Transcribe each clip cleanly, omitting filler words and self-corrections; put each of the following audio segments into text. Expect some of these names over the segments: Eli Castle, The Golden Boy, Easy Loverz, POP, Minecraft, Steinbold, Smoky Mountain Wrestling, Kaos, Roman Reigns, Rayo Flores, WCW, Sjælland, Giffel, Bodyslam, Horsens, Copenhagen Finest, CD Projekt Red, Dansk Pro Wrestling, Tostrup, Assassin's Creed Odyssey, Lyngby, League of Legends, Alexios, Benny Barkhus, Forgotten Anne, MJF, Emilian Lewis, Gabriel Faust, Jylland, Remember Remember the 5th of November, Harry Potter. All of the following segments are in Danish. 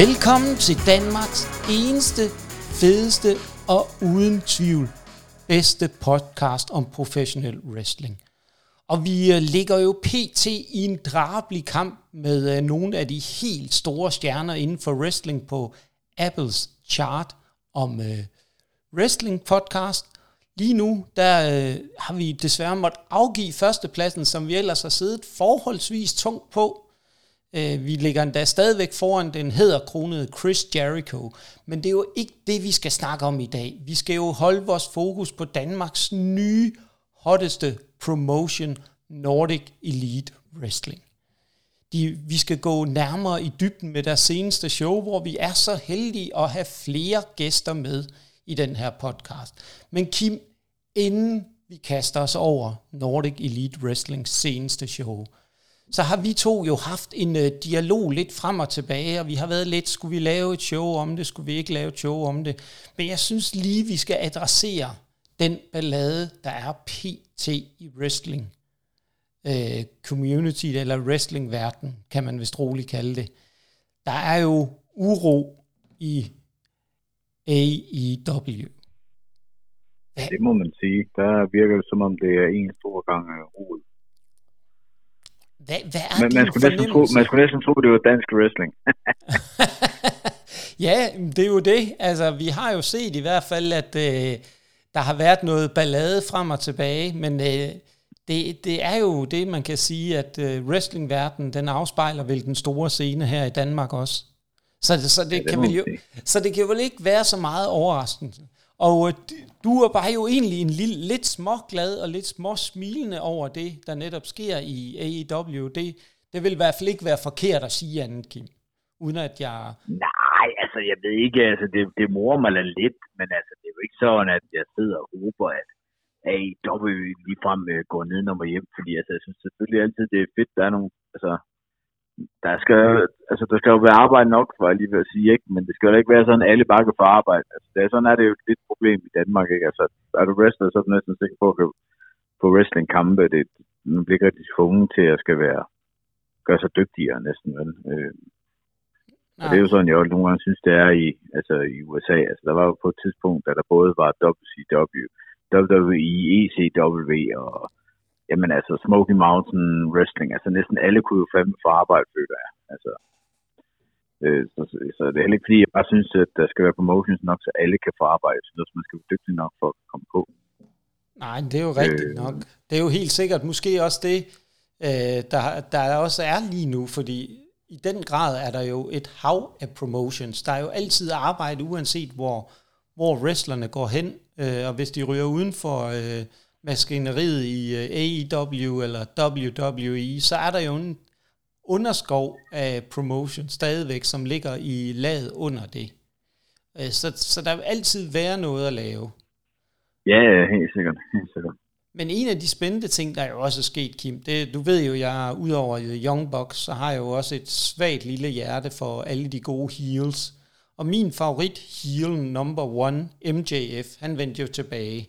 Velkommen til Danmarks eneste, fedeste og uden tvivl bedste podcast om professionel wrestling. Og vi ligger jo pt. i en drabelig kamp med nogle af de helt store stjerner inden for wrestling på Apples chart om wrestling podcast. Lige nu der har vi desværre måttet afgive førstepladsen, som vi ellers har siddet forholdsvis tungt på. Vi ligger endda stadigvæk foran den hæderkronede Chris Jericho. Men det er jo ikke det, vi skal snakke om i dag. Vi skal jo holde vores fokus på Danmarks nye, hotteste promotion, Nordic Elite Wrestling. Vi skal gå nærmere i dybden med deres seneste show, hvor vi er så heldige at have flere gæster med i den her podcast. Men Kim, inden vi kaster os over Nordic Elite Wrestlings seneste show, så har vi to jo haft en dialog lidt frem og tilbage, og vi har været lidt, skulle vi lave et show om det, skulle vi ikke lave et show om det. Men jeg synes lige, vi skal adressere den ballade, der er pt. I wrestling community, eller wrestlingverden, kan man vist roligt kalde det. Der er jo uro i AEW. Det må man sige. Der virker det, som om det er en stor gang af rodet. Hvad er man skulle næsten tro, det var dansk wrestling. Ja, det er jo det. Altså, vi har jo set i hvert fald, at der har været noget ballade frem og tilbage, men det er jo det, man kan sige, at wrestlingverdenen, den afspejler vel den store scene her i Danmark også. Så det kan vel ikke være så meget overraskende. Og du er bare jo egentlig en lidt småglad og lidt småsmilende over det, der netop sker i AEW. Det vil i hvert fald ikke være forkert at sige andet, Kim, uden at jeg... Nej, altså jeg ved ikke, altså det morer mig lidt, men altså det er jo ikke sådan, at jeg sidder og håber, at AEW ligefrem går ned og hjem, fordi altså jeg synes selvfølgelig altid, det er fedt, der er nogle... Altså der skal jo være arbejde nok, for jeg lige ved at sige, ikke? Men det skal jo ikke være sådan, alle bare kan få arbejde. Altså, sådan er det jo et lidt problem i Danmark, ikke? Altså, er du wrestler, så er du næsten sikker på at få wrestlingkampe. Man bliver ikke rigtig tvunget til at gøre sig dygtigere næsten, vel? Og det er jo sådan, jeg nogle gange synes, det er i USA. Altså, der var jo på et tidspunkt, da der både var WCW, WWE, ECW og... Jamen altså, Smoky Mountain Wrestling, altså næsten alle kunne jo fandme få arbejde, føler jeg. Altså, så det er heller ikke, fordi jeg bare synes, at der skal være promotions nok, så alle kan få arbejde. Så noget, man skal være dygtig nok for at komme på. Nej, det er jo rigtigt nok. Det er jo helt sikkert måske også det, der også er lige nu, fordi i den grad er der jo et hav af promotions. Der er jo altid arbejde, uanset hvor wrestlerne går hen, og hvis de ryger uden for... maskineriet i AEW eller WWE, så er der jo en underskov af promotion stadigvæk, som ligger i laget under det. Så der vil altid være noget at lave. Ja, helt sikkert. Men en af de spændende ting, der er jo også er sket, Kim, det, du ved jo, jeg udover The Young Bucks, så har jeg jo også et svagt lille hjerte for alle de gode heels. Og min favorit heel number one, MJF, han vendte jo tilbage.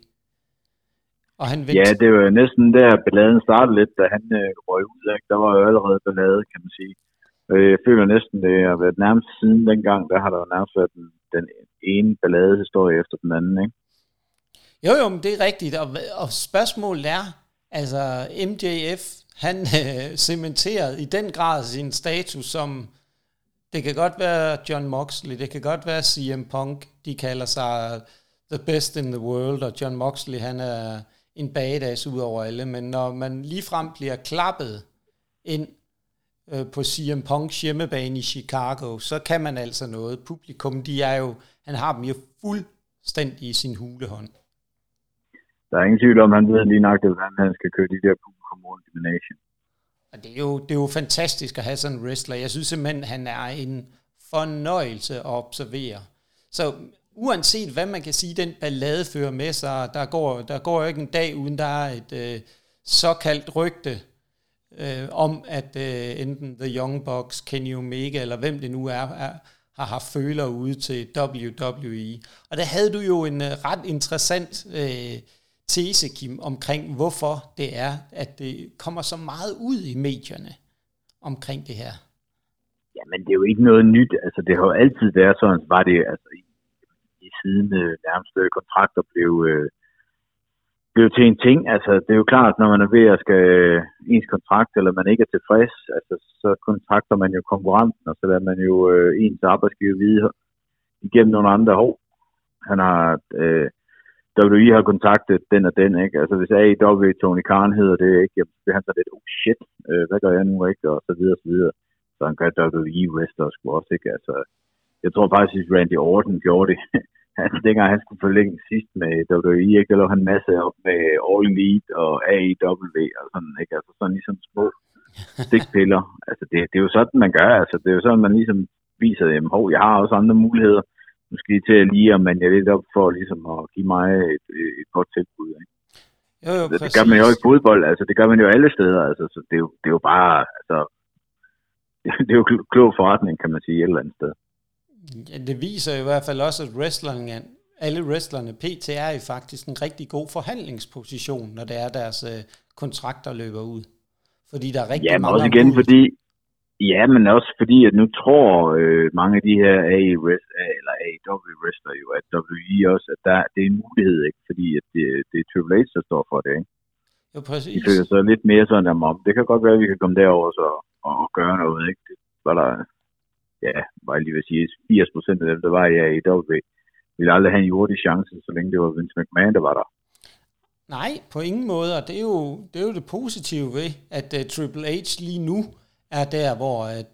Ja, det var næsten der, balladen startede lidt, da han røg ud. Ikke? Der var jo allerede ballade, kan man sige. Jeg føler næsten, det har været nærmest siden dengang, der har der jo nærmest været den ene balladehistorie efter den anden, ikke? Jo, men det er rigtigt. Og spørgsmålet er, altså MJF, han cementerede i den grad sin status som, det kan godt være Jon Moxley, det kan godt være CM Punk, de kalder sig the best in the world, og Jon Moxley, han er... en bagedags ud over alle, men når man ligefrem bliver klappet ind på CM Punk's hjemmebane i Chicago, så kan man altså noget. Publikum, han har dem jo fuldstændig i sin hulehånd. Der er ingen tvivl om, han ved lige nok, hvordan han skal køre de der publikum rundt i nation. Og det er jo fantastisk at have sådan en wrestler. Jeg synes simpelthen, han er en fornøjelse at observere. Så uanset hvad man kan sige, den ballade fører med sig, der går jo ikke en dag, uden der er et såkaldt rygte om, at enten The Young Bucks, Kenny Omega, eller hvem det nu er har haft føler ude til WWE. Og der havde du jo en ret interessant tese, Kim, omkring hvorfor det er, at det kommer så meget ud i medierne omkring det her. Jamen, det er jo ikke noget nyt. Altså, det har jo altid været sådan, var det altså, i siden nærmest kontrakter blev til en ting. Altså, det er jo klart, når man er ved at skal ens kontrakt, eller man ikke er tilfreds, altså, så kontakter man jo konkurrenten, og så lader man jo ens arbejdsgiver vide igennem nogle andre hår. Han har... WWE har kontaktet den og den, ikke? Altså, hvis AEW Tony Khan hedder det, ikke? Jamen, det han så lidt, oh shit, hvad gør jeg nu, ikke? Og så videre, så videre. Så han gør WWE wrestler sgu også, ikke? Altså, jeg tror faktisk, at Randy Orton gjorde det. Altså, dengang han skulle forlænge sidst med WWE, ikke? Der lå han masse op med All Elite og AEW og sådan, ikke? Altså, sådan ligesom små stikpiller. Altså, det er jo sådan, man gør, altså. Det er jo sådan, man ligesom viser dem, hov, jeg har også andre muligheder. Måske til at lige, om man er lidt op for ligesom at give mig et godt tilbud. Ikke? Jo, altså, det gør man jo i fodbold, altså det gør man jo alle steder, altså så det er jo bare, altså det er jo klog forretning, kan man sige, et eller andet sted. Ja, det viser i hvert fald også, at alle wrestlerne pt. Er i faktisk en rigtig god forhandlingsposition, når det er deres kontrakter løber ud. Fordi der er rigtig mange... Ja, også igen, fordi... Ja, men også fordi, at nu tror mange af de her AEW-wrestler jo, at WWE også, at det er en mulighed, ikke? Fordi at det er Triple H, der står for det, ikke? Jo, præcis. De føler sig lidt mere sådan der om, det kan godt være, at vi kan komme derover så, og gøre noget, ikke? Det var der, ja, var jeg lige vil sige, 80% af dem, der var i AEW, ville aldrig have en jordig chance, så længe det var Vince McMahon, der var der. Nej, på ingen måde, og det er jo det positive ved, at Triple H lige nu, er der, hvor at,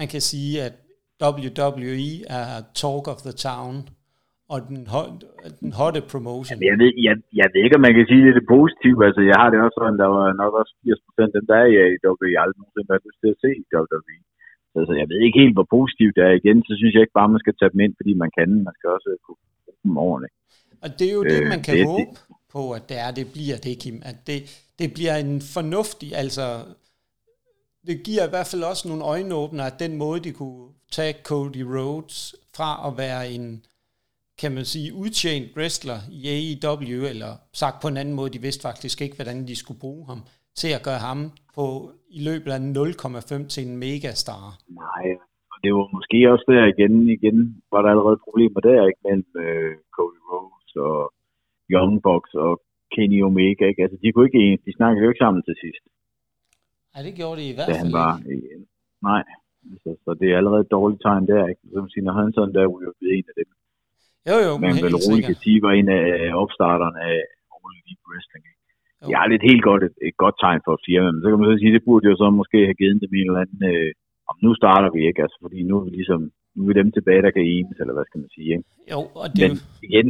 man kan sige, at WWE er talk of the town, og den hotte promotion. Jamen, jeg ved ikke, om man kan sige, det er det positive. Altså, jeg har det også sådan, der var nok også 80% dem, der er i WWE, aldrig nogensinde har lyst til at se i WWE. Altså, jeg ved ikke helt, hvor positivt det er. Igen, så synes jeg ikke bare, man skal tage dem ind, fordi man kan. Man skal også kunne bruge dem ordentligt. Og det er jo det, man kan håbe på, at det bliver det, Kim. At det bliver en fornuftig, altså... Det giver i hvert fald også nogle øjenåbnere, at den måde, de kunne tage Cody Rhodes fra at være en, kan man sige, udtjent wrestler i AEW, eller sagt på en anden måde, de vidste faktisk ikke, hvordan de skulle bruge ham, til at gøre ham på i løbet af 0,5 til en megastar. Nej, og det var måske også der igen var der allerede problemer der, ikke, mellem Cody Rhodes og Young Bucks og Kenny Omega, ikke? Altså, de snakkede jo ikke sammen til sidst. Ja, det gjorde det i hvert fald ikke. Nej, så det er allerede et dårligt tegn der, ikke? Så man siger, når han sådan der, jo ved en af dem. Jo, men vel roligt kan sige, var en af opstarterne af All Elite Wrestling. Det er lidt helt godt et godt tegn for firmaet, men så kan man så sige, det burde jo så måske have givet dem en eller anden, om nu starter vi, ikke? Altså, fordi nu er vi ligesom, nu er dem tilbage, der kan enes, eller hvad skal man sige, ikke? Jo, og det... Men igen,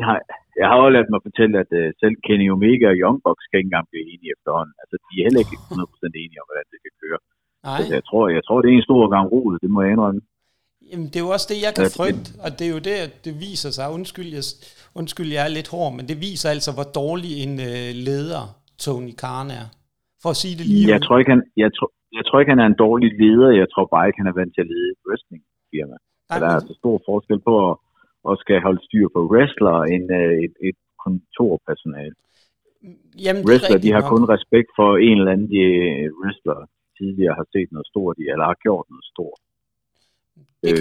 jeg har jo ladt mig fortælle, at selv Kenny Omega og Young Bucks kan ikke engang blive enige efterhånden. Altså, de er heller ikke 100% enige om, hvordan det kan køre. Nej. Altså, jeg tror, det er en stor gang rodet, det må jeg indrømme. Jamen, det er jo også det, jeg kan frygte, og det er jo det, at det viser sig. Undskyld, jeg er lidt hård, men det viser altså, hvor dårlig en leder Tony Khan er. For at sige det lige. Jeg tror ikke, han er en dårlig leder. Jeg tror bare ikke, han er vant til at lede et wrestling-firma. Der er altså stor forskel på og skal holde styr på wrestlere end et kontorpersonale. Jamen, wrestler, de har kun respekt for en eller anden, de wrestler tidligere har set noget stort i, eller har gjort noget stort,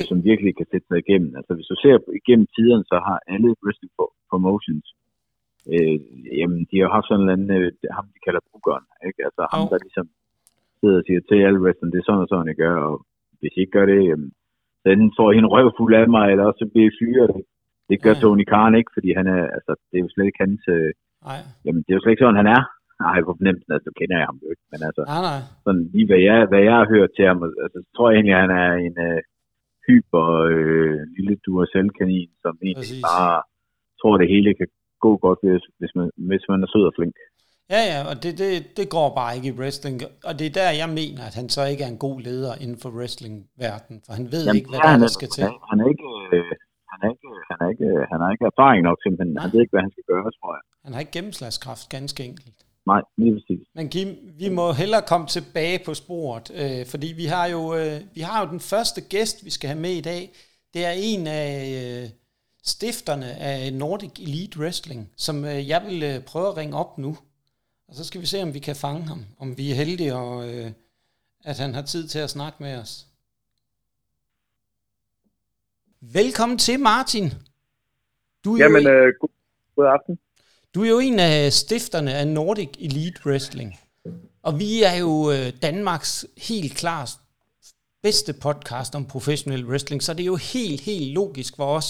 som virkelig kan sætte sig igennem. Altså, hvis du ser igennem tiden, så har alle wrestling promotions, jamen, de har haft sådan en eller anden, ham de kalder bookeren, ikke? Altså, ham der ligesom sidder og siger til alle wrestlerne, det er sådan og sådan, jeg gør, og hvis I ikke gør det, jamen, den får hende røvfuld af mig, eller også bliver fyret. Det gør Tony Khan ikke, fordi han er, altså, det er jo slet ikke hans... Jamen, det er jo slet ikke sådan, han er. Nej, på fornemmelsen, altså, du kender jeg ham jo ikke, men altså... Nej. Sådan lige, hvad jeg har hørt til ham, altså, så tror jeg egentlig, han er en hyper lille Duracell-kanin, som egentlig bare tror, det hele kan gå godt, hvis man er sød og flink. Ja, og det går bare ikke i wrestling, og det er der, jeg mener, at han så ikke er en god leder inden for wrestlingverdenen, for han ved ikke, hvad der skal til. Han har ikke erfaring nok, simpelthen. Nej. Han ved ikke, hvad han skal gøre, tror jeg. Han har ikke gennemslagskraft, ganske enkelt. Nej, lige præcis. Men Kim, vi må hellere komme tilbage på sporet, fordi vi har jo den første gæst, vi skal have med i dag. Det er en af... stifterne af Nordic Elite Wrestling, som jeg vil prøve at ringe op nu. Og så skal vi se, om vi kan fange ham. Om vi er heldige, og at han har tid til at snakke med os. Velkommen til, Martin. God aften. Du er jo en af stifterne af Nordic Elite Wrestling, og vi er jo Danmarks helt klart bedste podcast om professionel wrestling, så det er jo helt logisk for os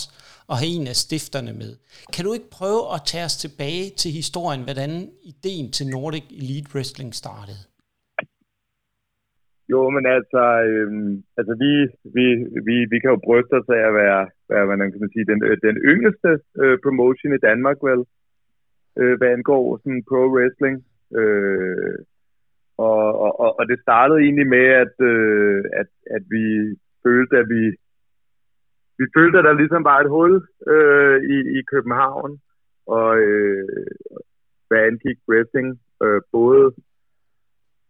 at have en af stifterne med. Kan du ikke prøve at tage os tilbage til historien, hvordan ideen til Nordic Elite Wrestling startede? Jo, men altså vi kan jo bryste os af at være hvordan kan man sige, den yngste promotion i Danmark, vel, hvad angår sådan pro wrestling. Og det startede egentlig med, at vi følte, at der ligesom var et hul i København, og hvad angik wrestling,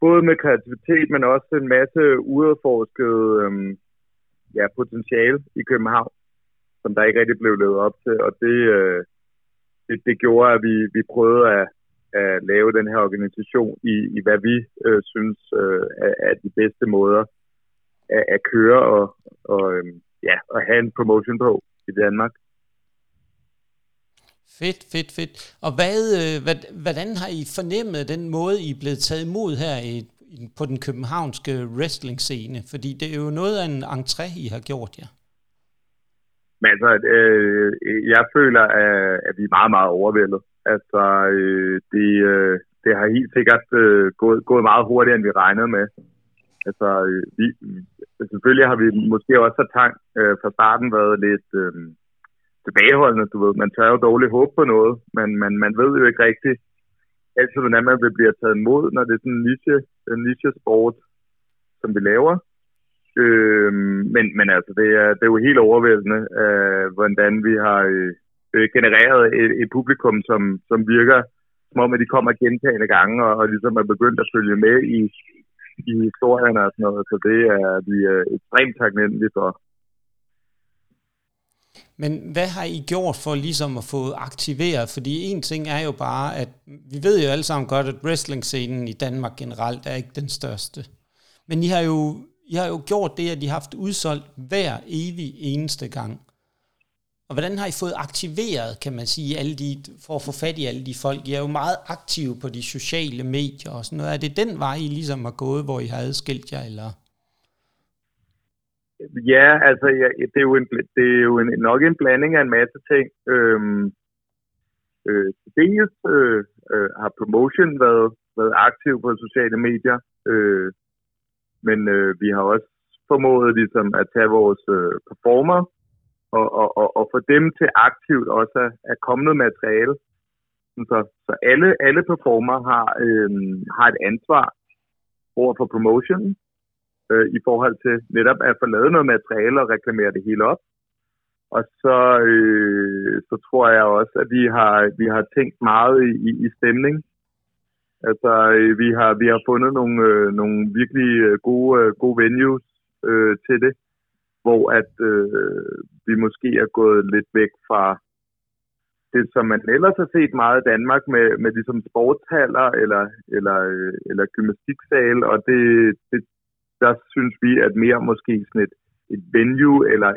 både med kreativitet, men også en masse uudforsket potentiale i København, som der ikke rigtig blev levet op til. Og det gjorde, at vi prøvede at lave den her organisation i hvad vi synes er de bedste måder at køre og have en promotion på i Danmark. Fedt. Og hvordan har I fornemmet den måde, I er blevet taget imod her på den københavnske wrestling-scene? Fordi det er jo noget af en entré, I har gjort, ja. Men altså, jeg føler, at vi er meget, meget overvældet. Altså, det har helt sikkert gået meget hurtigere, end vi regnede med. Altså, selvfølgelig har vi måske også fra starten været lidt... tilbageholdende, du ved. Man tør jo dårligt håbe på noget, men man ved jo ikke rigtigt altid, hvordan man bliver taget imod, når det er sådan en niche-sport, som vi laver. Men altså, det er jo helt overvældende, hvordan vi har genereret et publikum, som virker, som om at de kommer gentagende gange, og ligesom er begyndt at følge med i historierne og sådan noget. Så det er vi ekstremt taknemmelige for. Men hvad har I gjort for ligesom at få aktiveret? Fordi en ting er jo bare, at vi ved jo alle sammen godt, at wrestling-scenen i Danmark generelt er ikke den største. Men I har jo gjort det, at I har haft udsolgt hver evig eneste gang. Og hvordan har I fået aktiveret, kan man sige, for at få fat i alle de folk? I er jo meget aktive på de sociale medier og sådan noget. Er det den vej, I ligesom har gået, hvor I har adskilt jer, eller... Ja, altså det er jo nok en blanding af en masse ting. Dels har promotion været aktiv på sociale medier, men vi har også formået ligesom at tage vores performer og få dem til aktivt også at komme noget materiale. Så alle performer har et ansvar overfor promotionen, i forhold til netop at få lavet noget materiale og reklamere det hele op. Og så tror jeg også, at vi har tænkt meget i stemning. Altså, vi har fundet nogle virkelig gode venues til det, hvor at vi måske er gået lidt væk fra det, som man ellers har set meget i Danmark med ligesom sportshaller eller gymnastiksal, og der synes vi, at mere måske sådan et venue eller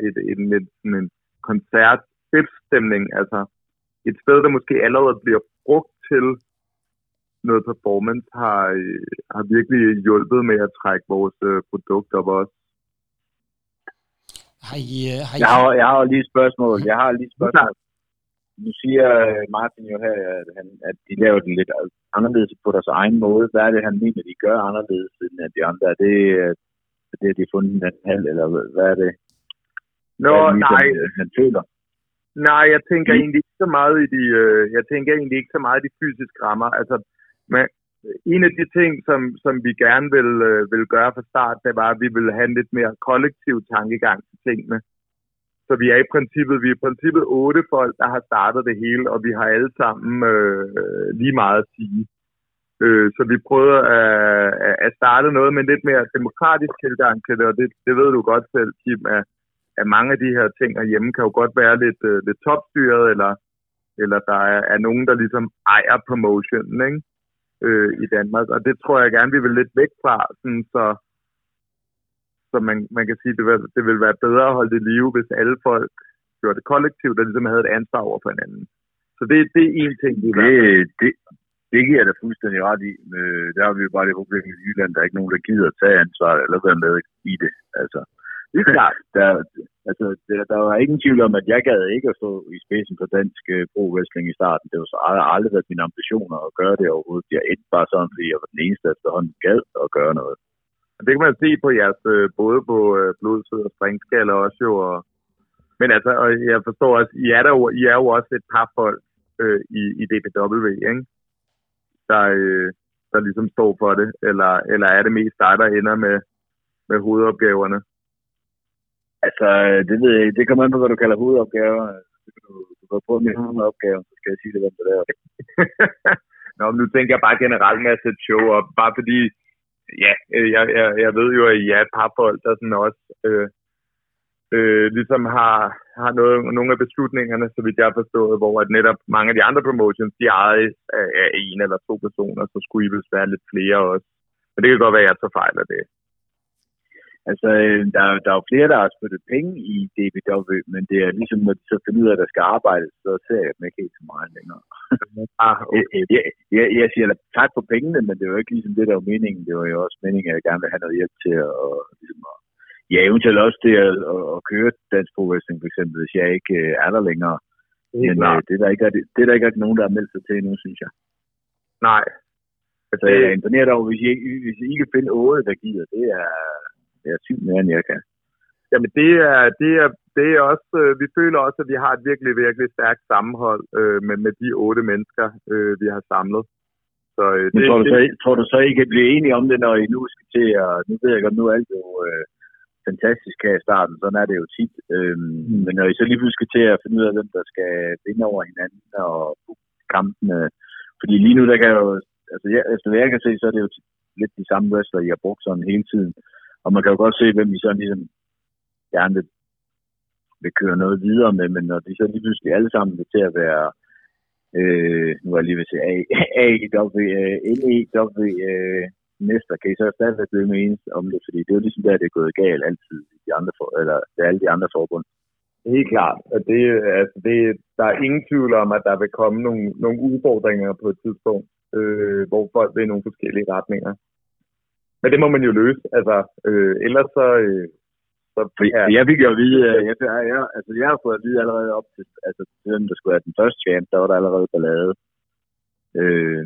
en koncertstemning, altså et sted, der måske allerede bliver brugt til noget performance, har virkelig hjulpet med at trække vores produkt op også. Jeg har lige et spørgsmål. Nu siger Martin jo her, at de laver det lidt anderledes på deres egen måde. Hvad er det, han mener, de gør anderledes end de andre? Er det de fundet en halv, eller hvad er det? Nå, hvad er det, han føler? Nej, jeg tænker egentlig ikke så meget i de fysiske rammer. Altså, men en af de ting, som vi gerne vil gøre fra start, det var, at vi ville have en lidt mere kollektiv tankegang til tingene. Så vi er i princippet 8 folk, der har startet det hele, og vi har alle sammen lige meget at sige. Så vi prøver at starte noget med lidt mere demokratisk tilgang til det, og det ved du godt selv, Kim, at mange af de her ting herhjemme kan jo godt være lidt topstyret, eller der er nogen, der ligesom ejer promotionen, ikke? I Danmark. Og det tror jeg gerne, vi vil lidt væk fra, sådan, så Så man kan sige, at det ville være bedre at holde det live, hvis alle folk gjorde det kollektivt, og ligesom havde et ansvar over for hinanden. Så det er en ting. Det giver jeg da fuldstændig ret i. Der har vi jo bare det problem i Jylland, der er ikke nogen, der gider at tage ansvar eller være med i det. Altså, det er klart. Der var ingen tvivl om, at jeg gad ikke at stå i spidsen på Dansk Pro Wrestling i starten. Det var så aldrig været mine ambitioner at gøre det overhovedet. Jeg endte bare sådan, fordi jeg var den eneste, der efterhånden gad at gøre noget. Det kan man se på jeres, både på blodsød og springskaller også jo. Og, men altså, og jeg forstår også, I er jo også et par folk i DPW, ikke? Der ligesom står for det, eller er det mest dig, der ender med hovedopgaverne? Altså, det ved jeg ikke. Det kommer an på, hvad du kalder hovedopgaver. Du kan prøve med hovedopgaver, så skal jeg sige det, hvem det er. Nå, men nu tænker jeg bare generelt med at sætte show op, bare fordi, ja, jeg ved jo, at I er et par folk, der sådan også ligesom har nogle af beslutningerne, så vidt jeg har forstået, hvor at netop mange af de andre promotions, de ejes af en eller to personer, så skulle I vist være lidt flere også. Men det kan godt være, at jeg så fejler det. Altså, der er jo flere, der har spyttet penge i DBW, men det er ligesom, når de så finder ud af, at der skal arbejde, så ser jeg dem ikke helt så meget længere. Okay. Jeg siger tak for pengene, men det var jo ikke ligesom det, der var meningen. Det var jo også meningen, at jeg gerne vil have noget hjælp til at ligesom, ja, eventuelt også til at køre Dansk Pro Wrestling, for eksempel, hvis jeg ikke er der længere. Men det er der ikke nogen, der har meldt sig til endnu, synes jeg. Nej. Altså, jeg er imponeret over, hvis I ikke kan finde 8, der gider, det er sygt mere, end jeg kan. Jamen, det er også, vi føler også, at vi har et virkelig, virkelig stærkt sammenhold med de 8 mennesker, vi har samlet. Så, tror du så, I kan blive enige om det, når I nu skal til, og nu ved jeg godt, nu er alt jo fantastisk her i starten, sådan er det jo tit. Men når I så lige pludselig skal til at finde ud af, hvem der skal vinde over hinanden og kampene, fordi lige nu, der kan jo, altså efter hvad jeg kan se, så er det jo lidt de samme wrestler, I har brugt sådan hele tiden. Og man kan jo godt se, hvem I sådan ligesom gerne vil køre noget videre med, men når de så lige pludselig alle sammen vil til at være, nu er jeg lige ved at sige AEW, næster, kan I så stadigvæk blive med ens om det, fordi det er jo ligesom der, det er gået galt altid i de andre eller det er alle de andre forbund. Helt klart, og der er ingen tvivl om, at der vil komme nogle udfordringer på et tidspunkt, hvor folk vil i nogle forskellige retninger. Men det må man jo løse, altså, ellers så... jeg fik jo at vide, jeg har fået at vide allerede op til, altså, selvom der skulle være den første champ, der var der allerede ballade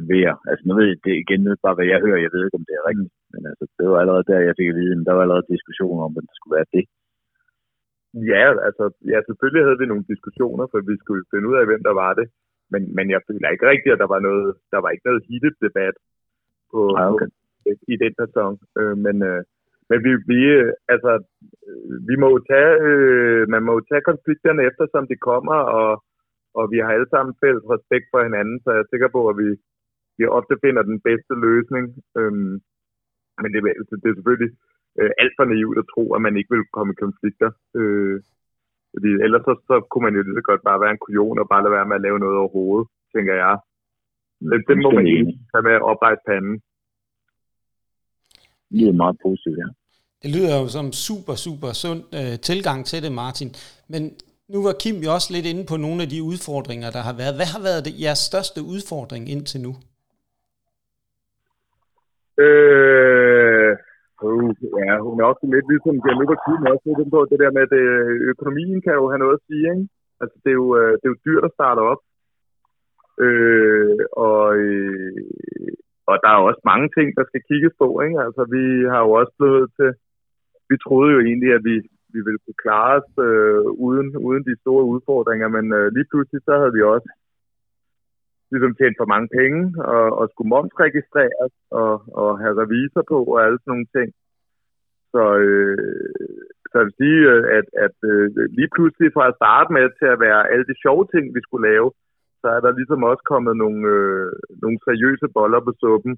ved jer. Altså, nu ved jeg det igen, bare hvad jeg hører, jeg ved ikke, om det er rigtigt, men altså, det var allerede der, jeg fik at vide, men der var allerede diskussioner om, hvem der skulle være det. Ja, altså, ja, selvfølgelig havde vi nogle diskussioner, for vi skulle finde ud af, hvem der var det, men jeg føler ikke rigtigt, at der var ikke noget heated debat på... Ah, okay. I den sæson, men vi må jo tage man må jo tage konflikterne efter som de kommer, og vi har alle sammen fælles respekt for hinanden, så jeg er sikker på, at vi ofte finder den bedste løsning. Men det er selvfølgelig alt for naivt at tro, at man ikke vil komme i konflikter, fordi ellers så kunne man jo lige så godt bare være en kujon og bare lade være med at lave noget overhovedet, tænker jeg. Det må man ikke tage med at oprejse panden. Det lyder meget positivt, ja. Det lyder jo som super, super sund tilgang til det, Martin. Men nu var Kim jo også lidt inde på nogle af de udfordringer, der har været. Hvad har været jeres største udfordring indtil nu? Ja, hun er også lidt ligesom, jeg løber Kim også lidt på det der med, at økonomien kan jo have noget at sige, ikke? Altså, det er jo dyrt at starte op. Og der er også mange ting, der skal kigges på, ikke? Altså, vi har jo også blevet til... Vi troede jo egentlig, at vi ville kunne klare os uden de store udfordringer, men lige pludselig så havde vi også ligesom tjent for mange penge, og skulle momsregistreres, og have revisor på, og alle sådan nogle ting. Så jeg vil sige, at lige pludselig fra at starte med til at være alle de sjove ting, vi skulle lave, så er der ligesom også kommet nogle seriøse boller på suppen,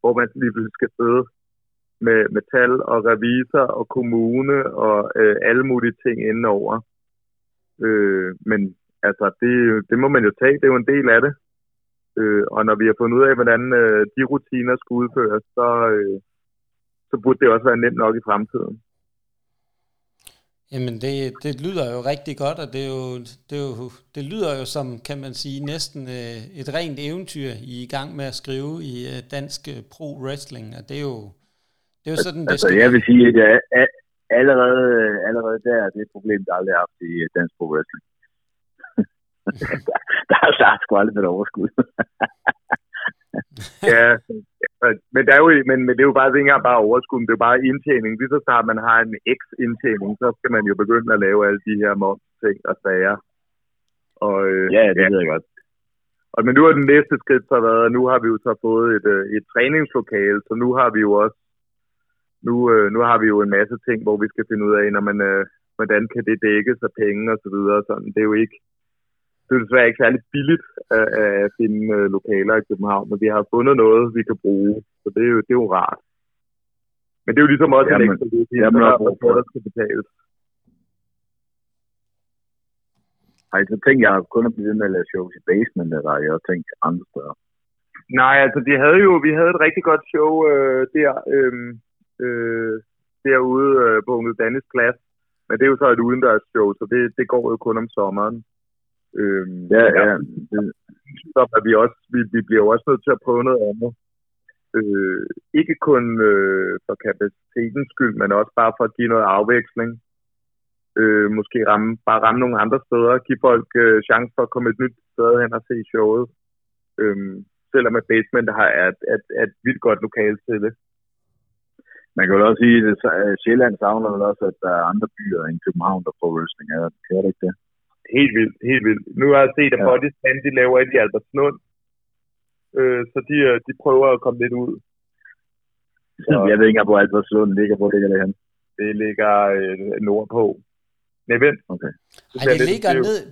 hvor man lige pludselig skal sidde med tal og revisor og kommune og alle mulige ting indenover. Men altså, det må man jo tage, det er jo en del af det. Og når vi har fundet ud af, hvordan de rutiner skal udføres, så, så burde det også være nemt nok i fremtiden. Jamen det lyder jo rigtig godt, og det lyder jo som, kan man sige, næsten et rent eventyr, I er i gang med at skrive i Dansk Pro Wrestling, og det er jo sådan, altså, det skal... Jeg vil sige, at jeg er allerede der er det problem, der aldrig har haft i Dansk Pro Wrestling. der er sgu aldrig et overskud. Ja, men det er jo bare ikke engang bare overskud, men det er jo bare indtjening. Lige så snart man har en x-indtjening, så skal man jo begynde at lave alle de her ting og sager. Og, det ved jeg godt. Og, men nu har den næste skridt så været, og nu har vi jo så fået et træningslokale, så nu har vi jo også nu har vi jo en masse ting, hvor vi skal finde ud af, når man, hvordan kan det dækkes af penge og så videre. Sådan. Det er jo ikke... Det er desværre ikke særlig billigt at finde lokaler i København, men vi har fundet noget, vi kan bruge, så det er jo rart. Men det er jo ligesom også en ekstra løsning, der skal betales. Ej, så tænkte jeg kun at blive ved med at lave shows i basement, eller jeg har tænkt andre steder. Nej, altså vi havde et rigtig godt show derude på Dansk Plads, men det er jo så et udendørs show, så det går jo kun om sommeren. Så er vi bliver også nødt til at prøve noget andet. Ikke kun for kapacitetens skyld, men også bare for at give noget afveksling. Måske ramme nogle andre steder, give folk chance for at komme et nyt sted hen og se showet. Selvom at basement har et vildt godt lokale til det. Man kan jo også sige, at Sjælland savner vel også, at der er andre byer end København, der får wrestling. Kan det ikke det? Helt vildt. Nu har jeg set, at Bodyslam, de laver et i Albertslund. Så de prøver at komme lidt ud. Så, jeg ved ikke engang, hvor Albertslund ligger. Hvor ligger det hen? Det ligger nordpå. Nej, vent. Okay. Ej,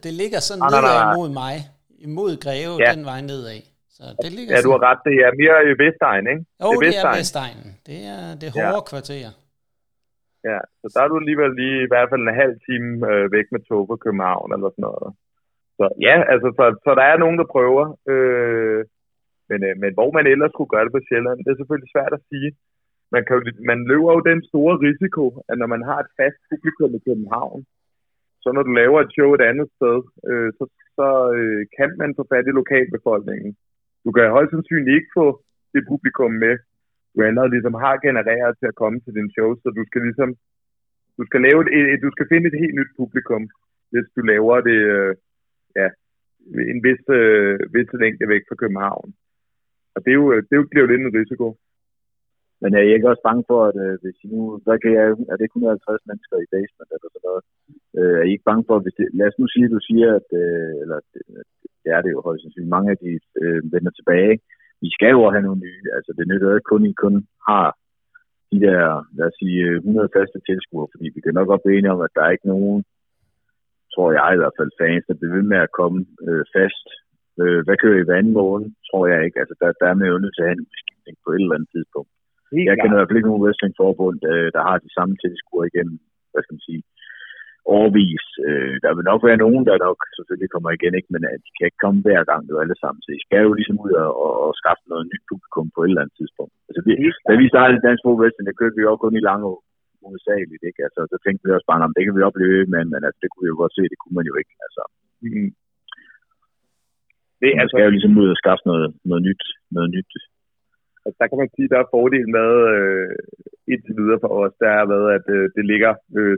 det ligger sådan nedad imod mig. Imod Greve, den vej nedad. Så det ligger du har ret. Det er mere i Vestegn, ikke? Jo, det er Vestegn. Det er hårde kvarterer. Ja, så der er du alligevel lige i hvert fald en halv time væk med tog fra København eller sådan noget. Så ja, altså så der er nogen, der prøver. Men hvor man ellers skulle gøre det på Sjælland, det er selvfølgelig svært at sige. Man løber jo den store risiko, at når man har et fast publikum i København, så når du laver et show et andet sted, så kan man få fat i lokalbefolkningen. Du kan højst sandsynligt ikke få det publikum med, du allerede ligesom har genereret til at komme til din show, så du skal ligesom du skal finde et helt nyt publikum, hvis du laver det en vis længde væk fra København. Og det bliver jo lidt en risiko. Men jeg er ikke også bange for, at hvis I nu, der kan jeg, er det 150 mennesker i basement eller sådan noget, er I ikke bange for, hvis det, lad os nu sige, at du siger, at eller det er det jo højst sandsynligt, mange af de vender tilbage, vi skal jo have nogle nye, altså det nytter ikke kun, I har de der, lad os sige, 100 faste tilskuere, fordi vi kan nok godt blive enige om, at der er ikke nogen, tror jeg i hvert fald, fans, der bliver ved med at komme fast. Hvad kører I hver anden måned, tror jeg ikke. Altså der er man jo nødt til at have en beskidning på et eller andet tidspunkt. Jeg kender i hvert fald ikke nogen wrestlingforbund, der har de samme tilskuere igennem, hvad skal man sige, årvis. Der vil nok være nogen, der nok selvfølgelig kommer igen, ikke, men de kan ikke komme hver gang, det er alle sammen. Så I skal jo ligesom ud og skaffe noget nyt publikum på et eller andet tidspunkt. Altså, da vi startede Dansk Pro Wrestling, der kørte vi jo kun i Langeå, hovedsageligt, ikke? Altså, så tænkte vi også bare, om det kan vi opleve, men altså, det kunne vi jo godt se, det kunne man jo ikke. Altså. Mm. Man skal jo ligesom ud og skaffe noget nyt. Altså, der kan man sige, der er fordelen med indtil videre for os, der har været, at det ligger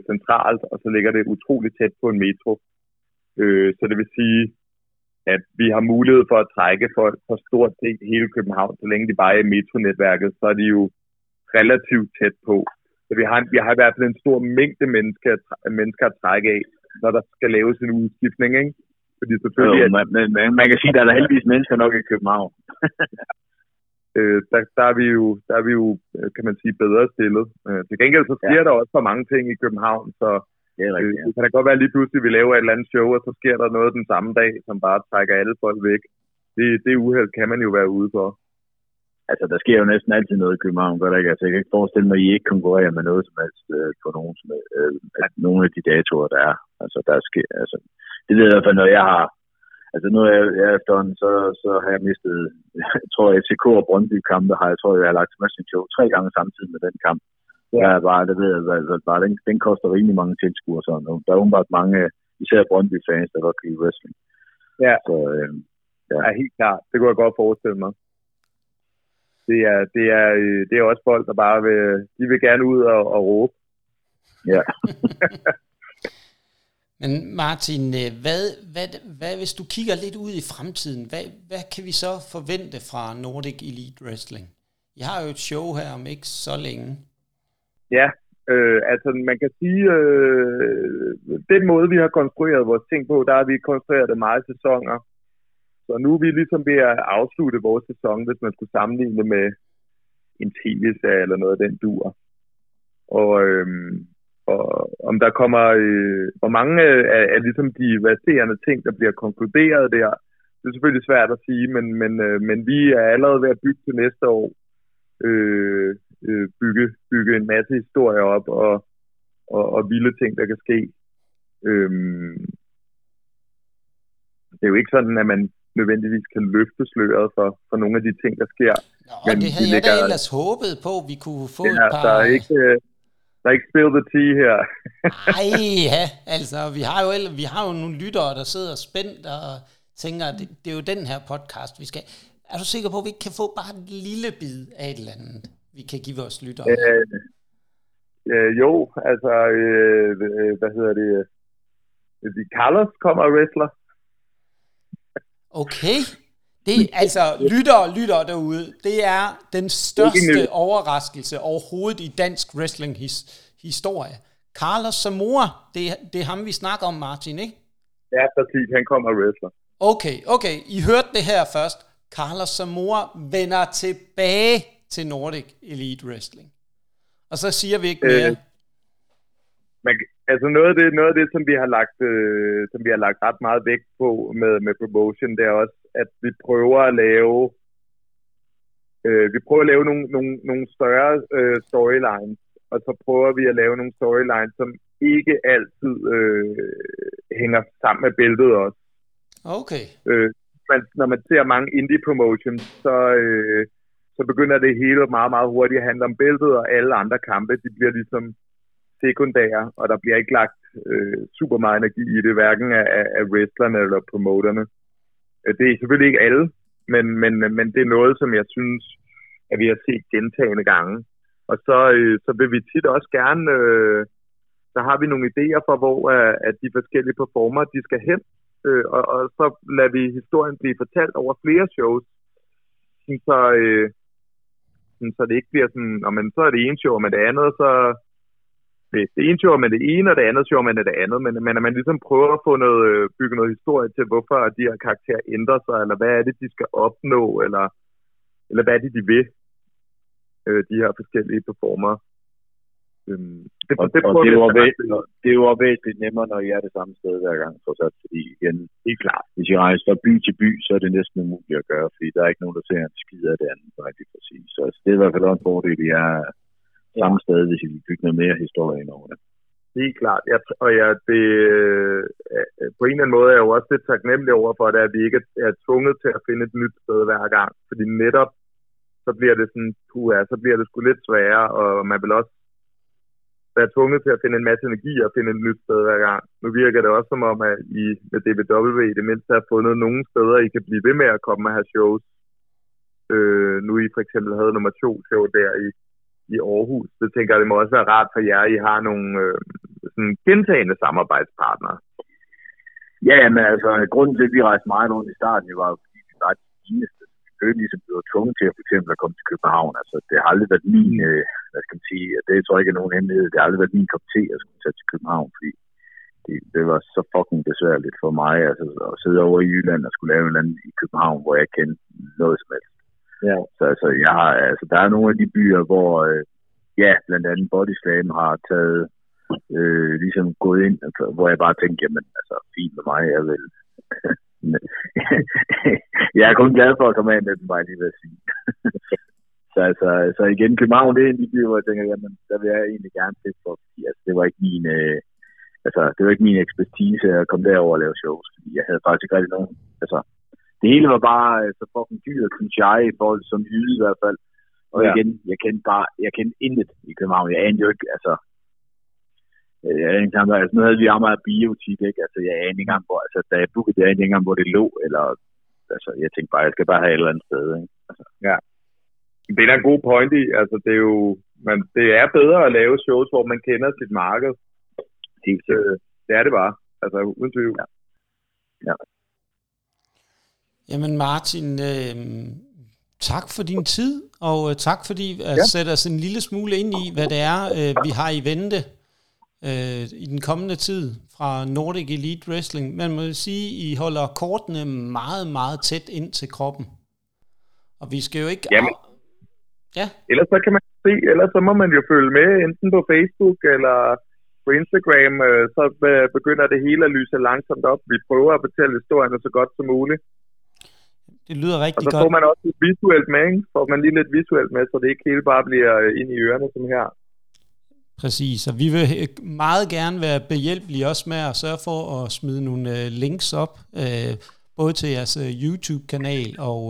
centralt, og så ligger det utroligt tæt på en metro. Så det vil sige, at vi har mulighed for at trække for stort set hele København, så længe de bare er i metronetværket, så er de jo relativt tæt på. Så vi har i hvert fald en stor mængde mennesker at trække af, når der skal laves en udskiftning, ikke? Fordi selvfølgelig... Jo, man kan sige, at der er heldigvis mennesker nok i København. Der er vi jo, kan man sige, bedre stillet. Til gengæld så sker der også for mange ting i København, så det er rigtigt, kan det godt være lige pludselig, at vi laver et eller andet show, og så sker der noget den samme dag, som bare trækker alle folk væk. Det uheld kan man jo være ude for. Altså, der sker jo næsten altid noget i København, godt ikke? Altså, jeg kan ikke forestille mig, at I ikke konkurrerer med noget som helst på nogle af de datoer, der er. Altså, der sker, altså, det ved jeg i hvert fald, når jeg har Altså nu er jeg efterhånden, så har jeg mistet, jeg tror, FCK og Brøndby-kampe har jeg, tror, jeg har lagt Smash Show 3 gange samtidig med den kamp. Ja. Jeg bare, det ved jeg, altså, bare, den koster rimelig mange tilskuere sådan. Der er umiddelbart mange, især Brøndby-fans, der godt kan lide wrestling. Ja. Så, ja. Ja, helt klart. Det kunne jeg godt forestille mig. Det er også folk, der bare vil, de vil gerne ud og råbe. Ja. Men Martin, hvad hvis du kigger lidt ud i fremtiden, hvad kan vi så forvente fra Nordic Elite Wrestling? I har jo et show her om ikke så længe. Ja, altså man kan sige, den måde vi har konstrueret vores ting på, der har vi konstrueret det meget sæsoner. Så nu er vi ligesom ved at afslutte vores sæson, hvis man skulle sammenligne med en tv-serie eller noget af den dur. Og om der kommer, hvor mange af ligesom de verserende ting, der bliver konkluderet der, det er selvfølgelig svært at sige, men vi er allerede ved at bygge til næste år, bygge en masse historier op og vilde ting, der kan ske. Det er jo ikke sådan, at man nødvendigvis kan løfte sløret for nogle af de ting, der sker. Nå, men det havde jeg da ellers håbet på, vi kunne få et par... Der er ikke spill the tea her. Nej, ja, altså, vi har jo nogle lyttere, der sidder spændt og tænker, det er jo den her podcast, vi skal... Er du sikker på, at vi ikke kan få bare en lille bid af et eller andet, vi kan give vores lyttere? Jo, altså, hvad hedder det? Carlos kommer og wrestler. Okay, det er, altså lytter derude, det er den største overraskelse overhovedet i dansk wrestling historie. Carlos Zamora, det er ham vi snakker om, Martin, ikke? Ja, præcis, han kommer og wrestler. Okay, I hørte det her først. Carlos Zamora vender tilbage til Nordic Elite Wrestling. Og så siger vi ikke mere. Altså noget af det, som vi har lagt, ret meget vægt på med promotion, det er også, at vi prøver at lave, nogle større storylines, og så prøver vi at lave nogle storylines, som ikke altid hænger sammen med bæltet også. Okay. Når man ser mange indie promotions, så begynder det hele meget, meget hurtigt at handle om bæltet, og alle andre kampe, de bliver ligesom sekundære, og der bliver ikke lagt super meget energi i det, hverken af wrestlerne eller promoterne. Det er selvfølgelig ikke alle, men det er noget, som jeg synes, at vi har set gentagende gange. Og så vil vi tit også gerne, så har vi nogle idéer for, hvor at de forskellige performer, de skal hen, og så lader vi historien blive fortalt over flere shows. Så det ikke bliver sådan, så er det ene show, men det andet, så... Det ene show, men det ene, og det andet show, men det andet. Men at man ligesom prøver at få bygge noget historie til, hvorfor de her karakterer ændrer sig, eller hvad er det, de skal opnå, eller hvad er det, de vil, de her forskellige performere. Det er jo også væsentligt nemmere, når I er det samme sted hver gang, trods alt, fordi igen, helt klart, hvis I rejser fra by til by, så er det næsten umuligt at gøre, fordi der er ikke nogen, der ser en skid af det andet, rigtig præcis. Så altså, det er i hvert fald også en fordel, vi er... samme sted, hvis I vil bygge noget mere historie ind over det. Helt klart. På en eller anden måde er jeg jo også lidt taknemmelig over for det, at vi ikke er tvunget til at finde et nyt sted hver gang. Fordi netop, så bliver det sådan, så bliver det sgu lidt sværere, og man vil også være tvunget til at finde en masse energi og finde et nyt sted hver gang. Nu virker det også som om, at I med DBW i det mindste har fundet nogle steder, I kan blive ved med at komme og have shows. Nu I for eksempel havde nummer 2-show der i Aarhus, så tænker jeg, det må også være rart for jer, at I har nogle sådan gentagende samarbejdspartnere. Ja, men altså, grunden til, at vi rejste meget rundt i starten, det var jo, fordi vi var de eneste, ligesom blev tvunget til at for eksempel at komme til København. Altså, det har aldrig været min, hvad skal man sige, det tror jeg ikke er nogen hemmelighed, det har aldrig været min kop te at skulle tage til København, fordi det var så fucking besværligt for mig, altså, at sidde over i Jylland og skulle lave et eller andet i København, hvor jeg kendte noget som helst. Ja. Så altså, der er nogle af de byer, hvor blandt andet Bodyslam har taget ligesom gået ind, altså, hvor jeg bare tænkte, jamen altså, fint med mig, jeg vil. Jeg er kun glad for at komme af med dem, bare lige ved at sige. Så altså, så igen, København, det er en af de byer, hvor jeg tænker, jamen, der vil jeg egentlig gerne til, fordi altså, det var ikke min altså, det var ikke min ekspertise at komme derover og lave shows, fordi jeg havde faktisk ikke rigtig nogen. Altså, det hele var bare så fucking dyrt, synes jeg, i forhold til som yde i hvert fald. Og ja. Igen, jeg kendte intet i København. Jeg anede jo ikke, altså... nu havde vi Amager Biotik, ikke? Altså, jeg anede ikke engang, hvor... Altså, da jeg bookede, jeg anede ikke engang, hvor det lå, eller... Altså, jeg tænkte bare, jeg skal bare have et eller andet sted, ikke? Altså. Ja. Det er der en god point i. Altså, det er jo... det er bedre at lave shows, hvor man kender sit marked. Det er det bare. Altså, uden tvivl. Ja. Ja. Jamen, Martin... tak for din tid, og tak fordi at sætte os en lille smule ind i, hvad det er, vi har i vente i den kommende tid fra Nordic Elite Wrestling. Man må jo sige, at I holder kortene meget, meget tæt ind til kroppen. Og vi skal jo ikke... Jamen. Ja. Ellers så kan man se, ellers så må man jo følge med, enten på Facebook eller på Instagram, så begynder det hele at lyse langsomt op. Vi prøver at fortælle historierne så godt som muligt. Det lyder rigtig godt. Og så får man også lidt visuelt med, ikke? Får man lige lidt visuelt med, så det ikke hele bare bliver ind i ørerne, som her. Præcis, og vi vil meget gerne være behjælpelige også med at sørge for at smide nogle links op, både til jeres YouTube-kanal og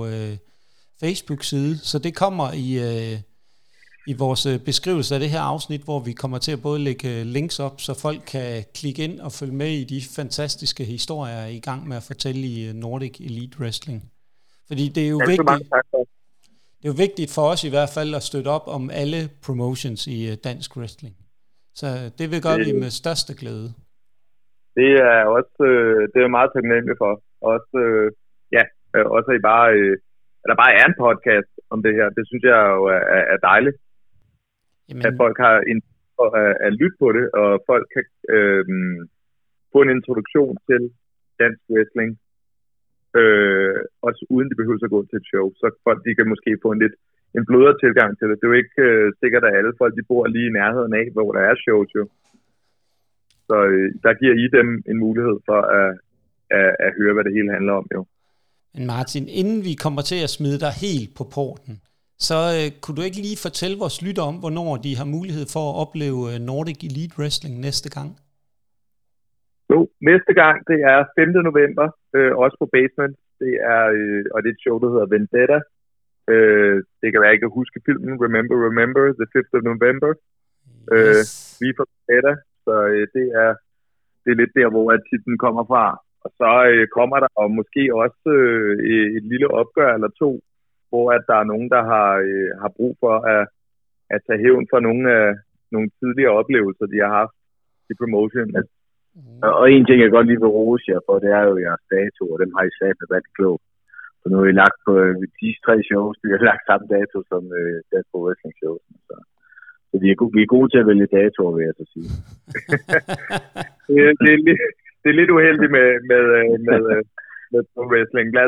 Facebook-side, så det kommer i vores beskrivelse af det her afsnit, hvor vi kommer til at både lægge links op, så folk kan klikke ind og følge med i de fantastiske historier i gang med at fortælle i Nordic Elite Wrestling. Fordi det er jo vigtigt, det er jo vigtigt for os i hvert fald at støtte op om alle promotions i dansk wrestling. Så det vil gøre vi med største glæde. Det er også det er meget taknemmelig for. Også også at I bare at der bare er en podcast om det her. Det synes jeg jo er dejligt. Jamen. At folk har en at lytte på det, og folk kan få en introduktion til dansk wrestling. Også uden de behøver at gå til et show, så folk de kan måske få en blødere tilgang til det. Det er jo ikke sikkert, at alle folk de bor lige i nærheden af, hvor der er shows jo. Så der giver I dem en mulighed for at høre, hvad det hele handler om jo. Men Martin, inden vi kommer til at smide dig helt på porten, så kunne du ikke lige fortælle vores lytter om, hvornår de har mulighed for at opleve Nordic Elite Wrestling næste gang? Jo, næste gang, det er 5. november, også på Basement. Det er, og det er et show, der hedder Vendetta. Det kan være, jeg kan huske filmen Remember, Remember, the 5th of November. Yes. Vi er fra Vendetta, så det er lidt der, hvor titlen kommer fra. Og så kommer der og måske også et lille opgør eller to, hvor at der er nogen, der har brug for at tage hævn for nogle tidligere oplevelser, de har haft i promotion. Og en ting, jeg godt lige vil rose jer for, det er jo jeres dato, og dem har I sat med rigtig klogt. Så nu har I lagt på de 3 shows, vi har lagt samme dato som Dansk Pro Wrestling shows. Så vi er gode til at vælge datoer, vil jeg så sige. det er lidt uheldigt med pro wrestling. Lad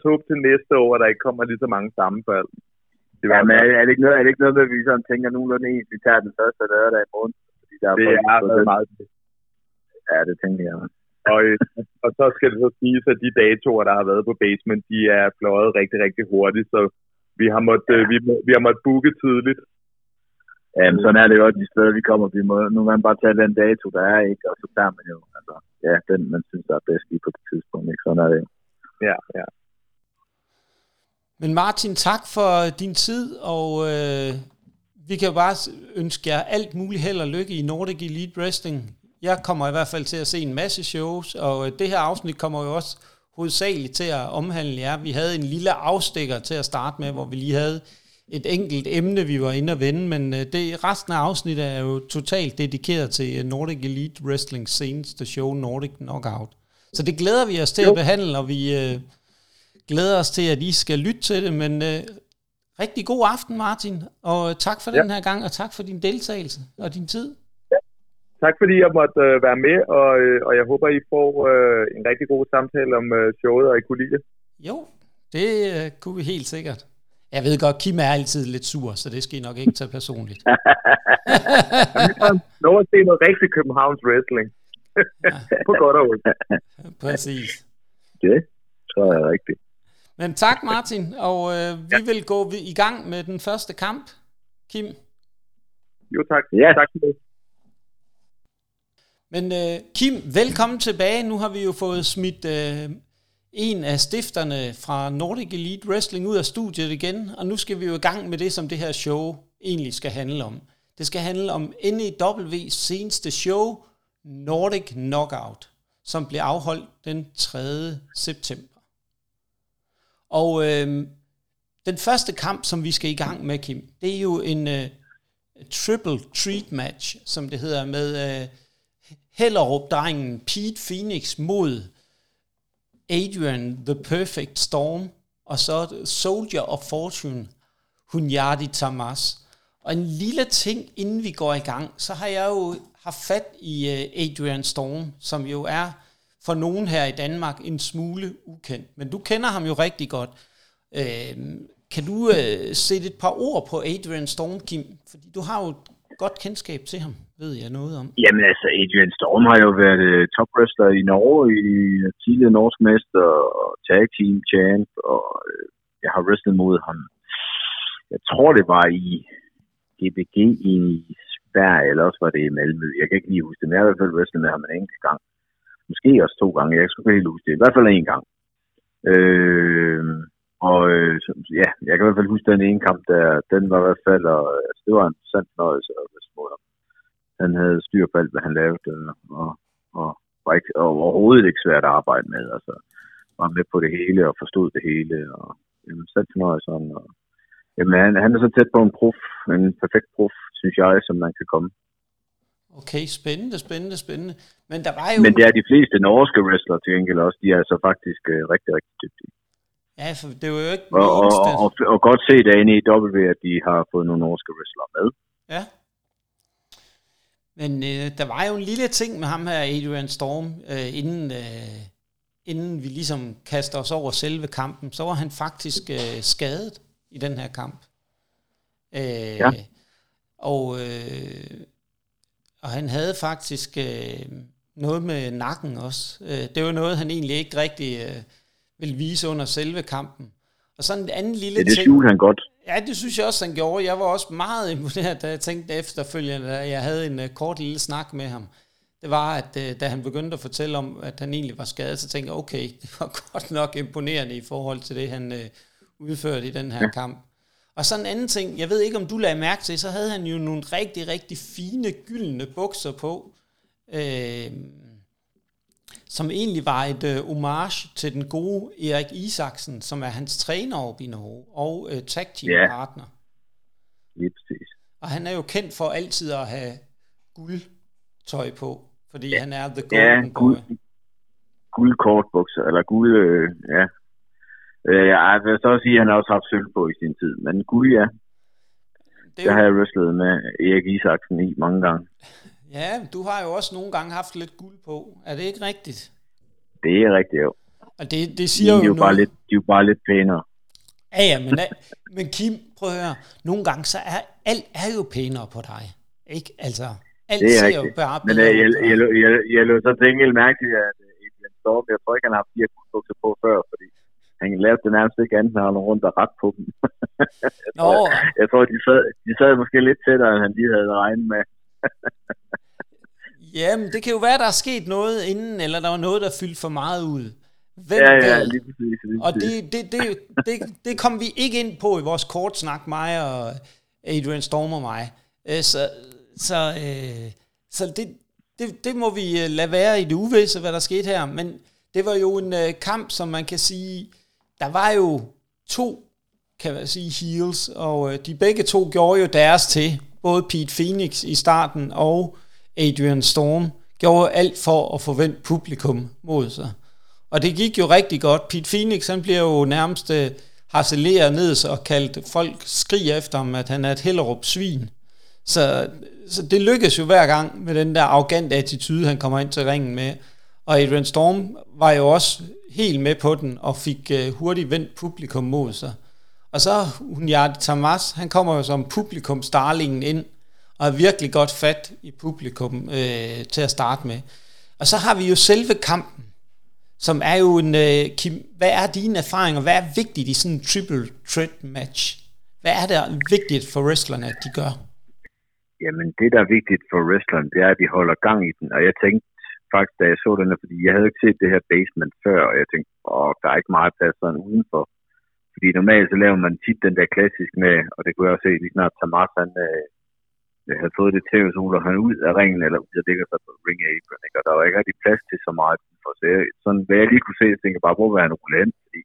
os håbe til næste år, at der ikke kommer lige så mange sammenfald. Ja, men er det ikke noget, at vi sådan tænker nogenlunde ens, vi tager den første lørdag i morgen? Fordi der er meget. Ja, det tænker jeg. Og så skal det så siges, at de datoer, der har været på Basement, de er fløjet rigtig, rigtig hurtigt, så vi har måttet booke tidligt. Ja, men sådan er det jo også de steder, vi kommer. Nu kan man bare tage den dato, der er, ikke? Og så tager man jo, altså, ja, den man synes, der er bedst lige på det tidspunkt, ikke? Sådan er det. Ja, ja. Men Martin, tak for din tid, og... vi kan jo bare ønske jer alt muligt held og lykke i Nordic Elite Wrestling. Jeg kommer i hvert fald til at se en masse shows, og det her afsnit kommer jo også hovedsageligt til at omhandle jer. Vi havde en lille afstikker til at starte med, hvor vi lige havde et enkelt emne, vi var inde og vende, men resten af afsnittet er jo totalt dedikeret til Nordic Elite Wrestling seneste show, Nordic Knockout. Så det glæder vi os til at behandle, og vi glæder os til, at I skal lytte til det, men rigtig god aften, Martin, og tak for den her gang, og tak for din deltagelse og din tid. Tak fordi jeg måtte være med, og jeg håber, I får en rigtig god samtale om showet, og I kunne lide det. Jo, det kunne vi helt sikkert. Jeg ved godt, Kim er altid lidt sur, så det skal I nok ikke tage personligt. Nå at se noget rigtig Københavns wrestling. På godt og ondt. Præcis. Det tror jeg er rigtigt. Men tak, Martin, og vi vil gå i gang med den første kamp. Kim? Jo, tak. Ja. Tak for det. Men Kim, velkommen tilbage. Nu har vi jo fået smidt en af stifterne fra Nordic Elite Wrestling ud af studiet igen, og nu skal vi jo i gang med det, som det her show egentlig skal handle om. Det skal handle om NEW's seneste show, Nordic Knockout, som blev afholdt den 3. september. Og den første kamp, som vi skal i gang med, Kim, det er jo en triple treat match, som det hedder, med Hellerup-drengen Pete Phoenix mod Adrian The Perfect Storm, og så Soldier of Fortune, Hunyadi Tamás. Og en lille ting, inden vi går i gang, så har jeg jo haft fat i Adrian Storm, som jo er for nogen her i Danmark en smule ukendt. Men du kender ham jo rigtig godt. Kan du sætte et par ord på Adrian Storm, Kim? Fordi du har jo et godt kendskab til ham, ved jeg noget om. Jamen altså, Adrian Storm har jo været top wrestler i Norge, i tidligere norsk mester og tag team champ, og jeg har wrestlet mod ham. Jeg tror, det var i DBG i Sverige, eller også var det i Malmø. Jeg kan ikke lige huske det, men jeg har i hvert fald wrestlet med ham en enkelt gang. Måske også 2 gange, jeg skulle ikke huske det. I hvert fald 1 gang. Og jeg kan i hvert fald huske den ene kamp, der, den var i hvert fald, og det var en sand fornøjelse at wrestle mod ham. Han havde styr på alt, hvad han lavede, og var ikke, og overhovedet ikke svært at arbejde med. Altså, var med på det hele, og forstod det hele, og sand fornøjelse om. Jamen, han er så tæt på en perfekt prof, synes jeg, som man kan komme. Okay, spændende. Men der var jo... Men det er de fleste norske wrestlere til gengæld også, de er altså faktisk rigtig, rigtig dygtige. Ja, for det var jo ikke... Og godt set af NEW, at de har fået nogle norske wrestlere med. Ja. Men der var jo en lille ting med ham her, Adrian Storm, inden vi ligesom kaster os over selve kampen, så var han faktisk skadet i den her kamp. Ja. Og han havde faktisk noget med nakken også. Det var noget, han egentlig ikke rigtig ville vise under selve kampen. Og sådan en anden lille ting... Det skjulte han godt. Ja, det synes jeg også, han gjorde. Jeg var også meget imponeret, da jeg tænkte efterfølgende, da jeg havde en kort lille snak med ham. Det var, at da han begyndte at fortælle om, at han egentlig var skadet, så tænkte jeg, okay, det var godt nok imponerende i forhold til det, han... udført i den her kamp. Og sådan en anden ting, jeg ved ikke, om du lagde mærke til, så havde han jo nogle rigtig, rigtig fine, gyldne bukser på, som egentlig var et homage til den gode Erik Isaksen, som er hans træner op i Norge, og tag team partner. Lige præcis. Og han er jo kendt for altid at have guldtøj på, fordi han er the golden boy. Guldkortbukser, eller guld, jeg vil så sige, at han har også haft sølv på i sin tid, men gud ja. Det har jeg wrestlet med Erik Isaksen i mange gange. Ja, du har jo også nogle gange haft lidt guld på. Er det ikke rigtigt? Det er rigtigt, jo. Og det siger de er jo bare lidt, de er jo bare lidt pænere. Ja, ja, men Kim, prøv at høre. Nogle gange så er alt er jo pænere på dig, ikke? Altså, alt ser rigtigt. Jo bare bedre. Men jeg lå så til enkelt mærke til, at jeg tror ikke, han har haft 4 guldbukser på før, fordi han lavede det nærmest ikke andet, når han var rundt og ret på dem. Jeg tror, de sad måske lidt tættere, end han lige havde regnet med. Jamen, det kan jo være, der er sket noget inden, eller der var noget, der fyldte for meget ud. Lige præcis. Og det kom vi ikke ind på i vores kort snak, mig og Adrian Storm og mig. Så det må vi lade være i det uvisse, hvad der skete her, men... Det var jo en kamp, som man kan sige, der var jo 2, kan man sige, heels, og de begge 2 gjorde jo deres til. Både Pete Phoenix i starten og Adrian Storm gjorde alt for at forvente publikum mod sig. Og det gik jo rigtig godt. Pete Phoenix, han bliver jo nærmest harceleret ned og kaldt folk skriger efter ham, at han er et Hellerup-svin. Så det lykkes jo hver gang med den der arrogante attitude, han kommer ind til ringen med. Og Adrian Storm var jo også helt med på den, og fik hurtigt vendt publikum mod sig. Og så Hunyadi Tamás, han kommer jo som publikumstarlingen ind, og har virkelig godt fat i publikum til at starte med. Og så har vi jo selve kampen, som er jo en... Kim, hvad er dine erfaringer? Hvad er vigtigt i sådan en triple threat match? Hvad er der vigtigt for wrestlerne, at de gør? Jamen, det der er vigtigt for wrestleren, det er, at de holder gang i den. Og jeg tænkte faktisk, da jeg så den her, fordi jeg havde ikke set det her basement før, og jeg tænkte, der er ikke meget plads sådan udenfor. Fordi normalt så laver man tit den der klassisk med, og det kunne jeg også se lige snart, Tamás han havde fået det tv, så hun han ud af ringen, eller ud af dækker sig på ring apron, ikke? Og der var ikke rigtig plads til så meget udenfor. Så jeg, sådan, hvad jeg lige kunne se, jeg tænkte bare, hvor var han uland, fordi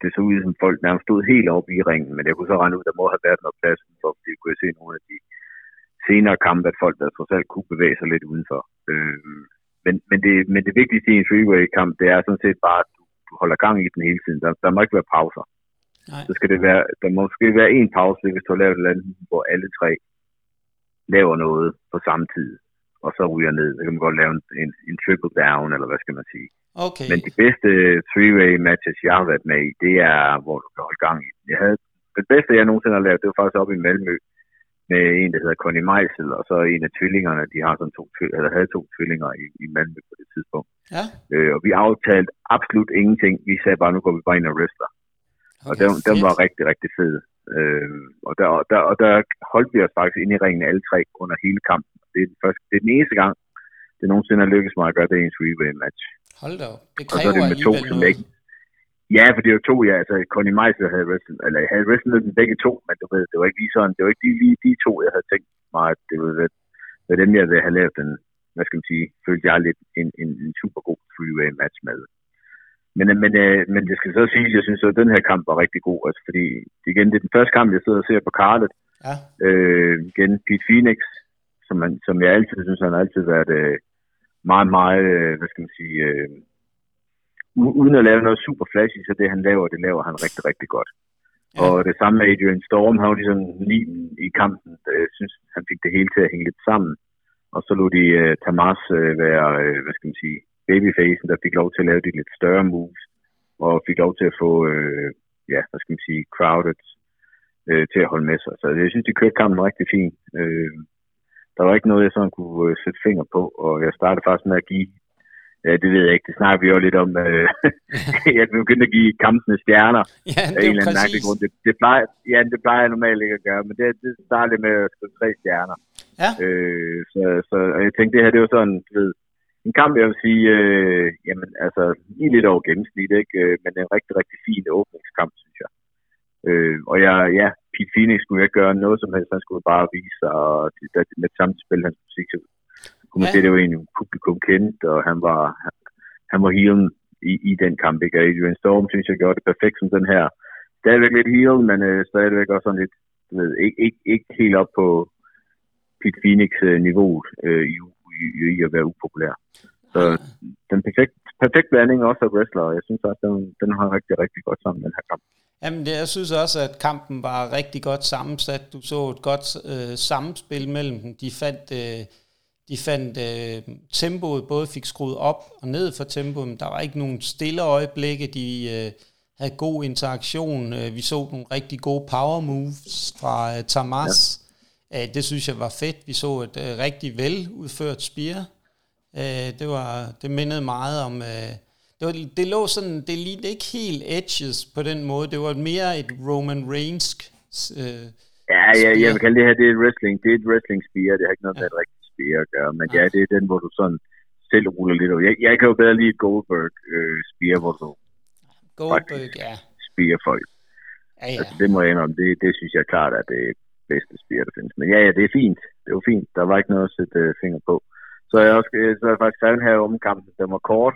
det så ud, som folk nærmest stod helt oppe i ringen, men jeg kunne så regne ud, der må have været noget plads udenfor, fordi jeg kunne se nogle af de senere kampe, at folk der trods alt kunne bevæge sig lidt udenfor. Men det vigtigste i en freeway-kamp, det er sådan set bare, at du holder gang i den hele tiden. Der må ikke være pauser. Nej. Så skal det være, der må måske være en pause, hvis du har lavet et eller andet, hvor alle tre laver noget på samme tid, og så ryger ned. Så kan man godt lave en triple down, eller hvad skal man sige. Okay. Men de bedste freeway-matches, jeg har været med i, det er, hvor du kan holde gang i den. Det bedste, jeg nogensinde har lavet, det var faktisk oppe i Malmø, med en, der hedder Conny Meisel, og så en af tvillingerne, de har sådan havde to tvillinger i Malmø på det tidspunkt. Ja. Og vi aftalte absolut ingenting. Vi sagde bare, nu går vi bare ind og wrestler. Okay, og den var rigtig, rigtig fed. Og der holdt vi os faktisk inde i ringen alle tre under hele kampen. Det er den eneste gang, det nogensinde har lykkes mig at gøre det i en three-way-match. Hold da op. Det kræver og så er det med to, som ikke... Ja, for det var to, ja. Altså, Conny Meisler havde wrestlet dem begge to, men du ved, det var ikke lige sådan, det var ikke lige de to, jeg havde tænkt mig, at det var dem, jeg ville have lavet den, hvad skal man sige, følte jeg lidt en super god freeway match med. Men det skal så sige, at jeg synes, at den her kamp var rigtig god, altså, fordi igen, det er den første kamp, jeg sidder og ser på kartet. Ja. Igen, Pete Phoenix, som jeg altid synes, han har altid været meget, meget, hvad skal man sige... uden at lave noget super flashy, så det han laver han rigtig, rigtig godt. Ja. Og det samme med Adrian Storm, han var ligesom limen i kampen. Jeg synes, han fik det hele til at hænge lidt sammen. Og så lod de Tamás være, hvad skal man sige, babyfacen, der fik lov til at lave de lidt større moves, og fik lov til at få, hvad skal man sige, crowded til at holde med sig. Så jeg synes, de kørte kampen rigtig fint. Der var ikke noget, jeg sådan kunne sætte finger på, og jeg startede faktisk med at give det ved jeg ikke. Det snakker vi jo lidt om. Jeg begyndte at give kampene stjerner. Ja, det er jo præcis. Grund. Det plejer jeg normalt ikke at gøre, men det startede med at skrive 3 stjerner. Ja. Så jeg tænkte, det her, det var sådan, du ved, en kamp, jeg vil sige, jamen altså, lige lidt over gennemsnit, ikke? Men en rigtig, rigtig fin åbningskamp, synes jeg. Pete Phoenix skulle ikke gøre noget som helst. Han skulle bare vise sig, og med et samspil, han skulle sige kunne man se, det var egentlig publikum kendt, og han var healen i den kamp, ikke? Og Adrian Storm, synes jeg, gjorde det perfekt som den her. Stadigvæk lidt heal, men stadigvæk også sådan lidt, ikke helt op på Pete Phoenix niveau i at være upopulær. Så den perfekt blanding også af wrestlere, jeg synes også, den har rigtig, rigtig godt sammen, den her kamp. Jamen, jeg synes også, at kampen var rigtig godt sammensat. Du så et godt samspil mellem dem. De fandt tempoet, både fik skruet op og ned for tempoet, men der var ikke nogen stille øjeblikke, de havde god interaktion, vi så nogle rigtig gode power moves fra Tamás, ja. Det synes jeg var fedt, vi så et rigtig veludført spear, det mindede meget om, det lå sådan, det lignede ikke helt edges på den måde, det var mere et Roman Reigns jeg vil kalde det her, det er et wrestling spear, det har ikke noget med et rigtigt at gøre, men ja, det er den, hvor du sådan selv ruller lidt over. Jeg kan jo bedre lide Goldberg spear, hvor du Goldberg, ja. Spear folk. Ja, ja. Altså, det må jeg indrømme, det synes jeg klart er det bedste spear, der findes. Men ja, det er fint. Det var fint. Der var ikke noget at sætte finger på. Så jeg også, så jeg faktisk skrevet her om kampen, den var kort,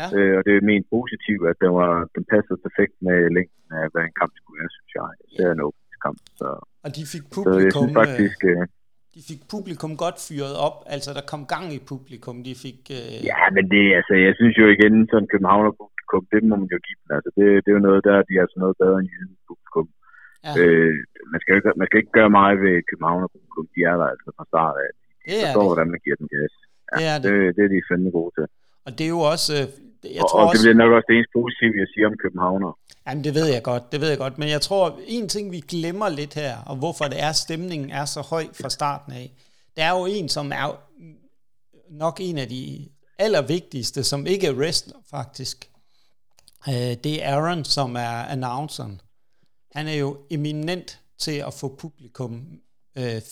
ja. Og det er ment positivt, at den passede perfekt med længden af, hvad en kamp skulle være, synes jeg. Det er en åbningskamp. Så. Og de fik publikum... De fik publikum godt fyret op, altså der kom gang i publikum, de fik... Ja, men det, altså, jeg synes jo igen, sådan København og publikum, det må man jo give dem, altså det er jo noget, der de er altså noget bedre end Jylland publikum. Ja. Man skal ikke gøre meget ved København og publikum, de er der altså fra start af. Det er forstår, hvordan man giver dem gas. Ja, det er de fandme gode til. Og det er jo også... Jeg tror det bliver nok også det eneste positive, jeg siger om københavner. Jamen, det ved jeg godt. Men jeg tror, en ting, vi glemmer lidt her, og hvorfor det er, stemningen er så høj fra starten af, der er jo en, som er nok en af de allervigtigste, som ikke er wrestler, faktisk. Det er Aaron, som er announceren. Han er jo eminent til at få publikum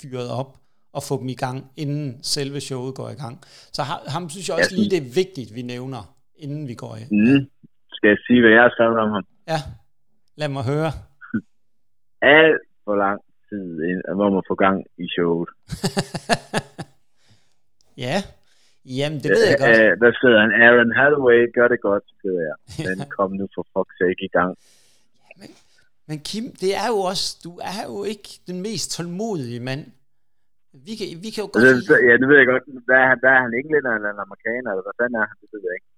fyret op og få dem i gang, inden selve showet går i gang. Så ham synes jeg også lige, det er vigtigt, vi nævner, inden vi går i. Mm. Skal jeg sige, hvad jeg har skrevet om ham? Ja, lad mig høre. Alt for lang tid, hvor man får gang i showet. Ja, jamen det ved jeg godt. Hvad skriver han? Aaron Hathaway gør det godt, skriver jeg. Men kom nu for fuck's sake i gang. Men Kim, det er jo også, du er jo ikke den mest tålmodige mand. Vi kan jo godt... Ja, det ved jeg godt. Der er han englænder eller en amerikaner, eller hvad fanden er han? Det ved jeg ikke.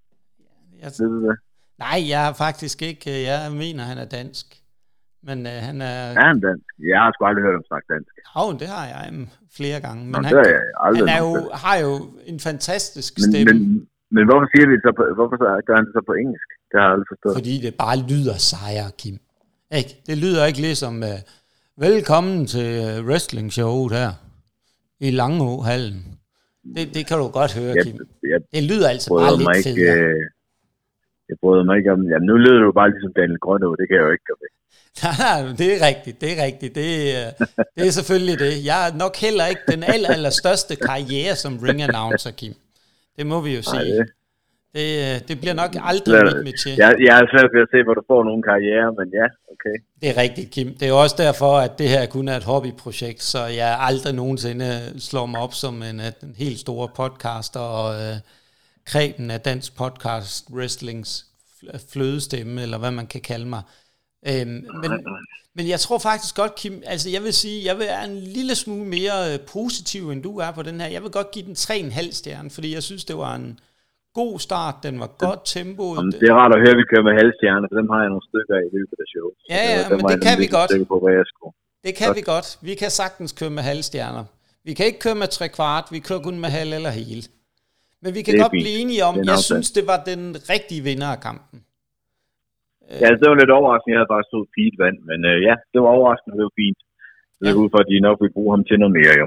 Nej, jeg er faktisk ikke. Jeg mener, han er dansk. Men han er... Er han dansk? Jeg har sgu aldrig hørt ham snakke dansk. Jo, det har jeg flere gange. Men nå, han har jo en fantastisk stemme. Men hvorfor siger vi så på, hvorfor gør han det så på engelsk? Det har jeg aldrig forstået. Fordi det bare lyder sejere, Kim. Ikke? Det lyder ikke ligesom... velkommen til wrestling-showet her. I Langeå-hallen. Det kan du godt høre, Kim. Det lyder altså bare lidt federe. Jeg bryder mig ikke om... Jamen, nu lyder du bare ligesom Daniel Grønå, det kan jeg jo ikke gøre med. Nej, det er rigtigt. Det er selvfølgelig det. Jeg er nok heller ikke den allerstørste karriere som ring-announcer, Kim. Det må vi jo sige. Nej, det bliver nok aldrig mit tjek. Jeg er svært ved at se, hvor du får nogle karriere, men ja, okay. Det er rigtigt, Kim. Det er også derfor, at det her kun er et hobbyprojekt, så jeg aldrig nogensinde slår mig op som en helt stor podcaster og... kreben af dansk podcast wrestlings flødestemme, eller hvad man kan kalde mig. Men jeg tror faktisk godt, Kim, altså jeg vil sige, jeg vil være en lille smule mere positiv, end du er på den her. Jeg vil godt give den 3,5 stjerne, fordi jeg synes, det var en god start, den var godt tempoet. Jamen, det er rart at høre, at vi kører med halvstjerner, for dem har jeg nogle stykker i løbet af showet. Ja, men det kan vi godt. På, det kan vi godt. Vi kan sagtens køre med halvstjerner. Vi kan ikke køre med 3/4, vi kører kun med halv eller hele. Men vi kan godt blive enige om, jeg synes, det var den rigtige vinder af kampen. Ja, det var lidt overraskende. Jeg havde bare stået Pete vand, men ja, det var overraskende, det var fint. Det er ud fra, at de nok vil bruge ham til noget mere, jo.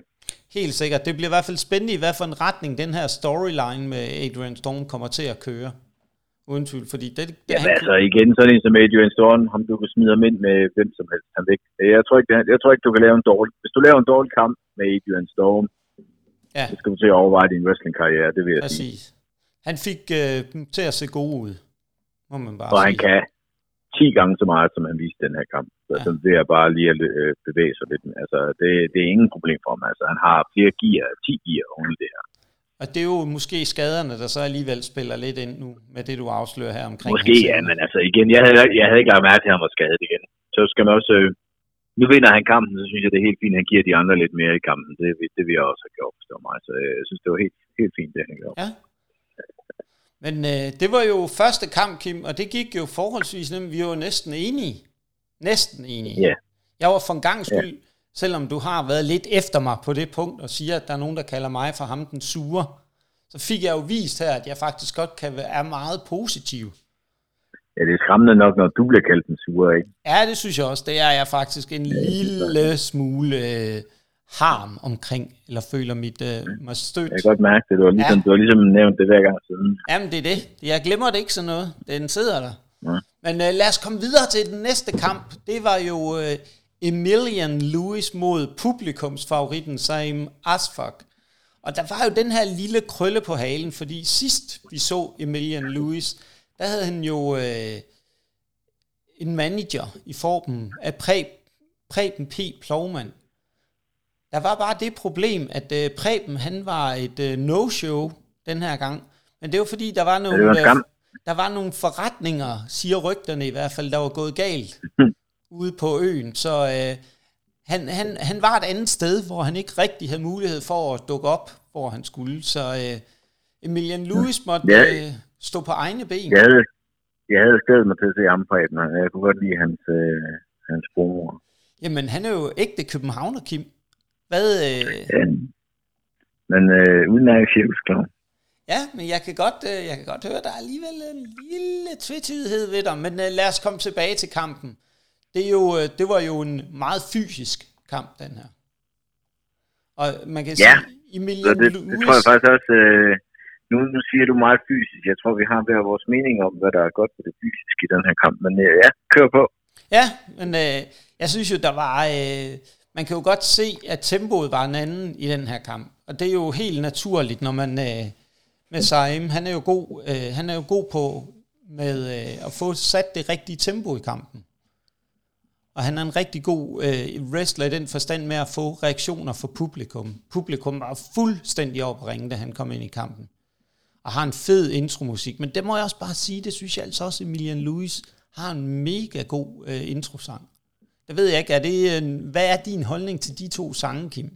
Helt sikkert. Det bliver i hvert fald spændende, i hvad for en retning den her storyline med Adrian Storm kommer til at køre. Uden tvivl, fordi det... altså igen, sådan en som Adrian Storm, ham du kan smide ham ind med hvem som helst. Han væk. Jeg tror ikke, du kan lave en dårlig... Hvis du laver en dårlig kamp med Adrian Storm, ja. Det skal du til at overveje din wrestlingkarriere, det vil jeg sige. Han fik dem til at se gode ud, må man bare og sige. Han kan 10 gange så meget, som han viste den her kamp. Så ja. Det er bare lige at bevæge sig lidt. Altså, det er ingen problem for ham. Altså, han har flere gear, 10 gear oven i det her. Og det er jo måske skaderne, der så alligevel spiller lidt ind nu, med det du afslører her omkring. Måske, ja, men altså igen, jeg havde ikke lagt mærke til, at han var skadet igen. Så skal man også... Nu vinder han kampen, så synes jeg, det er helt fint, at han giver de andre lidt mere i kampen. Det vil jeg også have gjort, forstår mig. Så jeg synes, det var helt fint, det han gjorde. Ja. Men det var jo første kamp, Kim, og det gik jo forholdsvis nemt. Vi var jo næsten enige. Ja. Jeg var for en gang skyld, selvom du har været lidt efter mig på det punkt, og siger, at der er nogen, der kalder mig for ham den sure, så fik jeg jo vist her, at jeg faktisk godt kan være meget positiv. Ja, det er skræmmende nok, når du bliver kaldt den sure, ikke? Ja, det synes jeg også. Det er jeg faktisk en lille smule harm omkring, eller føler mig stødt. Jeg kan godt mærke det. Du har ligesom nævnt det hver gang siden. Jamen, det er det. Jeg glemmer det ikke sådan noget. Den sidder der. Ja. Men lad os komme videre til den næste kamp. Det var jo Emilian Lewis mod publikumsfavoritten Saim Ashfaq. Og der var jo den her lille krølle på halen, fordi sidst vi så Emilian Lewis... Der havde han jo en manager i formen af Preben P. Plovmand. Der var bare det problem, at Preben han var et no-show den her gang. Men det var fordi, der var nogle forretninger, siger rygterne i hvert fald, der var gået galt ude på øen. Så han var et andet sted, hvor han ikke rigtig havde mulighed for at dukke op, hvor han skulle. Så Emilian Lewis måtte... Stå på egne ben. Jeg havde skrevet mig til at se ham på Eben. Jeg kunne godt lide hans sprogord. Jamen, han er jo ægte københavner, Kim. Hvad? Men uden at jeg. Ja, men jeg kan godt høre, der er alligevel en lille tvetydighed ved dig. Men lad os komme tilbage til kampen. Det var jo en meget fysisk kamp, den her. Og man kan sige... Emilian Lewis... det tror jeg faktisk også... Nu siger du meget fysisk. Jeg tror, vi har hver vores mening om, hvad der er godt for det fysiske i den her kamp. Men kør på. Ja, men jeg synes jo, der var... man kan jo godt se, at tempoet var en anden i den her kamp. Og det er jo helt naturligt, når man med Saim, han er jo god, han er jo god på med at få sat det rigtige tempo i kampen. Og han er en rigtig god wrestler i den forstand med at få reaktioner fra publikum. Publikum var fuldstændig op at ringe, da han kom ind i kampen. Og har en fed intromusik. Men det må jeg også bare sige, det synes jeg altså også, Emilian Lewis har en mega god introsang. Det ved jeg ikke, hvad er din holdning til de to sange, Kim?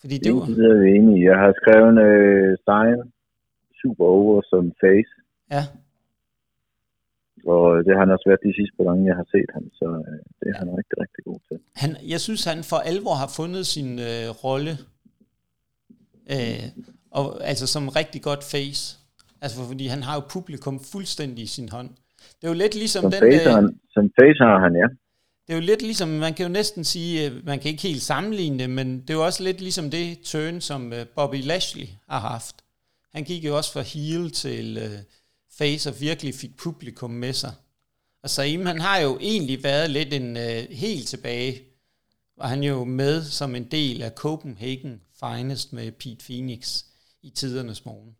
Fordi det var... Det er vi enige. Jeg har skrevet Stein super over som face. Ja. Og det har han også været de sidste par gange, jeg har set ham, så det er han rigtig, rigtig god til. Jeg synes, han for alvor har fundet sin rolle, og, altså som rigtig godt face. Altså fordi han har jo publikum fuldstændig i sin hånd. Det er jo lidt ligesom som den... som face har han, ja. Det er jo lidt ligesom, man kan jo næsten sige, man kan ikke helt sammenligne det, men det er jo også lidt ligesom det turn, som Bobby Lashley har haft. Han gik jo også fra heel til... face og virkelig fik publikum med sig. Og Saim, han har jo egentlig været lidt en helt tilbage, var han jo med som en del af Copenhagen Finest med Pete Phoenix i tidernes morgen.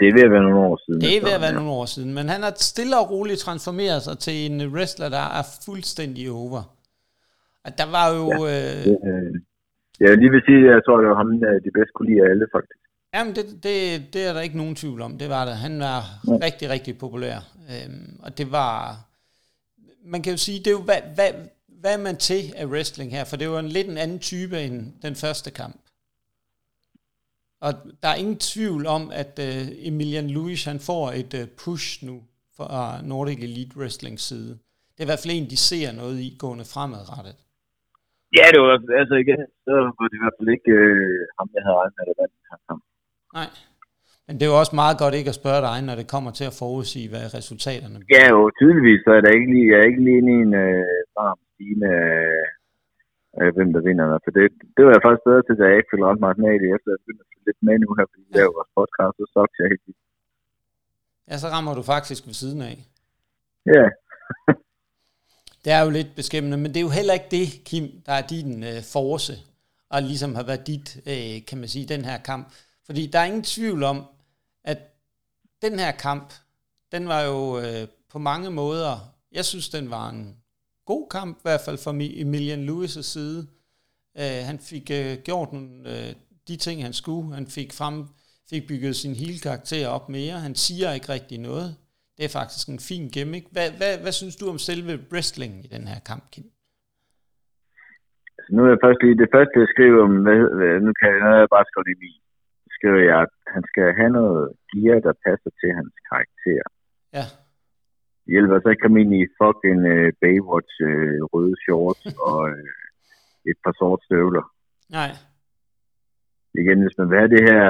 Det vil være nogle år siden. Det vil være nogle år siden, men han har stille og roligt transformeret sig til en wrestler, der er fuldstændig over. Og der var jo... Ja, jeg vil lige vil sige, at jeg tror, det var ham, de bedste kunne lide af alle, faktisk. Jamen, det er der ikke nogen tvivl om. Det var det. Han var rigtig, rigtig populær. Og det var... Man kan jo sige, det er jo, hvad er man til af wrestling her? For det var en lidt en anden type end den første kamp. Og der er ingen tvivl om, at Emilian Lewis, han får et push nu fra Nordic Elite Wrestling side. Det er i hvert fald en, de ser noget i gående fremadrettet. Ja, det var altså igen. Så var det i hvert fald ikke ham, jeg havde regnet, at det var den her kamp. Nej, men det er jo også meget godt ikke at spørge dig, når det kommer til at forudsige, hvad resultaterne bliver. Ja, jo, tydeligvis, så er det ikke lige, jeg er ikke lige inde i en varm stime af, hvem der vinder. For det var jeg faktisk bedre til, da jeg ikke følte ret meget med i det, efter jeg begyndte at følge lidt med nu her, fordi jeg laver vores podcast, så sokker jeg helt. Ja, så rammer du faktisk ved siden af. Ja. Det er jo lidt beskæmmende, men det er jo heller ikke det, Kim, der er din force, og ligesom har været dit, kan man sige, den her kamp. Fordi der er ingen tvivl om, at den her kamp, den var jo på mange måder, jeg synes, den var en god kamp, i hvert fald fra Emilian Lewis' side. Han fik gjort de ting, han skulle. Han fik bygget sin hele karakter op mere. Han siger ikke rigtig noget. Det er faktisk en fin gimmick. Hvad synes du om selve wrestlingen i den her kamp, Kim? Altså, nu er jeg først lige... Det første, jeg skriver om... Nu kan jeg bare skrive det i. Så skriver jeg, at han skal have noget gear, der passer til hans karakter. Ja. Det hjælper så ikke at komme ind i fucking Baywatch røde shorts og et par sorte støvler. Nej. Igen, hvis man vil have det her...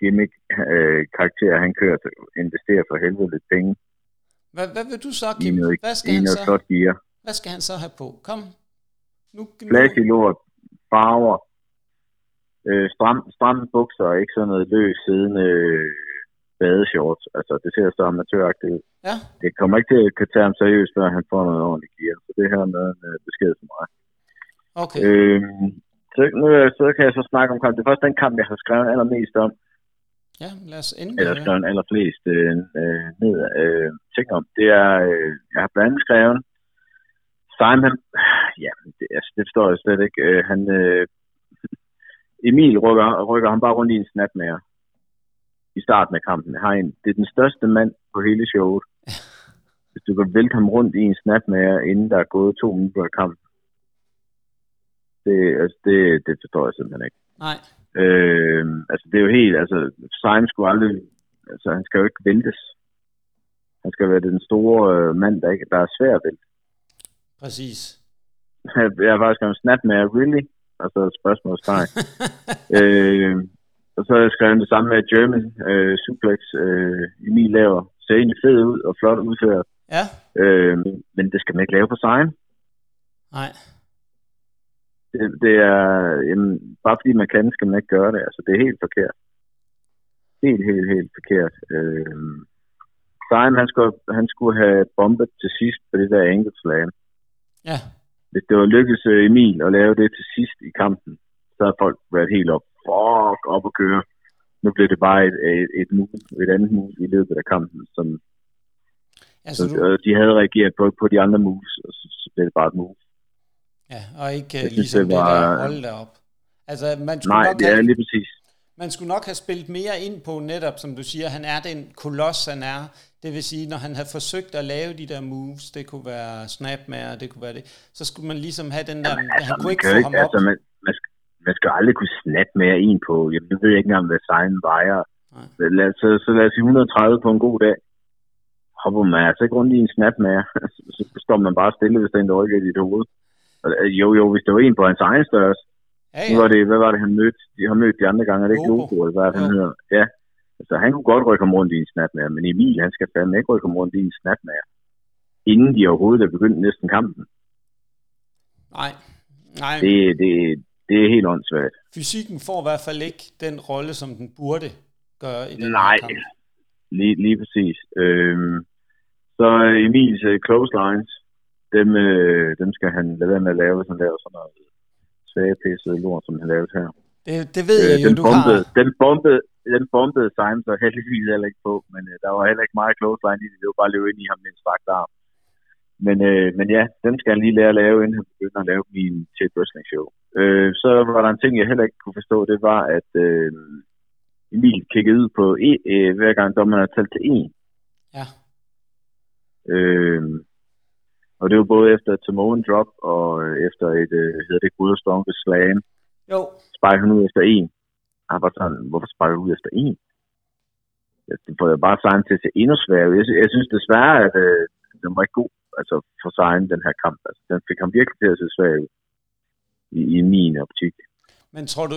gimmick karakterer, han kører til at investere for helvede lidt penge. Hvad vil du så, Kim? Hvad skal han så have på? Kom. Flash i lort, farver, stramme bukser, ikke sådan noget løs siden badeshorts. Altså, det ser så amatøragtigt ud. Ja. Det kommer ikke til at tage ham seriøst, når han får noget ordentligt gear. Så det her med en besked til mig. Okay. Så kan jeg så snakke om kamp. Det er først den kamp, jeg har skrevet allermest om. Ja, lad os endelig. Eller skrevet allerflest ned ting om. Det er, jeg har blandt andet skrevet, Saim, han, ja, det forstår jeg slet ikke. Emil rykker ham bare rundt i en snap med jer. I starten af kampen. Det er den største mand på hele showet. Hvis du kan vælte ham rundt i en snap med jer, inden der er gået 2 minutter af kampen. Det forstår jeg simpelthen ikke. Nej. Altså, det er jo helt... Altså, Saim skulle aldrig... Altså, han skal jo ikke væltes. Han skal være den store mand, der er svær at vælte. Præcis. Jeg har faktisk en snap med, really? Altså, spørgsmålstegn. Og så har jeg skrevet det samme med German suplex. Emil laver. Ser egentlig fed ud og flot udført. Ja. Men det skal man ikke lave på Saim. Nej. Det er, jamen, bare fordi man kan, skal man ikke gøre det. Altså, det er helt forkert. Helt forkert. Saim, han skulle have bombet til sidst på det der ankle slam. Ja. hvis det var lykkedes Emil at lave det til sidst i kampen, så havde folk været helt op at køre. Nu blev det bare et andet move i løbet af kampen, som altså, de havde reageret på de andre moves, og så blev det bare et move. Ja, og ikke ligesom det der holde derop. Altså, lige præcis. Man skulle nok have spillet mere ind på netop, som du siger, han er den koloss, han er. Det vil sige, når han havde forsøgt at lave de der moves, det kunne være snapmare, det kunne være det, så skulle man ligesom have den der... Jamen, altså, han kunne ikke få ham op. Altså, man skal aldrig kunne snapmare en på. Jeg ved ikke engang, hvad signen vejer. Så lad os sige 130 på en god dag. Hopper man altså ikke rundt i en snapmare. Så står man bare stille, hvis der ikke rykker i dit hoved. Jo, hvis der var en på hans egen størrelse. Ja, ja. Hvad var det, han mødte? De har mødt de andre gange, er det ikke Lobo, eller hvad han hedder? Ja, altså han kunne godt rykke ham rundt i en snapmare, men Emil, han skal fandme ikke rykke ham rundt i en snapmare, inden de overhovedet er begyndt næsten kampen. Nej. Det er helt åndssvagt. Fysikken får i hvert fald ikke den rolle, som den burde gøre i den kamp. Nej, lige præcis. Så Emils close lines, dem skal han lade være med at lave, hvis han laver sådan noget pissede lort, som han lavede her. Det ved jeg jo, Den bombede Saim så heldigvis heller ikke på, men der var heller ikke meget close line i det. Det var bare at løbe ind i ham med en strakt arm. Men ja, den skal han lige lære at lave, inden han begynder at lave min til et wrestling show. Så var der en ting, jeg heller ikke kunne forstå, det var, at Emil kiggede ud på hver gang dommeren havde talt til en. Ja. Og det var både efter et Samoan drop og efter et, hedder det Bodyslam slam. Jo. Sparker han ud efter en. Han var sådan, hvorfor sparker du ud efter en? Det får jeg bare Saim til endnu sværere. Jeg synes desværre, at den var ikke god altså, for Saim, den her kamp. Altså, den fik ham virkelig til at se svær ud i min optik. Men tror du,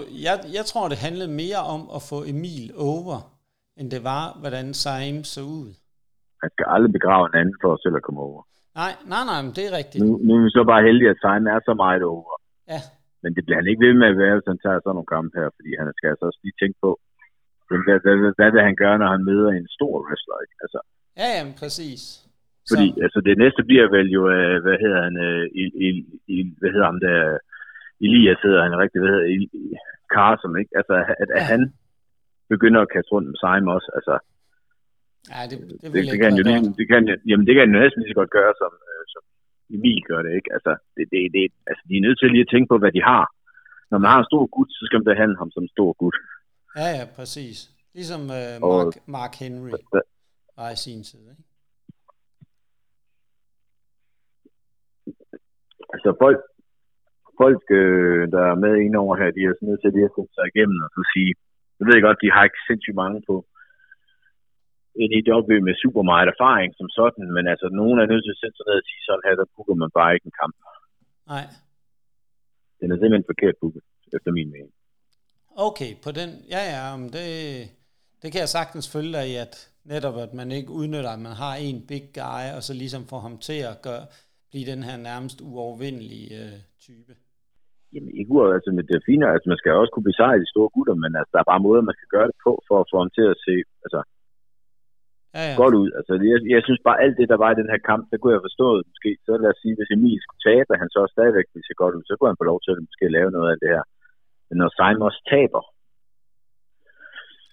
jeg tror, det handlede mere om at få Emil over, end det var, hvordan Saim så ud. Han skal aldrig begrave en anden for selv at komme over. Nej, men det er rigtigt. Nu er vi så bare heldige, at Saim er så meget over. Ja. Men det bliver han ikke ved med at være, hvis han tager sådan nogle kampe her, fordi han skal altså også lige tænke på, hvad vil han gøre, når han møder en stor wrestler, ikke? Altså. Ja, jamen, præcis. Fordi altså, det næste bliver vel jo, hvad hedder han, hvad hedder ham der, Elias hedder han rigtigt, hvad hedder Carson, ikke? Altså, at han begynder at kaste rundt med Saim også, altså. Ja, det kan han jo næsten lige så godt gøre, som Emil gør det, ikke? Altså, altså, de er nødt til lige at tænke på, hvad de har. Når man har en stor gut, så skal man behandle ham som en stor gut. Ja, præcis. Ligesom Mark Henry var i sin tid, ikke? Altså, folk der er med indover her, de er så nødt til lige at sætte sig igennem og så sige, jeg ved godt, de har ikke sindssygt mange på en EW med super meget erfaring som sådan, men altså, nogen er nødt til at sætte sig ned og sige sådan her, der booker man bare ikke en kamp. Nej. Den er simpelthen forkert booket, efter min mening. Okay, på den, det kan jeg sagtens følge dig i, at netop, at man ikke udnytter, at man har en big guy, og så ligesom får ham til at blive den her nærmest uovervindelige type. Jamen, ikke altså, men det er finere, altså, man skal også kunne besejre de store gutter, men altså, der er bare måder, man skal gøre det på, for at få ham til at se, altså, godt ud. Altså, jeg synes bare, alt det, der var i den her kamp, det kunne jeg forstå måske. Så lad os sige, hvis Emil skulle tabe, og han så stadigvæk ville se godt ud, så kunne han få lov til at måske lave noget af det her. Men når Saim også taber.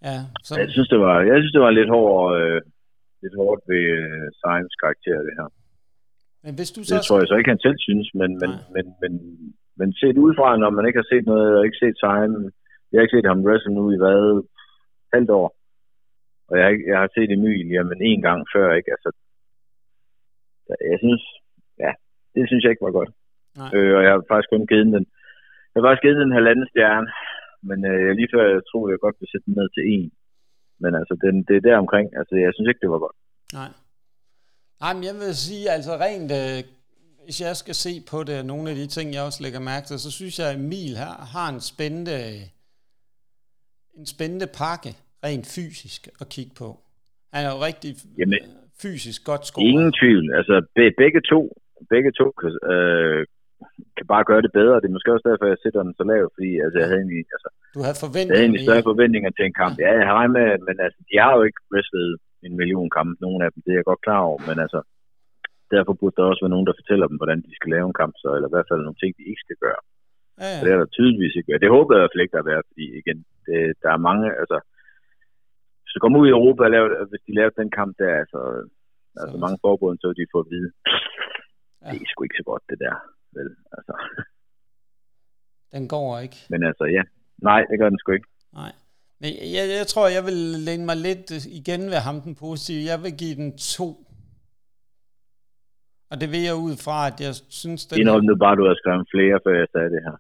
Ja, så... Jeg synes, det var lidt hårdt ved Saims karakter, det her. Men hvis du så... Det tror jeg så ikke, han selv synes, men set udefra, når man ikke har set noget, og ikke set Saim, jeg har ikke set ham wrestle nu i hvad, halvt år. Og jeg har set Emil, men en gang før, ikke? Altså, jeg synes, det synes jeg ikke var godt. Og jeg har faktisk kun givet den. Jeg har faktisk givet den 1,5 stjerne, men lige før jeg tror, jeg godt vil sætte den ned til 1. Men altså, det er der omkring. Altså, jeg synes ikke, det var godt. Nej, men jeg vil sige, altså rent, hvis jeg skal se på det, nogle af de ting, jeg også lægger mærke til, så synes jeg, at Emil her har en spændende pakke. Rent fysisk at kigge på. Han er jo rigtig fysisk godt scoret. Ingen tvivl. Altså, begge to kan bare gøre det bedre. Det er måske også derfor, jeg sætter den så lavt, fordi altså, jeg havde egentlig, altså, du havde større forventninger til en kamp. Ja, jeg har med, men altså, de har jo ikke wrestlet 1 million kampe, nogen af dem. Det er jeg godt klar over, men altså, derfor burde der også være nogen, der fortæller dem, hvordan de skal lave en kamp, så, eller i hvert fald nogle ting, de ikke skal gøre. Ja, ja. Så det er der tydeligvis ikke gør. Det håber jeg i hvert fald ikke, der er været, fordi igen, der er mange, altså, hvis du kommer ud i Europa, og hvis de laver den kamp, der er altså, der er så mange forbund, så de får at vide, ja, det er sgu ikke så godt, det der, vel, altså. Den går ikke. Men altså, ja. Nej, det gør den sgu ikke. Nej. Men jeg tror, jeg vil læne mig lidt igen ved ham den positive. Jeg vil give den 2. Og det vil jeg ud fra, at jeg synes... Det er nu bare, du har skrevet flere, før jeg sagde det her.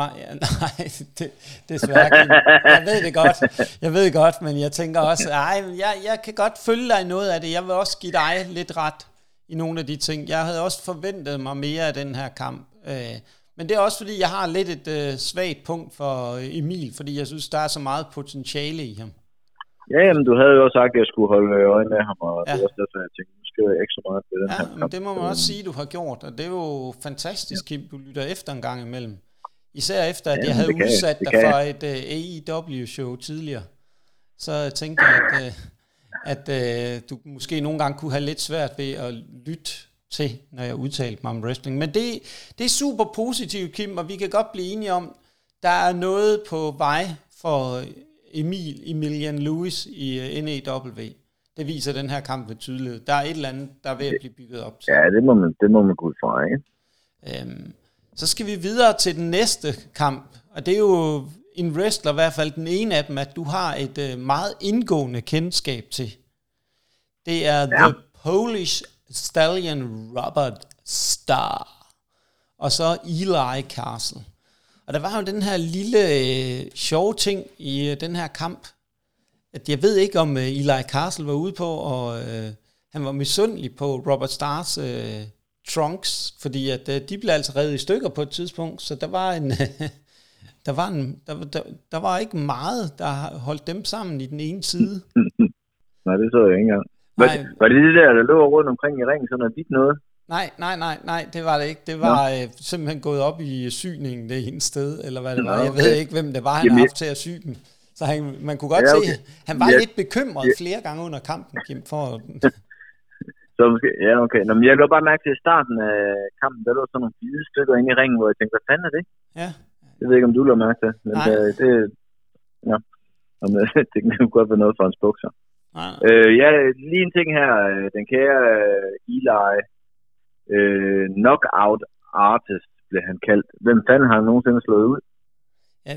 Ah, ja, nej, det er svært. Jeg ved det godt. Men jeg tænker også, jeg kan godt følge dig noget af det. Jeg vil også give dig lidt ret i nogle af de ting. Jeg havde også forventet mig mere af den her kamp. Men det er også, fordi jeg har lidt et svagt punkt for Emil, fordi jeg synes, der er så meget potentiale i ham. Ja, men du havde jo også sagt, at jeg skulle holde øje med ham, og ja, det er også derfor, jeg tænkte, nu skal jeg ikke så meget ved den her kamp. Det må man også sige, du har gjort, og det er jo fantastisk, Kim, du lytter efter en gang imellem. Især efter, at jeg havde udsat dig for et AEW-show tidligere. Så jeg tænkte, at du måske nogle gange kunne have lidt svært ved at lytte til, når jeg udtalte mig om wrestling. Men det er super positivt, Kim, og vi kan godt blive enige om, der er noget på vej for Emilian Lewis i NEW. Det viser den her kamp ved tydelighed. Der er et eller andet, der er ved at blive bygget op til. Ja, det må man gå ud fra, ikke? Så skal vi videre til den næste kamp, og det er jo en wrestler, i hvert fald den ene af dem, at du har et meget indgående kendskab til. Det er The Polish Stallion Robert Star og så Eli Castle. Og der var jo den her lille sjove ting i den her kamp, at jeg ved ikke om Eli Castle var ude på, og han var misundelig på Robert Stars trunks, fordi at de blev altså revet i stykker på et tidspunkt, så der var ikke meget, der holdt dem sammen i den ene side. Nej, det så jeg ikke engang. Var det der lå rundt omkring i ringen, sådan noget dit noget? Nej, det var det ikke. Det var simpelthen gået op i syningen det ene sted, eller hvad det var. Jeg ved ikke, hvem det var, han havde haft til at sy den. Så man kunne godt se, han var lidt bekymret flere gange under kampen, Kim, for... Så måske, ja, okay. Nå, men jeg lå bare mærke til, at i starten af kampen, der lå sådan nogle hvide stykker inde i ringen, hvor jeg tænkte, hvad fanden er det? Ja. Jeg ved ikke, om du lå mærke til, men det... Ja. Det kunne godt være noget for hans bukser. Lige en ting her, den kære Eli, knockout artist blev han kaldt. Hvem fanden har han nogensinde slået ud? Ja,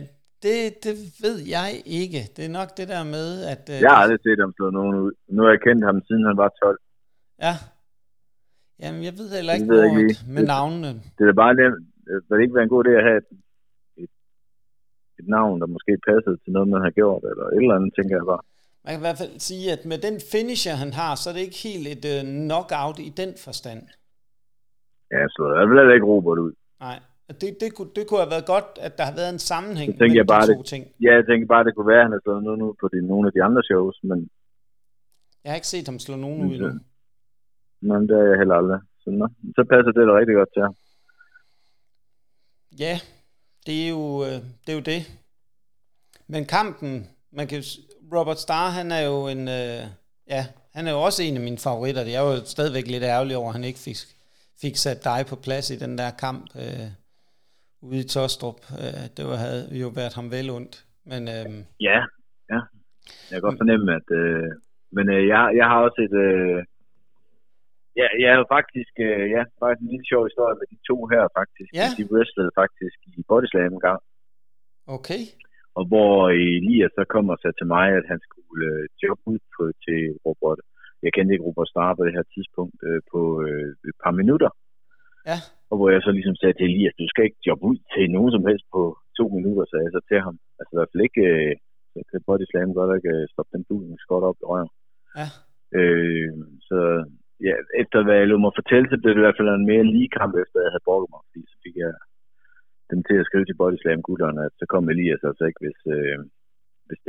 det ved jeg ikke. Det er nok det der med, at... Jeg har aldrig set ham slå nogen ud. Nu har jeg kendt ham, siden han var 12. Ja. Jamen, jeg ved heller ikke noget med navnene. Det er bare nemt. Vil det ikke være en god idé at have et navn, der måske passede til noget, man har gjort, eller et eller andet, tænker jeg bare. Man kan i hvert fald sige, at med den finisher, han har, så er det ikke helt et knockout i den forstand. Ja, så jeg vil ikke Robert ud. Nej, det kunne have været godt, at der har været en sammenhæng mellem de to ting. Ja, jeg tænker bare, det kunne være, at han har slået nogen ud på nogle af de andre shows, men... Jeg har ikke set ham slå nogen ud endnu. Nej, det har jeg heller aldrig. Så passer det da rigtig godt til ham. Ja, det er jo det. Men kampen, man kan Robert Star, han er jo han er jo også en af mine favoritter. Det er jo stadigvæk lidt ærgerlig over, at han ikke fik sat dig på plads i den der kamp ude i Tostrup. Det havde jo været ham vel ondt. Men, ja. Jeg kan godt fornemme, at... jeg har også et... jeg har faktisk... faktisk en lille sjov historie med de to her, faktisk. Ja. De wrestlede faktisk i Bodyslam en gang. Okay. Og hvor Elias så kom og sagde til mig, at han skulle jobbe ud til Robert. Jeg kendte ikke Robert Star på det her tidspunkt på et par minutter. Ja. Og hvor jeg så ligesom sagde til Elias, du skal ikke jobbe ud til nogen som helst på 2 minutter, sagde jeg så til ham. Altså i hvert fald ikke, det body slam godt ikke stoppe den buden, skot op i røven. Ja. Så ja, efter hvad jeg lod mig fortælle, så blev det i hvert fald en mere lige kamp, efter jeg havde brugt mig, fordi så fik jeg... dem til at skrive til Bodyslam-gutterne, at så kom Elias altså ikke, hvis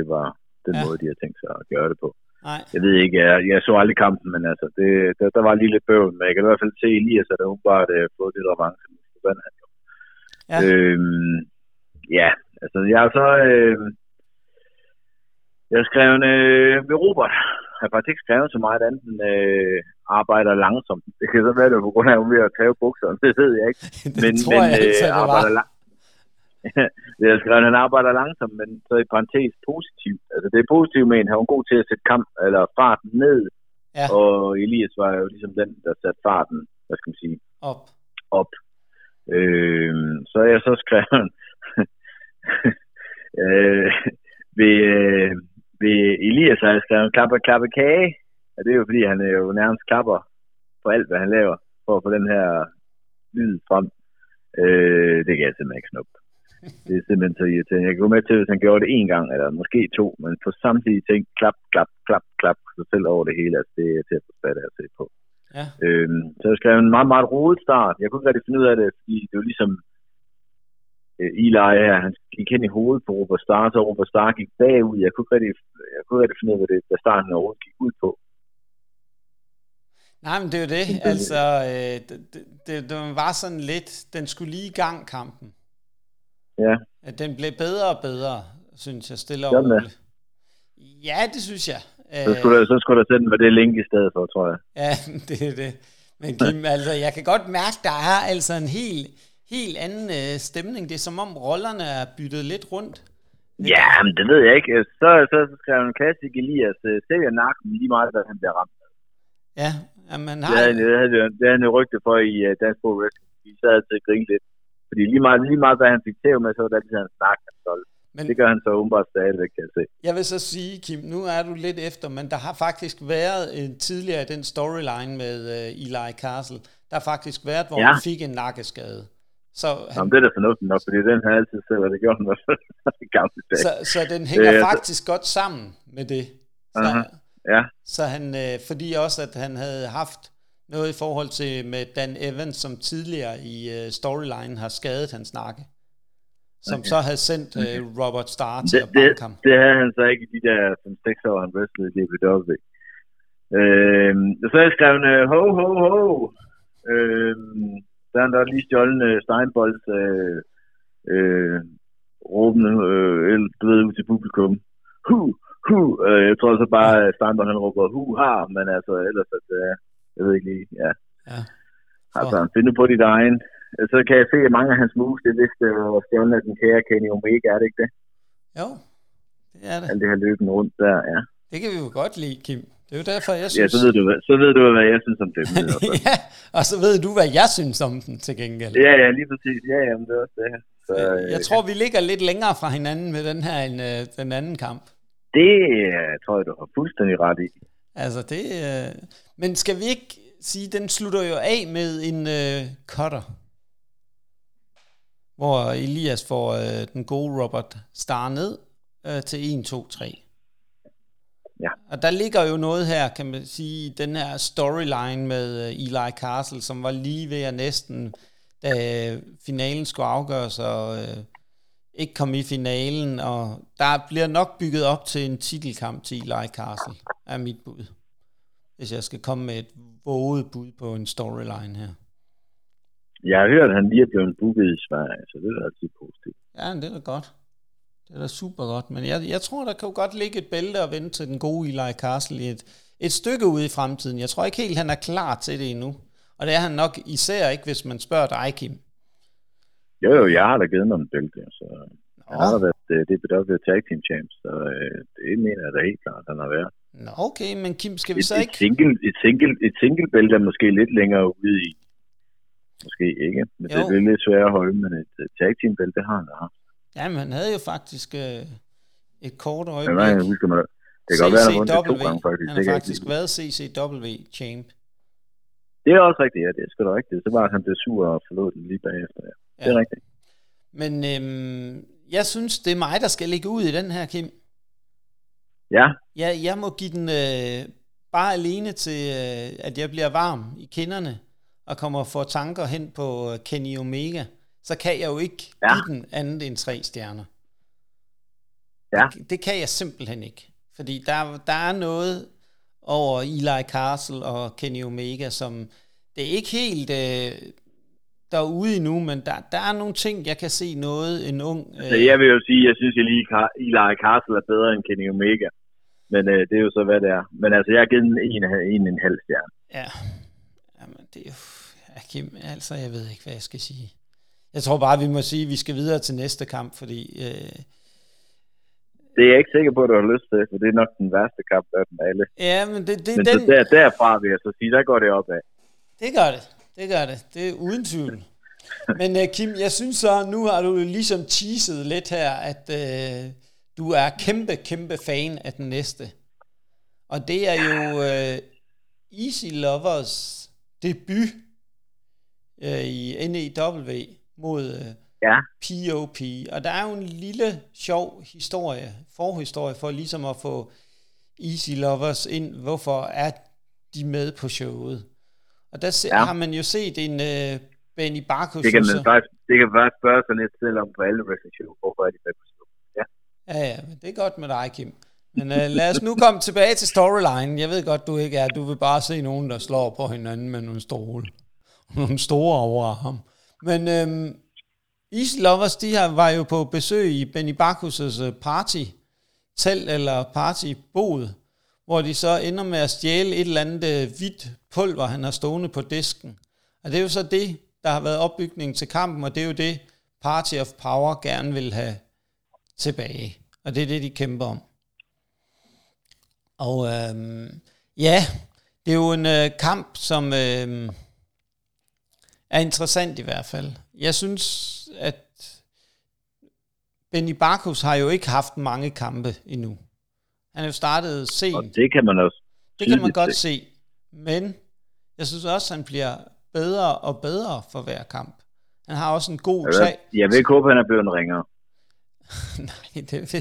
det var den måde, de havde tænkt sig at gøre det på. Nej. Jeg ved ikke, jeg så aldrig kampen, men altså, der var lige lidt bøvl, men jeg kan i hvert fald se Elias, at der åbenbart fået lidt revanche, som det var han jo. Ja. Jeg har skrevet med Robert. har faktisk ikke skrevet til mig, at den arbejder langsomt. Det kan så være, det på grund af, at hun er ved at tage bukserne. Det ved jeg ikke. Han arbejder langsomt, men så i parentes positivt. Altså, det er positivt med en. Han var god til at sætte kamp eller farten ned. Ja. Og Elias var jo ligesom den, der satte farten, hvad skal man sige, op. Så er jeg så skrevet ved Elias har jeg skrevet klapper kage, og det er jo fordi han er jo nærmest klapper på alt hvad han laver for at få den her lyd frem. Det kan jeg simpelthen ikke snuppe. Det er simpelthen så irriterende. Jeg kan gå med til, hvis han gjorde det en gang, eller måske to, men på samtidig tænke klap, så selv over det hele, at det er til at forstå det at se på. Ja. Så jeg skrev en meget, meget rodet start. Jeg kunne ikke rigtig finde ud af det, fordi det var ligesom Eli her, han gik hen i hovedet på Robert Star, så Robert Star gik bagud. Jeg kunne ikke rigtig finde ud af, hvad starten overhovedet gik ud på. Nej, men det er jo det. Altså, det var sådan lidt, den skulle lige i gang kampen. Ja. Den blev bedre og bedre, synes jeg, stille og roligt. Ja, det synes jeg. Så skulle der sætte den med det link i stedet for, tror jeg. Ja, det er det. Men Kim, altså, jeg kan godt mærke, der er altså en helt anden stemning. Det er som om rollerne er byttet lidt rundt. Ja, men det ved jeg ikke. Så skrev en klassik Elias, sælger nakken lige meget, da han bliver ramt. Ja, men nej. Det havde han jo rygte for i Dansk Pro Wrestling. Vi sad til at grine lidt. Fordi lige meget da han fik tæv med, så var det altid han snakker han solgte. Men det gør han så åbenbart stadigvæk, kan jeg se. Jeg vil så sige, Kim, nu er du lidt efter, men der har faktisk været tidligere den storyline med Eli Castle, der har faktisk været, hvor han fik en nakkeskade. Så han... Jamen, det er da fornuftigt nok, fordi den har altid selv, og det gjorde han også i gamle dag. Så den hænger faktisk godt sammen med det. Så, ja. Så han, fordi også, at han havde haft noget i forhold til med Dan Evans, som tidligere i storyline har skadet hans nakke. Som så havde sendt Robert Star til at banke ham. Det havde han så ikke i de der 5-6 år, han wrestlede i DPW. Så havde jeg skrevet, ho, ho, ho. Der er han da lige stjålende Steinbolds råbende ud til publikum. Hu. Jeg tror så bare, at Steinbold han råber hu-ha, men altså ellers, at, jeg ved ikke lige, ja. Altså, find nu på dit egen. Så kan jeg se, at mange af hans moves, det vidste og stjålende af den kære Kenny Omega, er det ikke det? Jo, det er det. Alt det her løbende rundt der, ja. Det kan vi jo godt lide, Kim. Det er jo derfor, jeg synes... Ja, så ved du hvad jeg synes om dem. Ja, og så ved du, hvad jeg synes om den til gengæld. Ja, lige præcis. Ja, men det er også det her. Så, jeg tror, vi ligger lidt længere fra hinanden med den her end den anden kamp. Det tror jeg, du har fuldstændig ret i. Altså, det... Men skal vi ikke sige, den slutter jo af med en cutter? Hvor Elias får den gode Robert Star ned til 1, 2, 3. Ja. Og der ligger jo noget her, kan man sige, den her storyline med Eli Castle, som var lige ved at næsten, da finalen skulle afgøres, og ikke komme i finalen, og der bliver nok bygget op til en titelkamp til Eli Castle, er mit bud. Hvis jeg skal komme med et våget bud på en storyline her. Jeg har hørt, at han lige er blevet booket i Sverige, så det er altid positivt. Ja, det er da godt. Det er da super godt. Men jeg tror, der kan jo godt ligge et bælte og vente til den gode Eli Castle i et stykke ude i fremtiden. Jeg tror ikke helt, han er klar til det endnu. Og det er han nok især ikke, hvis man spørger dig, Kim. Jo, jeg har da givet mig en bælte. Så jeg har da været DPW Tag Team Champs, så det mener jeg da helt klart, han har været. Nå, okay, men Kim, skal vi så ikke... Et singlebælte er måske lidt længere ude i. Måske ikke, men jo. Det er lidt svært at holde, men et tag team-bælte, det har han da haft. Ja, men han havde jo faktisk et kort øjeblik. Ja, jeg husker mig. Det kan godt være, han har vundet to gange, faktisk. Han har faktisk været CCW-champ. Det er også rigtigt, ja, det er sgu da rigtigt. Det var, at han blev sur og forlod den lige bagefter. Ja. Det er rigtigt. Men jeg synes, det er mig, der skal ligge ud i den her, Kim. Ja? Ja, jeg må give den bare alene til, at jeg bliver varm i kinderne. Og kommer og får tanker hen på Kenny Omega, så kan jeg jo ikke give den andet end 3 stjerner. Ja. Det kan jeg simpelthen ikke. Fordi der er noget over Eli Castle og Kenny Omega, som det er ikke helt derude endnu, men der er nogle ting, jeg kan se noget en ung... Så jeg vil jo sige, at jeg synes, at Eli Castle er bedre end Kenny Omega. Men det er jo så, hvad det er. Men altså, jeg har givet en halv stjerne. Ja. Jamen, det er jo... Altså, jeg ved ikke, hvad jeg skal sige. Jeg tror bare, vi må sige, at vi skal videre til næste kamp, fordi... Det er jeg ikke sikker på, at du har lyst til, for det er nok den værste kamp af dem alle. Ja, men det men den... Men derfra vil jeg så sige, der går det opad. Det gør det. Det gør det. Det er uden tvivl. Men Kim, jeg synes så, nu har du ligesom teaset lidt her, at... Du er kæmpe fan af den næste. Og det er jo Easy Loverz debut i NEW mod POP. Og der er jo en lille sjov forhistorie for ligesom at få Easy Loverz ind. Hvorfor er de med på showet? Og der har man jo set en Benny Barkhus. Det kan bare spørge sig lidt selv om på alle wrestling-show. Hvorfor er de med på showet? Ja, det er godt med dig, Kim. Men lad os nu komme tilbage til storylinen. Jeg ved godt, du ikke er. Du vil bare se nogen, der slår på hinanden med nogle stole. Nogle store overarm. Men Easy Loverz, de her var jo på besøg i Benny Barkhus' party-telt eller partybod, hvor de så ender med at stjæle et eller andet hvidt pulver, han har stående på disken. Og det er jo så det, der har været opbygningen til kampen, og det er jo det, Party of Power gerne vil have tilbage, og det er det, de kæmper om. Og det er jo en kamp, som er interessant i hvert fald. Jeg synes, at Benny Barkhus har jo ikke haft mange kampe endnu. Han har jo startet sent. Og det kan man også. Det kan man godt se. Men jeg synes også, han bliver bedre og bedre for hver kamp. Han har også en god tag. Jeg vil ikke håbe, han er blevet en ringer. Nej, det er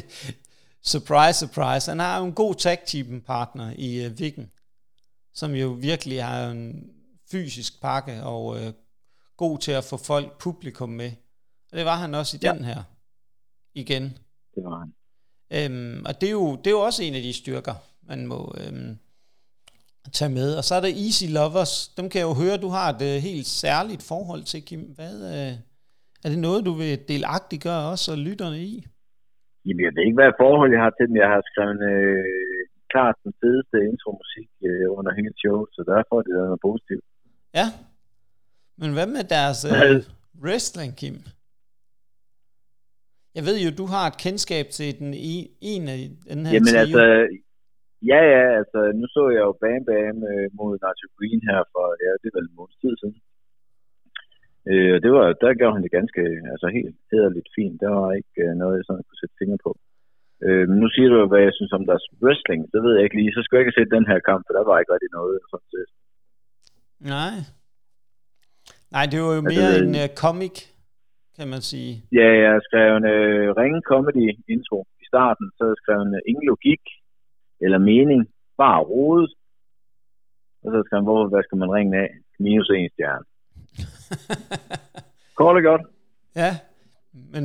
surprise, surprise. Han har jo en god tag-team partner i Viking, som jo virkelig har en fysisk pakke og god til at få publikum med. Og det var han også i den her. Igen. Det var han. Og det er jo også en af de styrker, man må tage med. Og så er der Easy Loverz. Dem kan jeg jo høre, du har et helt særligt forhold til, Kim. Hvad... Er det noget, du vil delagtigt gøre også og lytterne i? Jamen, jeg ved ikke, hvad forhold jeg har til dem. Jeg har skrevet klart den fedeste intromusik under hendes show, så derfor er det noget positivt. Ja, men hvad med deres wrestling, Kim? Jeg ved jo, du har et kendskab til en af den her trio. Jamen altså, altså, nu så jeg jo Bam Bam mod Nacho Green her for, det er vel en måneds tid siden. Der gav han det ganske helt hederligt fint. Der var ikke noget, jeg sådan kunne sætte fingre på. Men nu siger du jo, hvad jeg synes om deres wrestling. Det ved jeg ikke lige. Så skulle jeg ikke sætte den her kamp, for der var ikke rigtig noget. Sådan set. Nej, det var jo mere en comic, kan man sige. Ja, jeg skrev en ringe comedy intro i starten. Så skrev en ingen logik eller mening. Bare rodet. Og så skrev han, hvad skal man ringe af? Minus en stjerne. Kort og godt. Ja, men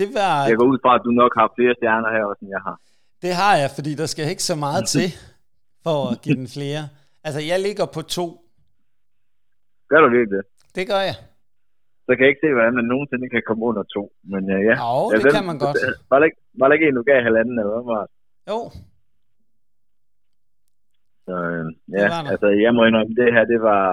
det var... Jeg går ud fra, at du nok har flere stjerner her også, end jeg har. Det har jeg, fordi der skal ikke så meget til for at give den flere. Altså, jeg ligger på 2. Gør du virkelig det? Det gør jeg. Så kan jeg ikke se, hvordan man nogensinde kan komme under 2. Men ja. Jo, det kan man godt. Var der ikke en, du gav 1,5 eller hvad var det? Jo. Så jeg må indrømme, det her, det var...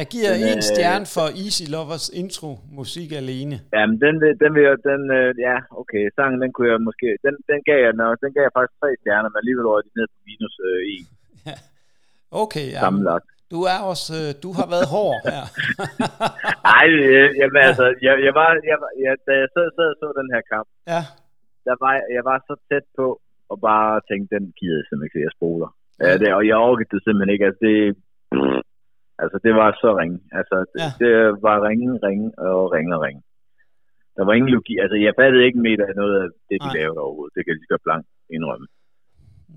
Jeg giver en stjerne for Easy Loverz intro musik alene. Jamen den sangen den kunne jeg måske den gav jeg nok, den gav jeg faktisk 3 stjerner, men alligevel røg de ned på minus 1. Ja. Okay, ja. Du er også du har været hård her. Nej, jeg da jeg sad og så den her kamp. Ja. Jeg var så tæt på og bare tænkte den gider jeg simpelthen ikke, jeg spoler. Ja, og jeg orkede det simpelthen ikke. Altså, det var så ringe. Altså, det var ringe. Der var ingen logik. Altså, jeg fattede ikke en meter af noget af det, de lavede overhovedet. Det kan jeg lige godt blankt indrømme.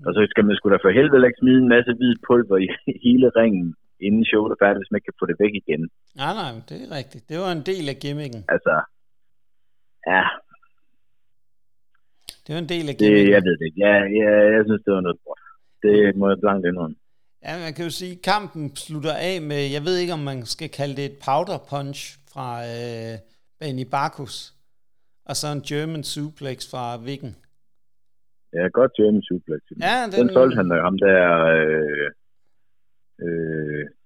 Og så skal man sgu da for helvede ikke smide en masse hvid pulver i hele ringen, inden showet er færdigt, hvis man kan få det væk igen. Nej, det er rigtigt. Det var en del af gimmicken. Altså, det var en del af gimmicken. Jeg ved det. Jeg synes, det var noget bort. Det må jeg blankt indrømme. Ja, man kan jo sige, at kampen slutter af med, jeg ved ikke, om man skal kalde det et powder punch fra Benny Barkhus. og så en German suplex fra Vicken. Ja, godt German suplex. Ja, den solgte han, ham der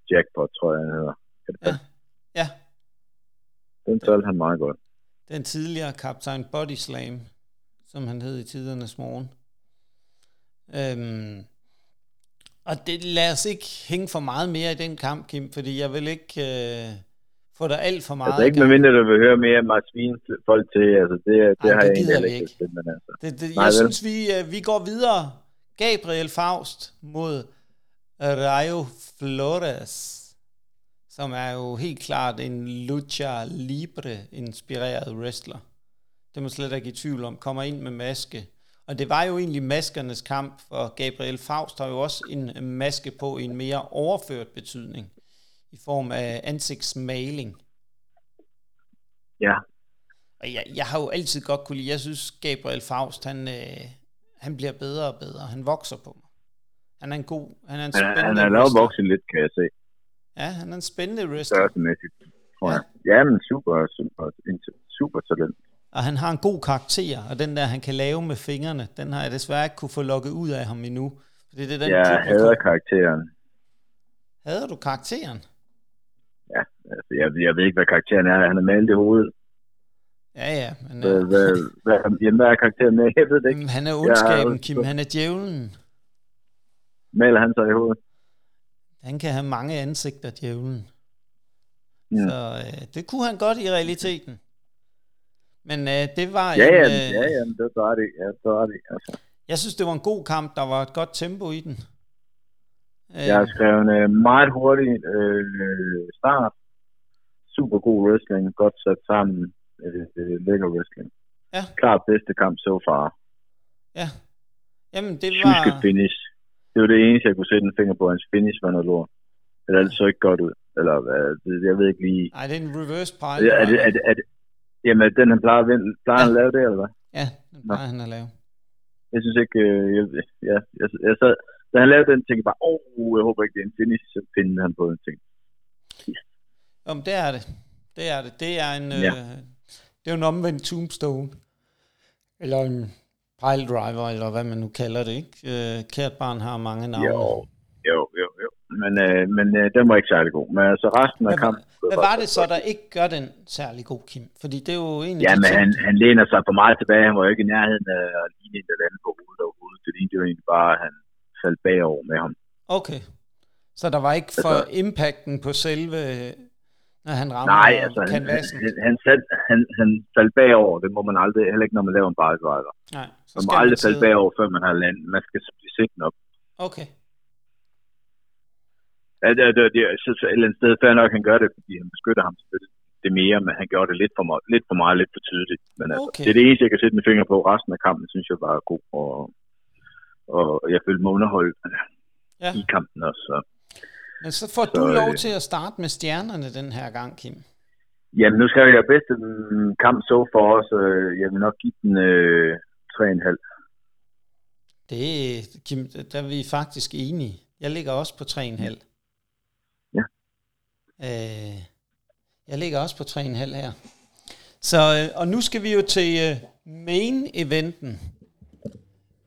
Jackpot, tror jeg, han hedder. Ja. Ja. Den solgte han meget godt. Den tidligere kaptajn Bodyslam, som han hed i tidernes morgen. Og det, lad os ikke hænge for meget mere i den kamp, Kim, fordi jeg vil ikke få dig alt for meget. Altså ikke medmindre du vil høre mere Mads Wiens folk til, altså det har jeg egentlig ikke. Altså. Nej, jeg synes, vi går videre. Gabriel Faust mod Rayo Flores, som er jo helt klart en lucha libre-inspireret wrestler. Det må slet ikke i tvivl om. Kommer ind med maske. Og det var jo egentlig maskernes kamp, for Gabriel Faust har jo også en maske på i en mere overført betydning, i form af ansigtsmaling. Ja. Og jeg har jo altid godt kunne lide, jeg synes Gabriel Faust, han bliver bedre og bedre, han vokser på mig. Han er en god, han er en spændende wrestler. Han er lavet vokset lidt, kan jeg se. Ja, han er en spændende wrestler. Ja. Jamen super talent. Og han har en god karakter, og den der, han kan lave med fingrene, den har jeg desværre ikke kunne få lukket ud af ham endnu. Fordi det er den jeg hader karakteren. Hader du karakteren? Ja, altså, jeg ved ikke, hvad karakteren er. Han er malet i hovedet. Ja, men... Hvad er karakteren med? Jeg ved det ikke. Han er ondskaben, Kim. Han er djævlen. Maler han sig i hovedet? Han kan have mange ansigter, djævlen. Ja. Så det kunne han godt i realiteten. Men det var... det var det. Ja, det var det altså. Jeg synes, det var en god kamp. Der var et godt tempo i den. Jeg har skrevet en meget hurtig start. Super god wrestling. Godt sat sammen. Lækker wrestling. Ja. Klart bedste kamp so far. Ja. Jamen, det var... Husk et finish. Det var det eneste, jeg kunne sætte en finger på. Hans finish var noget lort. Det er altså ikke godt ud. Eller jeg ved ikke lige... Nej, det er en reverse pile. Jamen, den han plejer at lave det, eller hvad? Ja, den plejer han at lave. Jeg synes ikke... Jeg sad... Da han lavede den, tænkte jeg bare, jeg håber ikke, det er en finish, så finder han på den ting. Jamen, det er det. Det er det. Det er en, det er en omvendt tombstone. Eller en pile driver, eller hvad man nu kalder det, ikke? Kært barn har mange navne. Jo. Men den var ikke særlig god. Men altså resten af kampen... Hvad var det så, der ikke gør den særlig god, Kim? Fordi det er jo egentlig... Ja, men han læner sig for meget tilbage. Han var jo ikke i nærheden af at ligne et eller andet på hovedet overhovedet. Det lignede jo egentlig bare, han faldt bagover med ham. Okay. Så der var ikke for impacten på selve, når han rammer kanvassen? Nej, altså han faldt bagover. Det må man aldrig, heller ikke når man laver en baredriver. Nej. Man må aldrig falde bagover, før man har landet. Man skal blive sigten op. Okay. Ja, jeg synes et eller andet sted fair nok, han gør det, fordi han beskytter ham det mere, men han gjorde det lidt for meget, lidt for tydeligt. Men altså, okay. Det er det eneste, jeg kan sætte mine fingre på. Resten af kampen, synes jeg, var god og jeg følte mig underholdt i kampen også. Så. Men så får du lov til at starte med stjernerne den her gang, Kim. Jamen, nu skal jeg bedste kamp så for os. Jeg vil nok give den 3,5. Det, Kim, der er vi faktisk enige. Jeg ligger også på 3,5. Ja. Jeg ligger også på 3,5 her. Så, og nu skal vi jo til main-eventen,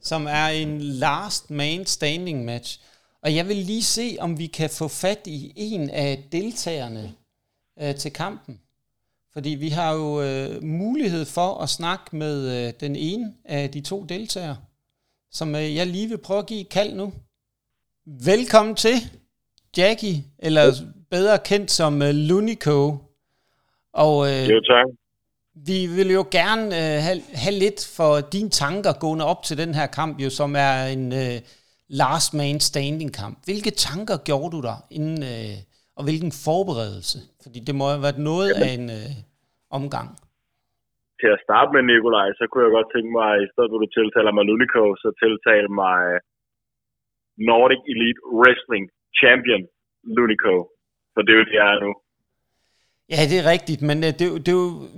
som er en last man standing match. Og jeg vil lige se, om vi kan få fat i en af deltagerne til kampen. Fordi vi har jo mulighed for at snakke med den ene af de to deltagere, som jeg lige vil prøve at give kald nu. Velkommen til, Jackie, eller bedre kendt som L'Unico. Og, jo, tak. Vi vil jo gerne have lidt for dine tanker gående op til den her kamp, jo, som er en last man standing kamp. Hvilke tanker gjorde du dig inden, og hvilken forberedelse? Fordi det må jo have været noget af en omgang. Til at starte med, Nikolaj, så kunne jeg godt tænke mig, i stedet hvor du tiltaler mig L'Unico, så tiltale mig Nordic Elite Wrestling Champion L'Unico. For det er jo det, jeg er nu. Ja, det er rigtigt, men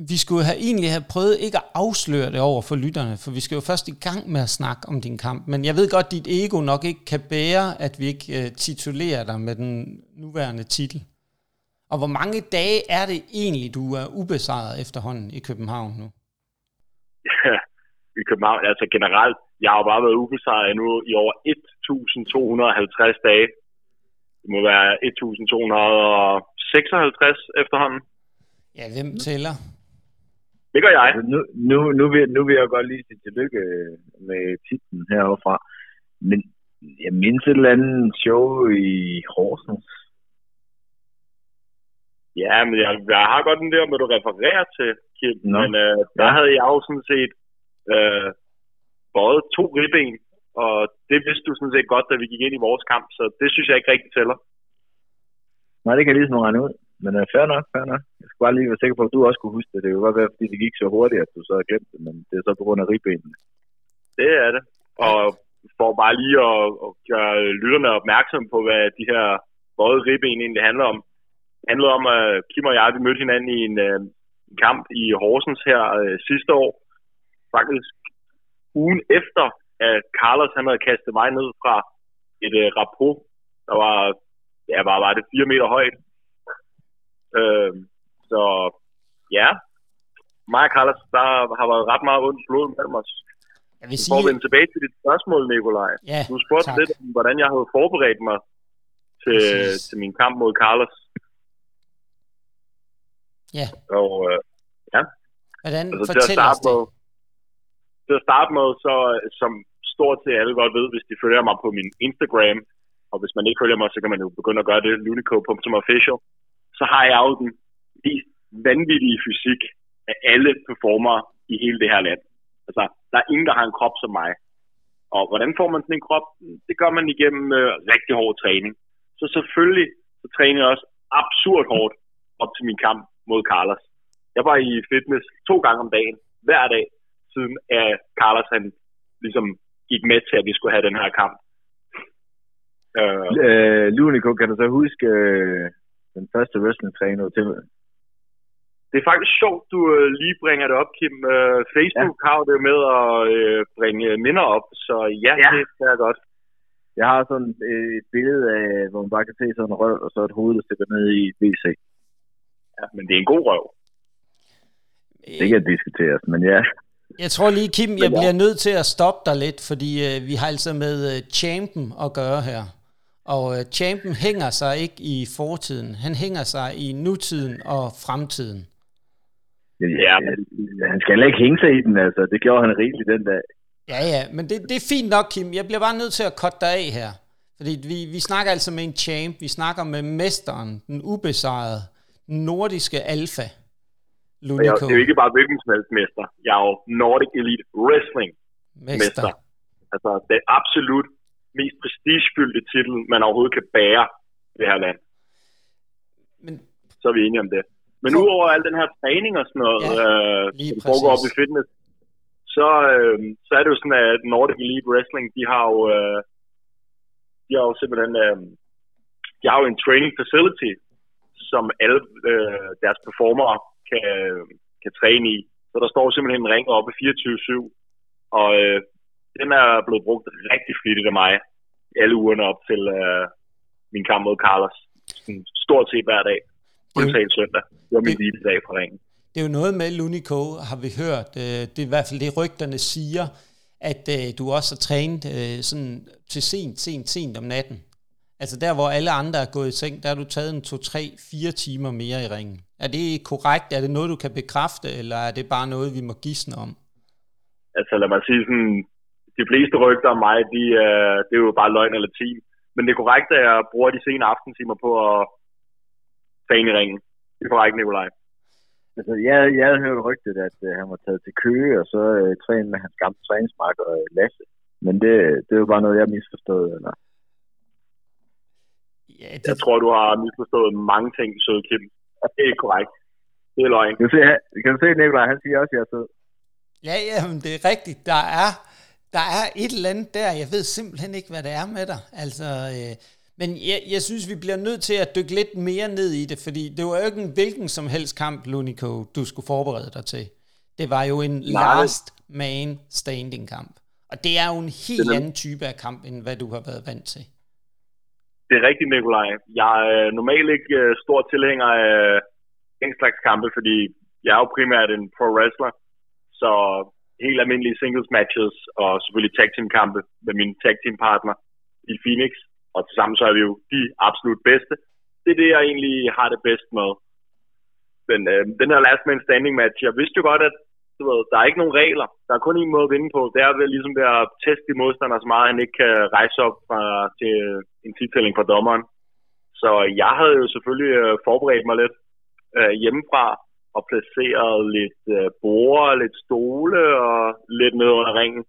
vi skulle egentlig have prøvet ikke at afsløre det over for lytterne, for vi skal jo først i gang med at snakke om din kamp, men jeg ved godt, dit ego nok ikke kan bære, at vi ikke titulerer dig med den nuværende titel. Og hvor mange dage er det egentlig, du er ubesejret efterhånden i København nu? ja, i København, altså generelt, jeg har jo bare været ubesejret nu i over 1.250 dage. Det må være 1.256 efterhånden. Ja, hvem tæller? Det gør jeg. Altså, nu vil jeg godt lige sige tillykke med titlen heroverfra. Men jeg mindes et eller andet show i Horsens. Ja, men jeg har godt den der, hvor du refererer til, Kim. No. Men der havde jeg jo sådan set både 2 ribben, og det vidste du sådan set godt, da vi gik ind i vores kamp, så det synes jeg ikke rigtig tæller. Nej, det kan jeg lige sådan regne ud. Men fair nok. Jeg skal bare lige være sikker på, at du også kunne huske det. Det kunne godt være, fordi det gik så hurtigt, at du så havde glemt det, men det er så på grund af ribbenene. Det er det. Og for bare lige at gøre lytterne opmærksom på, hvad de her både ribben egentlig handler om. Det handlede om, at Kim og jeg, vi mødte hinanden i en kamp i Horsens her sidste år. Faktisk ugen efter, at Carlos han havde kastet mig ned fra et rapport, der var, ja, var det 4 meter højt. Så ja, mig og Carlos, der har været ret meget ondt blod mellem os. Jeg vil sige... For at vende tilbage til dit spørgsmål, Nikolaj. Ja, du spurgte lidt om, hvordan jeg havde forberedt mig til min kamp mod Carlos. Ja. Og ja. Hvordan altså, fortæller os det? Til at starte med, så som stort set alle godt ved, hvis de følger mig på min Instagram, og hvis man ikke følger mig, så kan man jo begynde at gøre det, L'Unico.official, så har jeg jo den mest vanvittige fysik af alle performere i hele det her land. Altså, der er ingen, der har en krop som mig. Og hvordan får man sådan en krop? Det gør man igennem rigtig hård træning. Så selvfølgelig så træner jeg også absurd hårdt op til min kamp mod Carlos. Jeg var i fitness 2 gange om dagen, hver dag, siden at Carlos han ligesom gik med til, at vi skulle have den her kamp. L'Unico, kan du så huske den første wrestling-træner til? Det er faktisk sjovt, du lige bringer det op, Kim. Facebook har det med at bringe minder op, så ja, det er godt. Jeg har sådan et billede af, hvor man bare kan se sådan en røv, og så et hoved, der stikker ned i et WC. Ja, men det er en god røv. Det kan diskuteres, men ja. Jeg tror lige, Kim, jeg bliver nødt til at stoppe dig lidt, fordi vi har altså med champen at gøre her. Og champen hænger sig ikke i fortiden. Han hænger sig i nutiden og fremtiden. Ja, men han skal heller ikke hænge sig i den, altså. Det gjorde han rigeligt den dag. Ja, men det er fint nok, Kim. Jeg bliver bare nødt til at cutte dig af her. Fordi vi snakker altså med en champ. Vi snakker med mesteren, den ubesejrede, nordiske alfa. L'Unico. Det er jo ikke bare hvilken som helst mester. Jeg er jo Nordic Elite Wrestling mester. Altså det absolut mest prestigefyldte titel, man overhovedet kan bære i det her land. Men... Så er vi enige om det. Men udover al den her træning og sådan noget, som foregår op i fitness, så er det jo sådan, at Nordic Elite Wrestling, de har jo simpelthen de har jo en training facility, som alle deres performere kan træne i. Så der står simpelthen en ring oppe 24/7, og den er blevet brugt rigtig flittigt af mig alle ugerne op til min kamp mod Carlos. Stort set hver dag. Undtagen søndag. Det var min lille dag fra ringen. Det er jo noget med L'Unico, har vi hørt. Det er i hvert fald det, rygterne siger, at du også har trænet sådan til sent om natten. Altså der, hvor alle andre er gået i seng, der har du taget en 2-3-4 timer mere i ringen. Er det korrekt? Er det noget, du kan bekræfte, eller er det bare noget, vi må gisne om? Altså lad mig sige sådan, de fleste rygter om mig, det er jo bare løgn eller tim. Men det er korrekt, at jeg bruger de sene aftentimer på at fane i ringen. Det er korrekt, Nikolaj. Altså jeg havde hørt rygtet, at han var taget til Køge, og så træne med hans gamle træningsmarker og Lasse. Men det er jo bare noget, jeg misforstået, eller... Ja, det... Jeg tror, du har misforstået mange ting, søde Kim. Det er korrekt. Det er løgn. Kan du se, Nikolaj, han siger også, at jeg er sød. Ja, jamen, det er rigtigt. Der er et eller andet der. Jeg ved simpelthen ikke, hvad det er med dig. Altså, men jeg synes, vi bliver nødt til at dykke lidt mere ned i det, fordi det var jo ikke en hvilken som helst kamp, L'Unico, du skulle forberede dig til. Det var jo en last man standing kamp. Og det er jo en helt anden type af kamp, end hvad du har været vant til. Det er rigtigt, Nikolaj. Jeg er normalt ikke stor tilhænger af den slags kampe, fordi jeg er jo primært en pro-wrestler. Så helt almindelige singles matches, og selvfølgelig tag team kampe med min tag team partner i Phoenix, og til sammen så er vi jo de absolut bedste. Det er det, jeg egentlig har det bedst med. Den her last man standing match, jeg vidste jo godt, at du ved, der er ikke nogen regler. Der er kun en måde at vinde på. Det er ved, ligesom ved at teste de modstandere så meget, han ikke kan rejse op til en tidtælling fra dommeren. Så jeg havde jo selvfølgelig forberedt mig lidt hjemmefra og placeret lidt borde, lidt stole og lidt ned under ringen.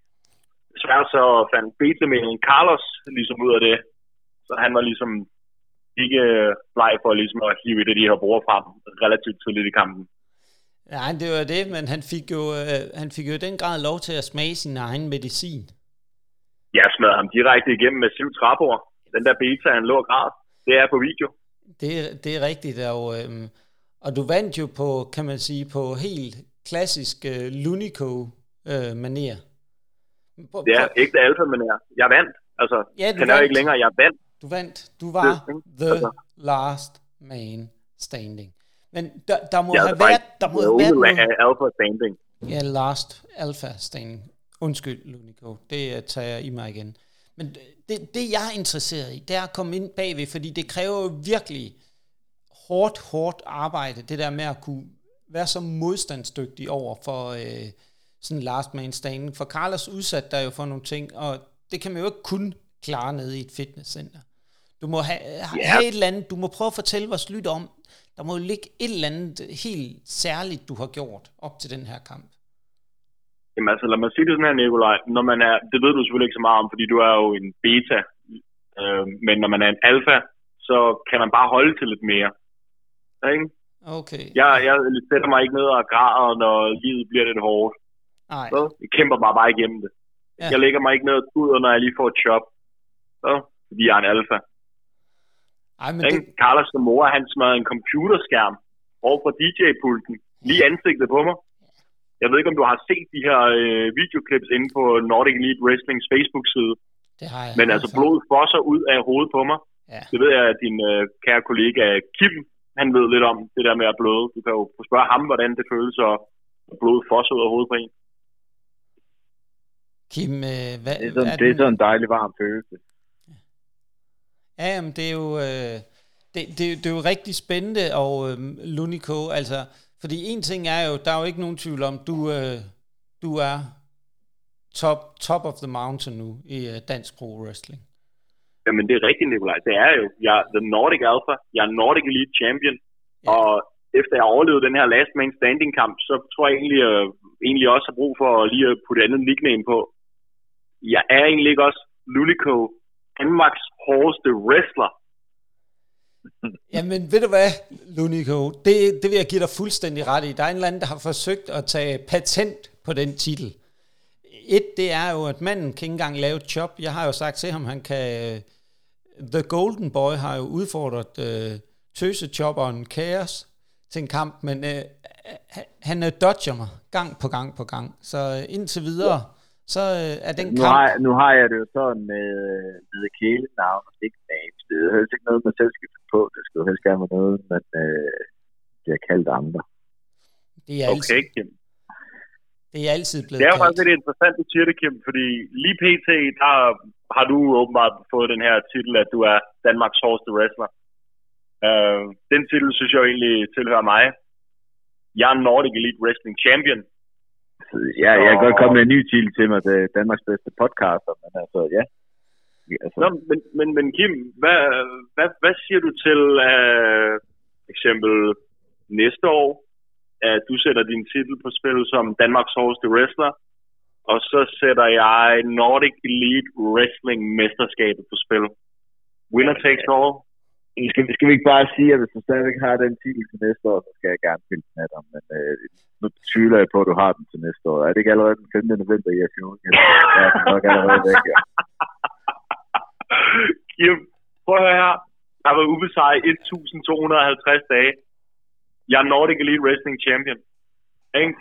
Desværre så fandt betemælen Carlos ligesom ud af det. Så han var ligesom ikke bleg for ligesom at hive det, de her borde frem relativt tidligt i kampen. Nej, det var det, men han fik jo i den grad lov til at smage sin egen medicin. Jeg smadrede ham direkte igennem med 7 trapper. Den der beta, han lå og græd, det er på video. Det er rigtigt, og du vandt jo på, kan man sige, på helt klassisk L'Unico-manér. Det er ikke det alfa-manér. Jeg vandt. Altså, ja, han er jo ikke længere, jeg vandt. Du vandt. Du var the last man standing. Men der må have været... Der må have været alpha standing. Ja, last alpha standing. Undskyld, L'Unico. Det tager jeg i mig igen. Men det jeg er interesseret i, det er at komme ind bagved, fordi det kræver jo virkelig hårdt arbejde, det der med at kunne være så modstandsdygtig over for sådan last man standing. For Carlos udsat der jo for nogle ting, og det kan man jo ikke kun klare nede i et fitnesscenter. Du må have et eller andet, du må prøve at fortælle vores lytter om. Der må jo ligge et eller andet helt særligt, du har gjort op til den her kamp. Jamen altså, lad mig sige det sådan her, Nikolaj. Når man er, det ved du selvfølgelig ikke så meget om, fordi du er jo en beta. Men når man er en alfa, så kan man bare holde til lidt mere. Ikke? Okay. Jeg sætter mig ikke ned og græder, når livet bliver lidt hårdt. Nej. Så jeg kæmper mig bare igennem det. Ja. Jeg lægger mig ikke ned ud, når jeg lige får et chop. Så fordi jeg er en alfa. Ej, men det... Carlos Zamora, han smadrede en computerskærm over fra DJ-pulten, lige ansigtet på mig. Jeg ved ikke, om du har set de her videoklips inde på Nordic Elite Wrestlings Facebook-side. Det har jeg. Men altså, blodet fosser ud af hovedet på mig. Ja. Det ved jeg, at din kære kollega Kim, han ved lidt om det der med at bløde. Du kan jo spørge ham, hvordan det føles at blodet fosser ud af hovedet på en. Kim, det er sådan en dejlig varm følelse. Ja, jamen, det er jo det er jo rigtig spændende og L'Unico, altså, fordi en ting er jo, der er jo ikke nogen tvivl om, du er top of the mountain nu i Dansk Pro Wrestling. Jamen det er rigtigt, Nikolaj, det er jo, jeg er the Nordic Alpha, jeg er Nordic Elite Champion, ja. Og efter jeg overlevede den her last man standing kamp, så tror jeg egentlig også har brug for at lige putte andet nickname på. Jeg er egentlig ikke også L'Unico, Danmarks hårdeste wrestler. Jamen, ved du hvad, L'Unico, det vil jeg give dig fuldstændig ret i. Der er en eller anden, der har forsøgt at tage patent på den titel. Det er jo, at manden kan ikke engang lave et job. Jeg har jo sagt til ham, han kan... The Golden Boy har jo udfordret tøsechopperen Chaos til en kamp, men han dodger mig gang på gang. Så indtil videre... Så er den kamp... Nu har jeg det jo sådan med kælenavn og nicknames. Det er helst ikke noget, man selv skal finde på. Det skal jo helst gerne være noget, man bliver kaldt andre. Det er altid... Okay, Kim. Det er altid blevet kaldt. Det er jo faktisk lidt interessant, du siger det, Kim, fordi lige pt. Der har du åbenbart fået den her titel, at du er Danmarks hårdeste wrestler. Den titel, synes jeg egentlig tilhører mig. Jeg er Nordic Elite Wrestling Champion. Ja, jeg kan godt komme med en ny titel til mig, det er Danmarks bedste podcaster, men altså, ja. Altså. Nå, men Kim, hvad siger du til eksempel næste år, at du sætter din titel på spil som Danmarks hårdeste wrestler, og så sætter jeg Nordic Elite Wrestling mesterskabet på spil? Winner takes all. Skal vi ikke bare sige, at hvis du stadigvæk har den titel til næste år, så skal jeg gerne finde den af dig, men nu tvivler jeg på, at du har den til næste år. Er det ikke allerede den 5. november, jeg skal ud? Ja, det er nok allerede væk, ja. Kim, prøv at høre her. Jeg har været ubesejret 1250 dage. Jeg er Nordic Elite Wrestling Champion.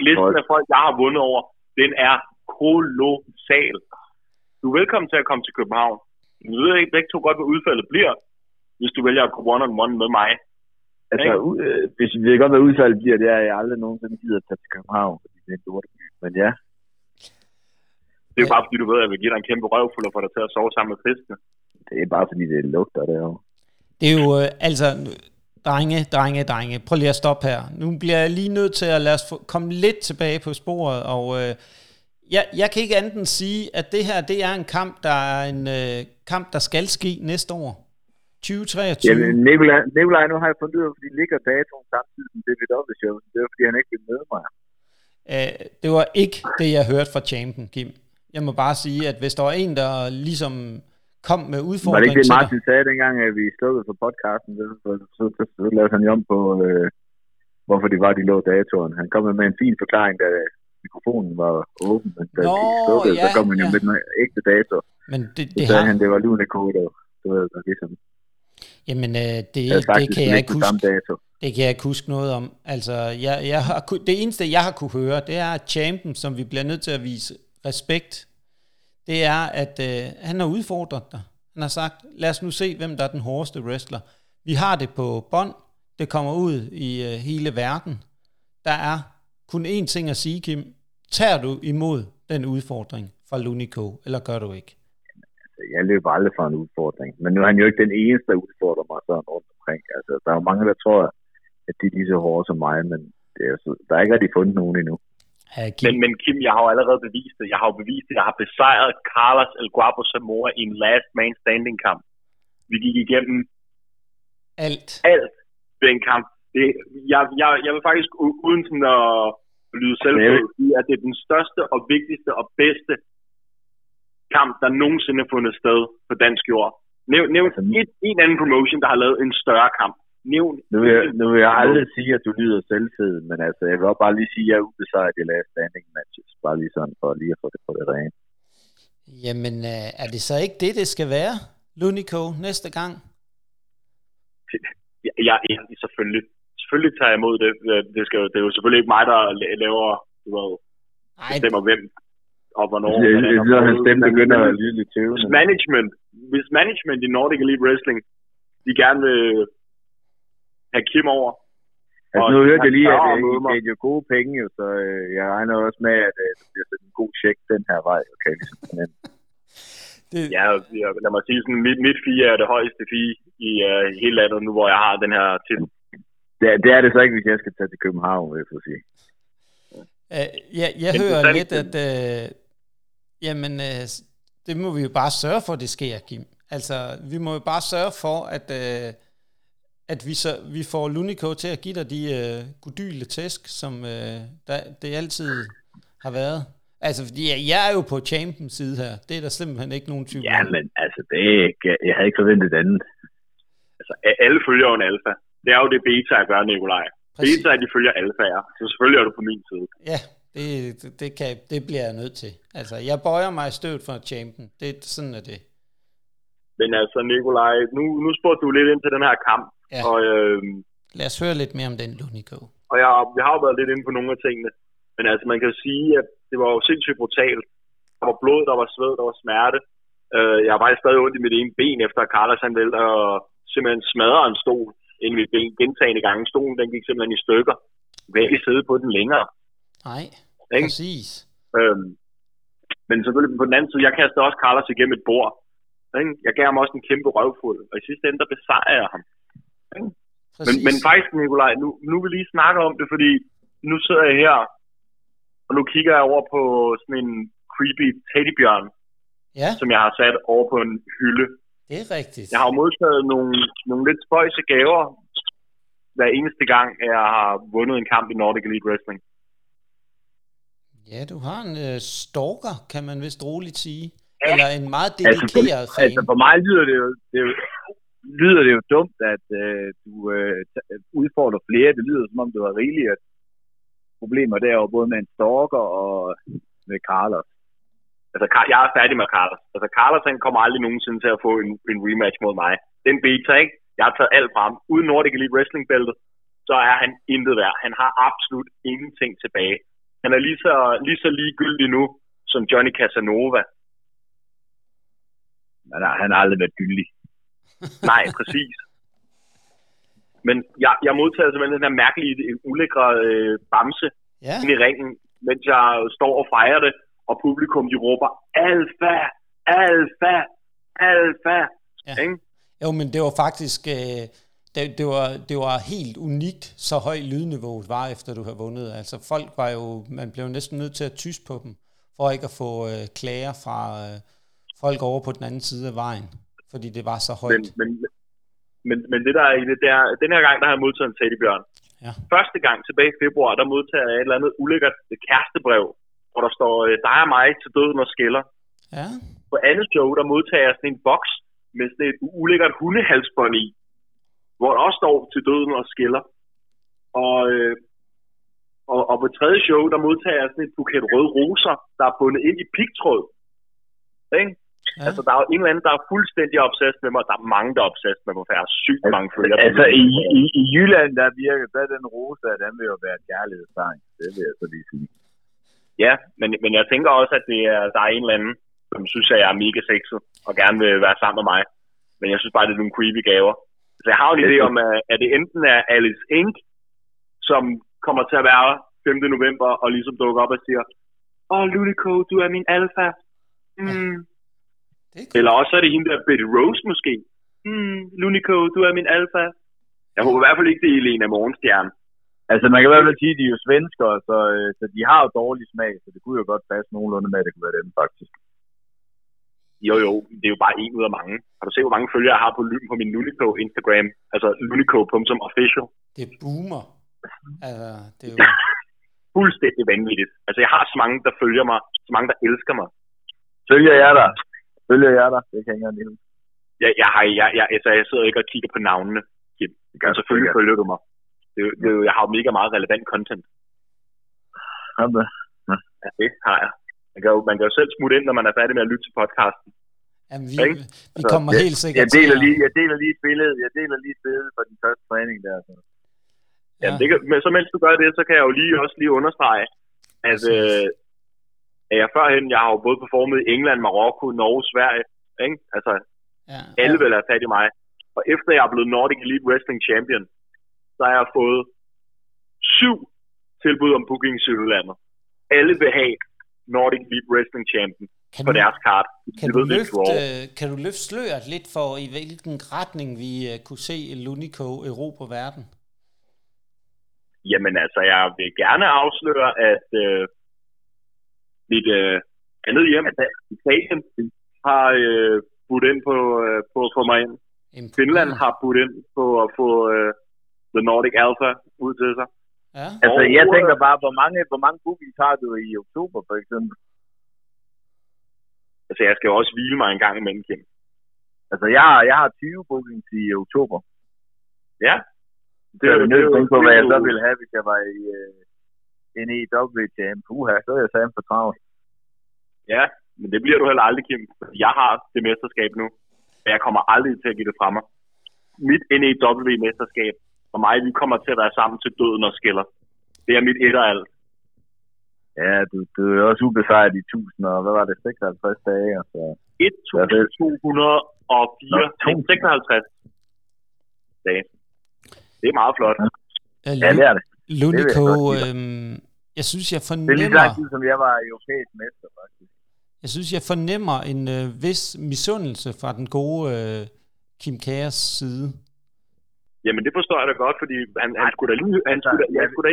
Listen af folk, jeg har vundet over, den er kolossal. Du er velkommen til at komme til København. Nu ved jeg ikke begge to godt, hvad udfaldet bliver, hvis du vælger at gå one-on-one med mig. Altså, hvis vi ved godt, hvad udfaldet bliver, det er, at jeg aldrig nogensinde gider at tage til København, fordi det er en lorteby, men ja. Det er jo bare fordi, du ved, at jeg vil give dig en kæmpe røvfuld og få dig til at sove sammen med fiskene. Det er bare fordi, det lugter derovre. Det er jo, altså... Drenge, prøv lige at stoppe her. Nu bliver jeg lige nødt til at lade os komme lidt tilbage på sporet, og jeg kan ikke andet end sige, at det her, det er en kamp, der er en kamp, der skal ske næste år. 2023. Ja, Nikolaj, nu har jeg fundet ud af, fordi ligger datoen samtidig med DBW-showet, det var fordi, han ikke ville møde mig. Det var ikke det, jeg hørte fra champion, Kim. Jeg må bare sige, at hvis der var en, der ligesom... kom med udfordringen. Var det ikke det, Martin sagde dengang, at vi slukkede for podcasten? Så lavede han jo om på, hvorfor det var, de lå datoren. Han kom med en fin forklaring, da mikrofonen var åben, men da de slukkede, så kom han jo med den ægte dato. Men det så sagde han, det var L'Unico, det var ligesom... Jamen, det kan jeg ikke huske noget om. Altså, det eneste, jeg har kunne høre, det er, at champen, som vi bliver nødt til at vise respekt, det er, at han har udfordret dig. Han har sagt, lad os nu se, hvem der er den hårdeste wrestler. Vi har det på bånd. Det kommer ud i hele verden. Der er kun én ting at sige, Kim. Tager du imod den udfordring fra L'Unico, eller gør du ikke? Jeg løber aldrig fra en udfordring. Men nu er han jo ikke den eneste, der udfordrer mig sådan rundt omkring. Altså, der er jo mange, der tror, at de er lige så hårde som mig, men det er, så der er ikke rigtig fundet nogen endnu. Men Kim, jeg har jo allerede bevist det. Jeg har besejret Carlos El Guapo Zamora i en last man standing kamp. Vi gik igennem alt ved en kamp. Jeg vil faktisk uden sådan at lyde selvfølgelig sige, at det er den største og vigtigste og bedste kamp, der nogensinde har fundet sted på dansk jord. Nævn en anden promotion, der har lavet en større kamp. Nu vil jeg aldrig sige, at du lyder selvfed, men altså, jeg vil også bare lige sige, at jeg er ubesejret i last standing matches. Bare lige sådan, for lige at få det på det rene. Jamen, er det så ikke det, det skal være, L'Unico, næste gang? Ja, selvfølgelig. Selvfølgelig tager jeg imod det. Det er jo selvfølgelig ikke mig, der laver, du ved, bestemmer hvem og hvornår. Hans stemme begynder at lyde lidt tøvende. Hvis management i Nordic Elite Wrestling, de gerne vil... Jeg Kim over. Altså, nu hørte jeg lige, at det er jo gode penge, jo, så jeg regner også med, at det bliver sådan en god check den her vej. Okay, ligesom sådan ja, lad mig sige sådan, mit fie er det højeste fie i hele landet nu, hvor jeg har den her titel. Det er det så ikke, hvis jeg skal tage til København, vil jeg få sige. Jeg hører lidt, at det må vi jo bare sørge for, det sker, Kim. Altså, vi må jo bare sørge for, at... At vi får L'Unico til at give dig de godyle tæsk, som det altid har været. Altså, fordi jeg er jo på champions side her. Det er der simpelthen ikke nogen tvivl. Ja, men altså, det er ikke, jeg havde ikke forventet andet. Altså, alle følger en alfa. Det er jo det beta gør, Nikolaj. Præcis. Beta, de følger alfa'er. Så selvfølgelig er du på min side. Ja, det bliver jeg nødt til. Altså, jeg bøjer mig i støvet for champion. Sådan er det. Men altså, Nikolaj, nu spurgte du lidt ind til den her kamp. Ja. Og, lad os høre lidt mere om den, L'Unico. Og jeg har jo været lidt inde på nogle af tingene. Men altså, man kan jo sige, at det var jo sindssygt brutalt. Der var blod, der var sved, der var smerte. Jeg har faktisk stadig ondt i mit ene ben, efter Carlos han vælter og simpelthen smadrer en stol ind i mit ben gentagende gange. Stolen, den gik simpelthen i stykker. Jeg vil ikke sidde på den længere. Nej, præcis. Men selvfølgelig på den anden side, jeg kaster også Carlos igennem et bord. Jeg gav ham også en kæmpe røvfuld. Og i sidste ende, der besejrer jeg ham. Men faktisk, Nikolaj, nu vil vi lige snakke om det, fordi nu sidder jeg her, og nu kigger jeg over på sådan en creepy teddybjørn, som jeg har sat over på en hylde. Det er rigtigt. Jeg har jo modtaget nogle lidt spøjse gaver, hver eneste gang, jeg har vundet en kamp i Nordic Elite Wrestling. Ja, du har en stalker, kan man vist roligt sige. Ja. Eller en meget dedikeret fan. Altså, for mig lyder det jo... lyder det jo dumt, at du udfordrer flere. Det lyder, som om det var rigeligt at problemer derovre, både med en stalker og med Carlos. Altså, jeg er færdig med Carlos. Altså, Carlos, han kommer aldrig nogensinde til at få en rematch mod mig. Den beta, ikke? Jeg har taget alt frem. Uden Nordic Elite Wrestling-bæltet, så er han intet værd. Han har absolut ingenting tilbage. Han er lige så ligegyldig nu, som Johnny Casanova. Men han har aldrig været gyldig. Nej, præcis. Men jeg modtager simpelthen den her mærkelige, ulækre bamse ind i ringen, mens jeg står og fejrer det. og publikum, de råber, alfa, alfa, alfa. Ja. Ikke? Jo, men det var faktisk, det var helt unikt, så høj lydniveauet var, efter du havde vundet. Altså folk var jo, man blev næsten nødt til at tyse på dem, for ikke at få klager fra folk over på den anden side af vejen, fordi det var så højt. Men det der er i det der, den her gang, der har jeg modtaget en teddybjørn. Ja. Første gang tilbage i februar, der modtager jeg et eller andet ulækkert kærestebrev, hvor der står, dig og mig til døden og skiller. Ja. På andet show, der modtager jeg sådan en boks med sådan et ulækkert hundehalsbånd i, hvor der også står til døden og skiller. Og på tredje show, der modtager jeg sådan et buket røde roser, der er bundet ind i pigtråd. Ikke? Ja. Altså, der er jo en eller anden, der er fuldstændig obsessed med mig, og der er mange, der er obsessed med mig, for jeg har sygt mange følgere. Altså, i Jylland, der virker, der den rosa, den vil jo være et kærlighedstegn. Det vil jeg så lige sige. Ja, men jeg tænker også, at der er en eller anden, som synes, at jeg er mega sexet, og gerne vil være sammen med mig. Men jeg synes bare, det er nogle creepy gaver. Så jeg har jo en idé om, at det enten er Alice Inc., som kommer til at være 5. november, og ligesom dukker op og siger, L'Unico, du er min alfa. Mm. Eller også er det hende der Betty Rose måske. L'Unico, du er min alfa. Jeg håber i hvert fald ikke, det er Elena Morgenstjerne. Altså man kan i hvert fald sige, at de er jo svenskere, så de har jo dårlig smag, så det kunne jo godt passe nogenlunde med, at det kunne være dem faktisk. Jo, det er jo bare en ud af mange. Har du set, hvor mange følgere jeg har på min L'Unico Instagram? Altså L'Unico.official. Det er boomer. Altså, det er jo... Fuldstændig vanvittigt. Altså jeg har så mange, der følger mig, så mange, der elsker mig. Følger jeg dig? Det kan jeg ikke lide. Jeg sidder ikke og kigger på navnene. Men selvfølgelig følger du mig. Det er jo, jeg har jo mega meget relevant content. Ja, det har jeg. Man kan jo selv smutte ind, når man er færdig med at lytte til podcasten. Jamen, vi kommer helt sikkert til. Jeg deler lige et billede fra din første træning der. Så. Ja. Jamen, det kan, men så mens du gør det, så kan jeg jo også lige understrege, at... Jeg har jo både performet i England, Marokko, Norge, Sverige, ikke? Altså, ja, alle vil have fat i mig. Og efter jeg er blevet Nordic Elite Wrestling Champion, så har jeg fået 7 tilbud om booking i Sjælland. Alle vil have Nordic Elite Wrestling Champion på deres kart. Kan du løfte sløret lidt for, i hvilken retning vi kunne se L'Unico Europa verden? Jamen altså, jeg vil gerne afsløre, at... Mit andet hjem i Italien har budt ind på at få mig ind. Finland har budt ind på at få The Nordic Alpha ud til sig. Ja. Altså, jeg tænker bare, hvor mange bookings har du i oktober, for eksempel? Altså, jeg skal jo også hvile mig en gang imellem, Kim. Altså, jeg har 20 bookings i oktober. Ja. Det er jo nødt til at tænke på, hvad jeg så ville have, hvis jeg var i... NEWTM, puha, så er jeg sammen for travlt. Ja, men det bliver du heller aldrig, Kim. Jeg har det mesterskab nu, og jeg kommer aldrig til at give det fra mig. Mit NEW-mesterskab for mig, vi kommer til at være sammen til døden og skiller. Det er mit et og alt. Ja, du er også ubesejret i 1000, og hvad var det, 56 dage? Altså. 1254 dage. Det er meget flot. Ja, det er det. L'Unico, jeg synes, jeg fornemmer... Det er lige lang tid, som jeg var europæisk mester, faktisk. Jeg synes, jeg fornemmer en vis misundelse fra den gode Kim Kæres side. Jamen, det forstår jeg da godt, fordi han skulle da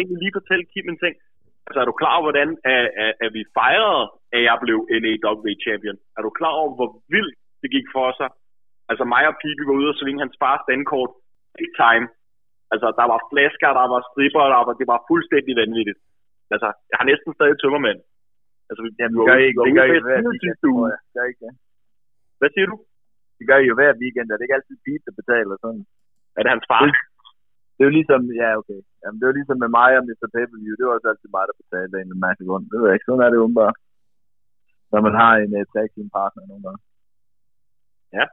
egentlig lige fortælle Kim en ting. Altså, er du klar over, hvordan at vi fejrede, at jeg blev NAW-champion? Er du klar over, hvor vildt det gik for sig? Altså, mig og Pete, vi var ude og svinge hans fars standkort. Big time. Altså, der var flasker, der var stripper, det var fuldstændig vanvittigt. Altså, jeg har næsten stadig tømmermænd. Altså, det gør I ikke. Hvad siger du? Det gør I jo hver weekend, og det er ikke altid Pete, der betaler sådan. Er det hans far? Det er jo ligesom, ja, okay. Jamen, det er jo ligesom med mig og Mr. DPW, det var også altid mig, der betalte en masse grund. Det ved jeg ikke, sådan er det umiddelbart. Når man har en tag team partner nogle gange. Ja,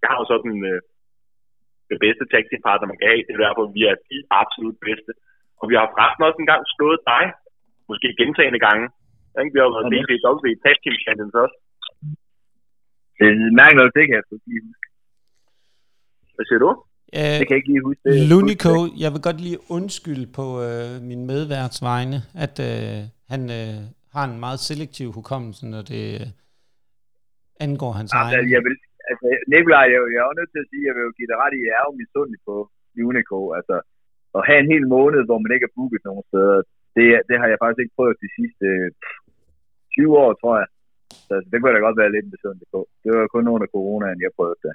jeg har jo sådan en... det bedste tag-team-partner, man kan have. Det er derfor, vi er de absolut bedste. Og vi har forresten også engang slået dig. Måske gentagende gange. Vi har jo været DPW i tag-team-champions også. Det er mærke noget, det kan jeg lige huske. Hvad siger du? Det kan jeg ikke lige huske. L'Unico, jeg vil godt lige undskylde på min medværts vegne, at han har en meget selektiv hukommelse, når det angår hans egen. Altså, Nikolaj, jeg er jo nødt til at sige, at jeg vil jo give dig ret i, at jeg er jo misundelig på L'Unico. Altså, at have en hel måned, hvor man ikke er booket nogen steder, det har jeg faktisk ikke prøvet de sidste 20 år, tror jeg. Så altså, det kunne da godt være lidt misundelig på. Det var kun under coronaen, jeg prøvede det.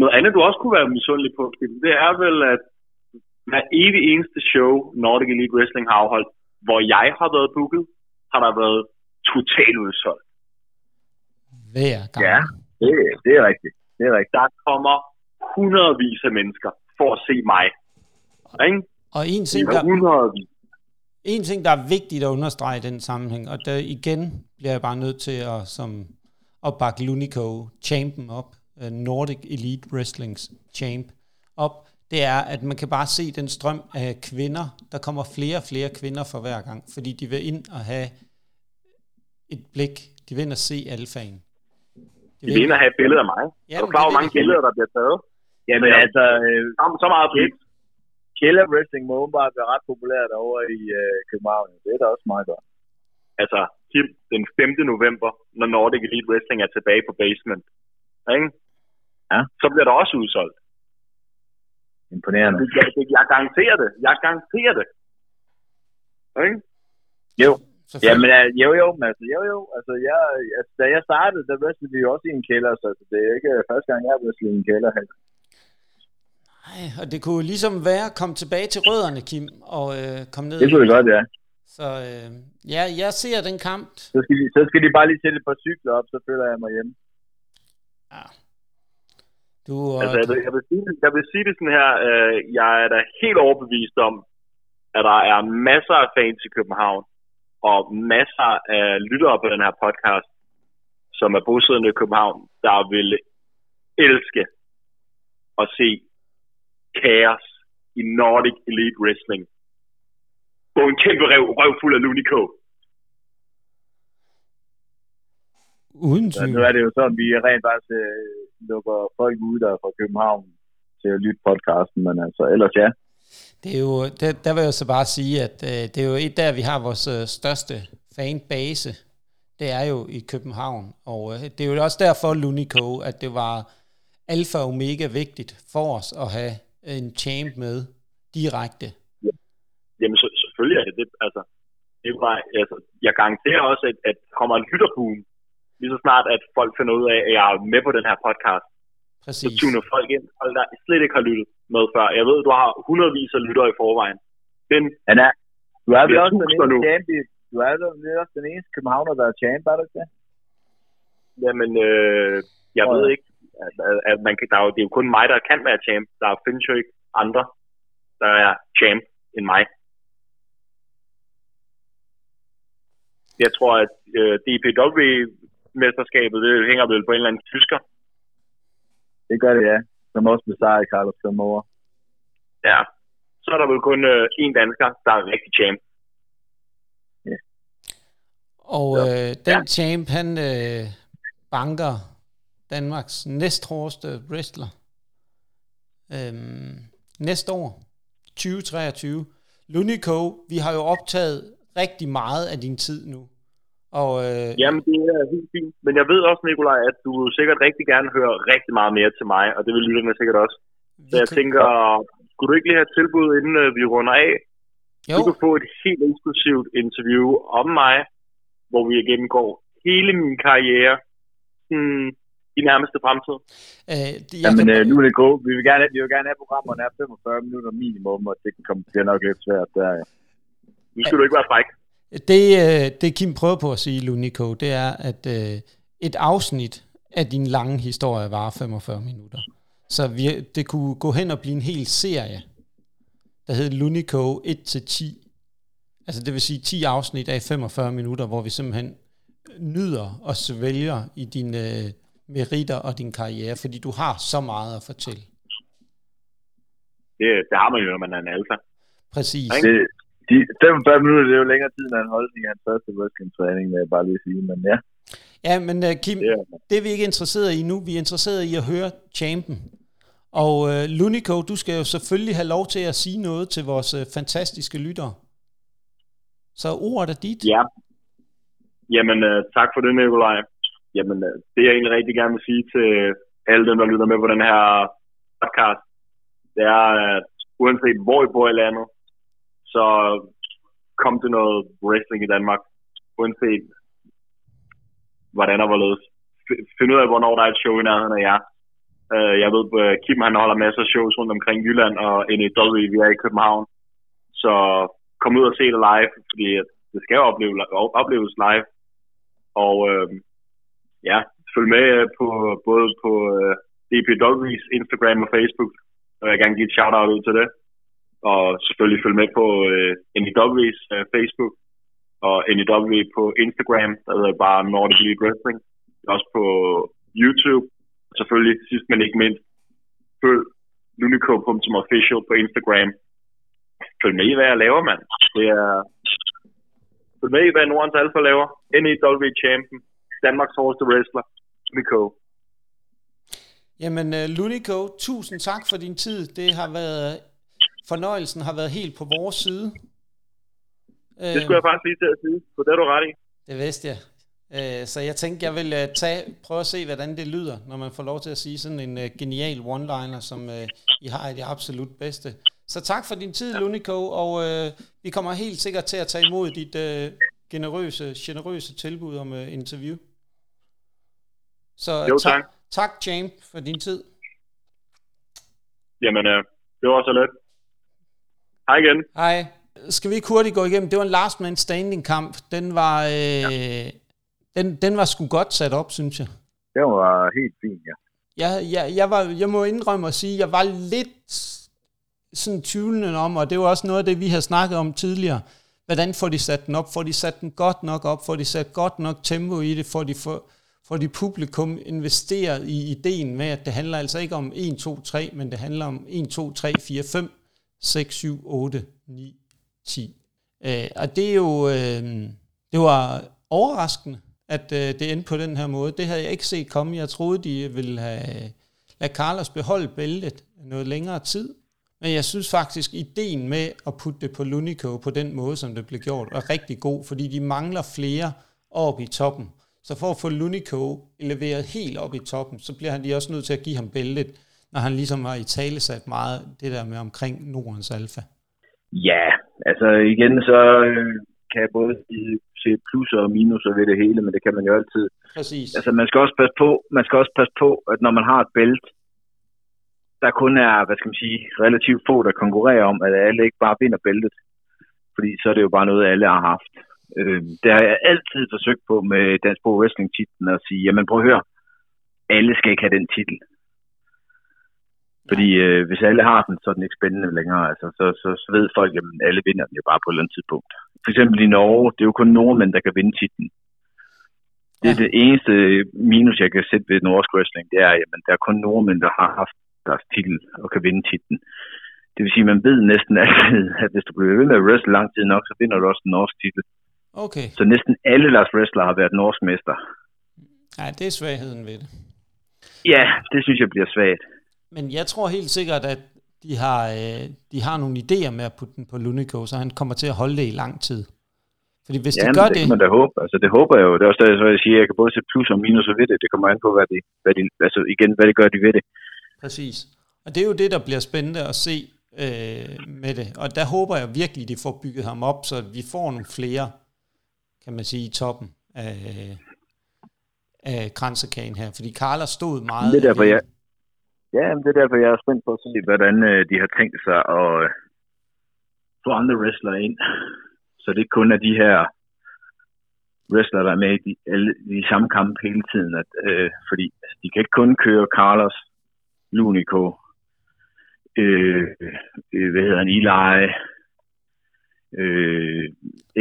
Noget andet, du også kunne være misundelig på, det er vel, at hver evig eneste show, Nordic Elite Wrestling har afholdt, hvor jeg har været booket, har der været totalt udsolgt. Hver gang. Ja, det er rigtigt. Det er rigtigt. Der kommer hundredvis af mennesker for at se mig. Ikke? Og en ting, der er vigtigt at understrege i den sammenhæng, og der igen bliver jeg bare nødt til at bakke L'Unico champen op, Nordic Elite Wrestlings champ op, det er, at man kan bare se den strøm af kvinder. Der kommer flere og flere kvinder for hver gang, fordi de vil ind og have et blik. De vil ind og se alfaen. De vil ind og have et billede af mig. Ja, der er klar, hvor mange billeder, der bliver taget. Jamen altså, så meget blik. Kjælder Wrestling må åbenbart være ret populær derovre i København. Det er da også meget godt. Altså, den 5. november, når Nordic Elite Wrestling er tilbage på basement, ikke? Ja. Så bliver der også udsolgt. Imponerende. Jeg garanterer det. Okay? Jo. Jamen, jo. Altså, da jeg startede, der wrestlede vi jo også i en kælder, så det er ikke første gang, jeg har wrestlet i en kælder. Nej, og det kunne ligesom være at komme tilbage til rødderne, Kim, og komme ned. Det kunne det godt, ja. Så ja, jeg ser den kamp. Så skal de bare lige sætte et par cykler op, så føler jeg mig hjemme. Ja. Altså, jeg vil sige det sådan her, jeg er da helt overbevist om, at der er masser af fans i København, og masser af lyttere på den her podcast, som er bosiddende i København, der vil elske at se kaos i Nordic Elite Wrestling. På en kæmpe røv fuld af L'Unico. Uden tvivl. Nu er det jo sådan, vi rent faktisk lukker folk ud der fra København til at lytte podcasten, men altså ellers ja. Det er jo, der vil jeg så bare sige, at det er jo et der, vi har vores største fanbase, det er jo i København, og det er jo også derfor L'Unico, at det var alfa og omega vigtigt for os at have en champ med direkte. Ja. Jamen selvfølgelig er det det, altså, det var, altså jeg garanterer også, at der kommer en lytterboom. Lige så snart, at folk finder ud af, at jeg er med på den her podcast. Præcis. Så tuner folk ind, og der slet ikke har lyttet med før. Jeg ved, du har hundredvis af lyttere i forvejen. Du er vel også den eneste københavner, der er champ, er det ikke det? Jamen, jeg ved ikke. At det er jo kun mig, der kan være champ. Der findes jo ikke andre, der er champ end mig. Jeg tror, at DPW-mesterskabet, det hænger vel på en eller anden tysker. Det gør det, ja. Som også blev sejret Carlos Zamora. Ja. Så er der vel kun én dansker, der er rigtig champ. Ja. Og den champ, han banker Danmarks næsthårdeste wrestler. Næste år, 2023. L'Unico, vi har jo optaget rigtig meget af din tid nu. Og, jamen, det er helt fint. Men jeg ved også, Nikolaj, at du sikkert rigtig gerne hører rigtig meget mere til mig, og det vil lytterne sikkert også. Så jeg tænker, skulle du ikke lige have et tilbud, inden vi runder af? Jo. Du kan få et helt eksklusivt interview om mig, hvor vi gennemgår hele min karriere i nærmeste fremtid. Jamen, nu er det godt. Vi vil gerne have programmerne af 45 minutter minimum, og det bliver nok lidt svært. Der, ja. Nu skal du ikke være fræk. Det Kim prøver på at sige, L'Unico, det er, at et afsnit af din lange historie varer 45 minutter. Så det kunne gå hen og blive en hel serie, der hed L'Unico 1-10. Altså det vil sige 10 afsnit af 45 minutter, hvor vi simpelthen nyder og svælger i dine meritter og din karriere, fordi du har så meget at fortælle. Det har man jo, når man er en alfa. Præcis. De 45 minutter, det er jo længere tid, end en holdning af hans første wrestling-træning, vil jeg bare lige sige, men ja. Ja, men Kim, det er vi ikke interesseret i nu. Vi er interesseret i at høre champen. Og L'Unico, du skal jo selvfølgelig have lov til at sige noget til vores fantastiske lyttere. Så ordet er dit. Ja, Jamen, tak for det, Nikolaj. Jamen, det jeg egentlig rigtig gerne vil sige til alle dem, der lytter med på den her podcast, det er, at uanset hvor I bor i landet, så kom til noget wrestling i Danmark. Uanset hvordan der var ledes. Find ud af, hvornår der er et show i nærheden af jer. Jeg ved, at Kim han holder masser af shows rundt omkring Jylland, og NEW vi er i København. Så kom ud og se det live, fordi det skal jo opleves live. Og ja, følg med på både på DPW's Instagram og Facebook, og jeg gerne give et shout-out ud til det. Og selvfølgelig følg med på NEW's Facebook og NEW på Instagram, der hedder bare Nordic Elite Wrestling. Også på YouTube. Selvfølgelig, sidst men ikke mindst, følg L'Unico.official på Instagram. Følg med i, hvad jeg laver, mand. Det er... Følg med i, hvad Nordens Alfa laver. NEW Champion. Danmarks hårdeste wrestler. L'Unico. Jamen, L'Unico, tusind tak for din tid. Det har været... Fornøjelsen har været helt på vores side. Det skulle jeg faktisk lige til at sige. For det er du ret i. Det vidste jeg. Så jeg tænkte, jeg ville prøve at se, hvordan det lyder, når man får lov til at sige sådan en genial one-liner, som I har i det absolut bedste. Så tak for din tid, L'Unico, og vi kommer helt sikkert til at tage imod dit generøse tilbud om interview. Så jo, tak, James, for din tid. Jamen, det var så let. Hej igen. Hej. Skal vi ikke hurtigt gå igennem? Det var en last man standing kamp. Den var... ja. Den var sgu godt sat op, synes jeg. Den var helt fin, ja. Jeg må indrømme at sige, at jeg var lidt sådan tvivlende om, og det var også noget af det, vi havde snakket om tidligere. Hvordan får de sat den op? Får de sat den godt nok op? Får de sat godt nok tempo i det? Får de publikum investeret i ideen med, at det handler altså ikke om 1, 2, 3, men det handler om 1, 2, 3, 4, 5, 6, 7, 8, 9, 10. Og det er jo... det var overraskende, at det endte på den her måde. Det havde jeg ikke set komme. Jeg troede, de ville have lade Carlos beholde bæltet noget længere tid. Men jeg synes faktisk, ideen med at putte det på L'Unico på den måde, som det blev gjort, er rigtig god, fordi de mangler flere op i toppen. Så for at få L'Unico leveret helt op i toppen, så bliver han lige også nødt til at give ham bæltet, når han ligesom har italesat meget det der med omkring Nordens Alfa. Ja, altså igen så... kan jeg både se plusser og minuser ved det hele, men det kan man jo altid. Præcis. Altså man skal også passe på, at når man har et bælte, der kun er, hvad skal man sige, relativt få, der konkurrerer om, at alle ikke bare vinder bæltet. Fordi så er det jo bare noget, alle har haft. Det har jeg altid forsøgt på med Dansk Pro Wrestling-titlen at sige, jamen prøv at høre, alle skal ikke have den titel. Fordi hvis alle har den, så er den ikke spændende længere. Altså, så ved folk, at alle vinder den jo bare på et eller andet tidspunkt. For eksempel i Norge, det er jo kun nordmænd, der kan vinde titlen. Det er det eneste minus, jeg kan sætte ved norsk wrestling, det er, at der er kun nordmænd, der har haft deres titel og kan vinde titlen. Det vil sige, at man ved næsten altid, at hvis du bliver ved med at wrestle lang tid nok, så vinder du også den norske titel. Okay. Så næsten alle deres wrestlere har været norsk mester. Nej, det er svagheden ved det. Ja, det synes jeg bliver svagt. Men jeg tror helt sikkert, at de har nogle idéer med at putte den på L'Unico, så han kommer til at holde det i lang tid. Fordi hvis de gør det... Ja, men det håber. Altså, det håber jeg jo. Det er også der, jeg siger, at jeg kan både se plus og minus ved det. Det kommer an på, hvad det gør de ved det. Præcis. Og det er jo det, der bliver spændende at se med det. Og der håber jeg virkelig, at de får bygget ham op, så vi får nogle flere, kan man sige, i toppen af kransekagen her. Fordi Carlos stod meget... Det er derfor, ja. Ja, det er derfor, jeg er spændt på at se, hvordan de har tænkt sig at få andre wrestlere ind. Så det kun er de her wrestlere, der er med i de samme kampe hele tiden. At, fordi de kan ikke kun køre Carlos, L'Unico, hvad hedder han, Eli,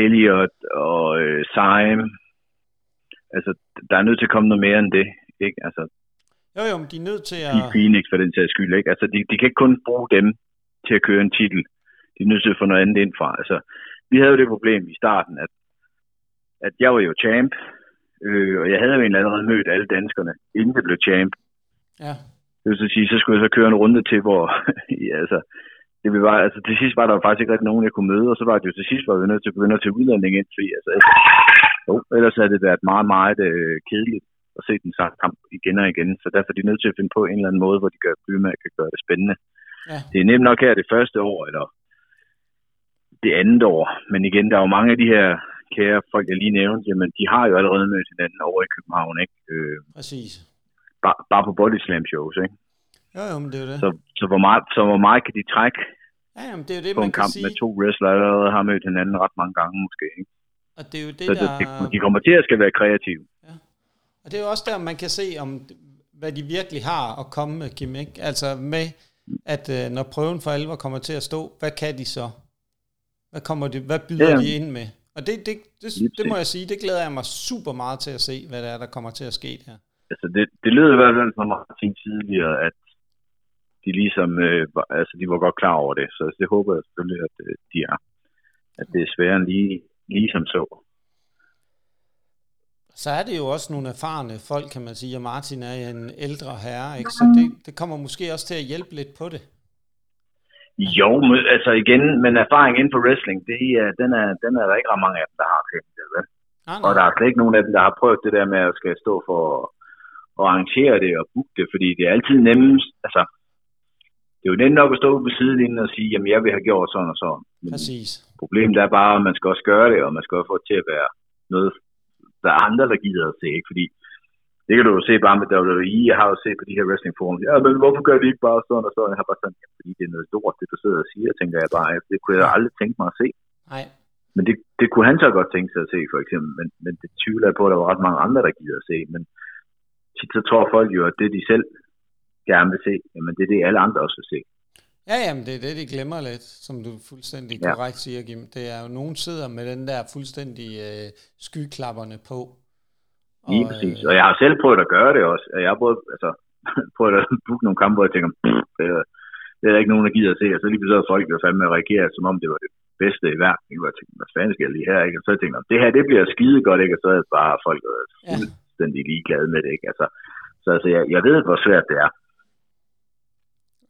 Elliot og Saim. Altså, der er nødt til at komme noget mere end det, ikke? Altså, jo, men de er nødt til at... Pete Phoenix for den sags skyld, ikke? Altså, de kan ikke kun bruge dem til at køre en titel. De er nødt til at få noget andet ind fra. Altså, vi havde jo det problem i starten, at jeg var jo champ, og jeg havde jo egentlig allerede mødt alle danskerne, inden det blev champ. Ja. Det vil sige, så skulle jeg så køre en runde til, hvor... altså, det blev bare, altså til sidst var der faktisk ikke rigtig nogen, jeg kunne møde, og så var det jo til sidst, var vi nødt til at begynde at tage udlanding ind, fordi altså, ellers havde det været meget, meget kedeligt at se den samme kamp igen og igen, så derfor er de nødt til at finde på en eller anden måde, hvor de gør bymager, kan gøre det spændende. Ja. Det er nemt nok her det første år, eller det andet år, men igen, der er jo mange af de her kære folk, jeg lige nævnte, jamen de har jo allerede mødt hinanden over i København, ikke? Præcis. Bare på Bodyslam shows, ikke? Jo, jo, men det er det. Så hvor meget kan de trække det er jo det, på man en kamp kan sige... med to wrestlere, der allerede har mødt hinanden ret mange gange måske, ikke? Og det er jo det, så der... de kommer til at skal være kreative. Ja. Og det er jo også der, man kan se, om hvad de virkelig har at komme med, Kim, ikke? Altså med, at når prøven for alvor kommer til at stå, hvad kan de så? Hvad kommer de, hvad byder de ind med? Og det må jeg sige, det glæder jeg mig super meget til at se, hvad der er, der kommer til at ske her. Altså det lyder i hvert fald som Martin tidligere, at de ligesom, altså de var godt klar over det, så det håber jeg selvfølgelig, at de er. At det er sværere end lige som så. Så er det jo også nogle erfarne folk, kan man sige, og Martin er en ældre herre, ikke? Så det kommer måske også til at hjælpe lidt på det. Jo, altså igen, men erfaring inden for wrestling, den er der ikke ret mange af dem, der har købt det, vel? Ah, og der er slet ikke nogen af dem, der har prøvet det der med at skal stå for at arrangere det og booke det, fordi det er altid nemmest, altså det er jo nemt nok at stå på sidelinjen og sige, jamen jeg vil have gjort sådan og sådan. Men præcis. Problemet er bare, at man skal også gøre det, og man skal også få det til at være noget, der er andre, der gider at se, ikke? Fordi det kan du jo se bare med WWE, jeg har jo set på de her wrestlingforums, ja, men hvorfor gør de ikke bare sådan og sådan? Jeg har bare sådan, fordi det er noget stort, det du sidder og siger, tænker jeg bare, det kunne jeg aldrig tænke mig at se. Nej. Men det kunne han så godt tænke sig at se, for eksempel, men det tvivler jeg på, at der var ret mange andre, der gider at se, men tit så tror folk jo, at det de selv gerne vil se, jamen det er det, alle andre også vil se. Ja, jamen det er det, de glemmer lidt, som du fuldstændig korrekt siger, Kim. Det er jo, nogen sidder med den der fuldstændig skyklapperne på. Lige præcis, og jeg har selv prøvet at gøre det også. Jeg har prøvet at booke nogle kampe, hvor jeg tænker, det er der ikke nogen, der gider at se. Og så lige pludselig folk, der fandme reagerer, som om det var det bedste i verden. Jeg tænkte, hvad fanden skal jeg lige her, ikke? Og så tænkte jeg, det her, det bliver skide godt, ikke? Og så er bare folk fuldstændig ligeglade med det, ikke? Altså, så altså, jeg ved, hvor svært det er.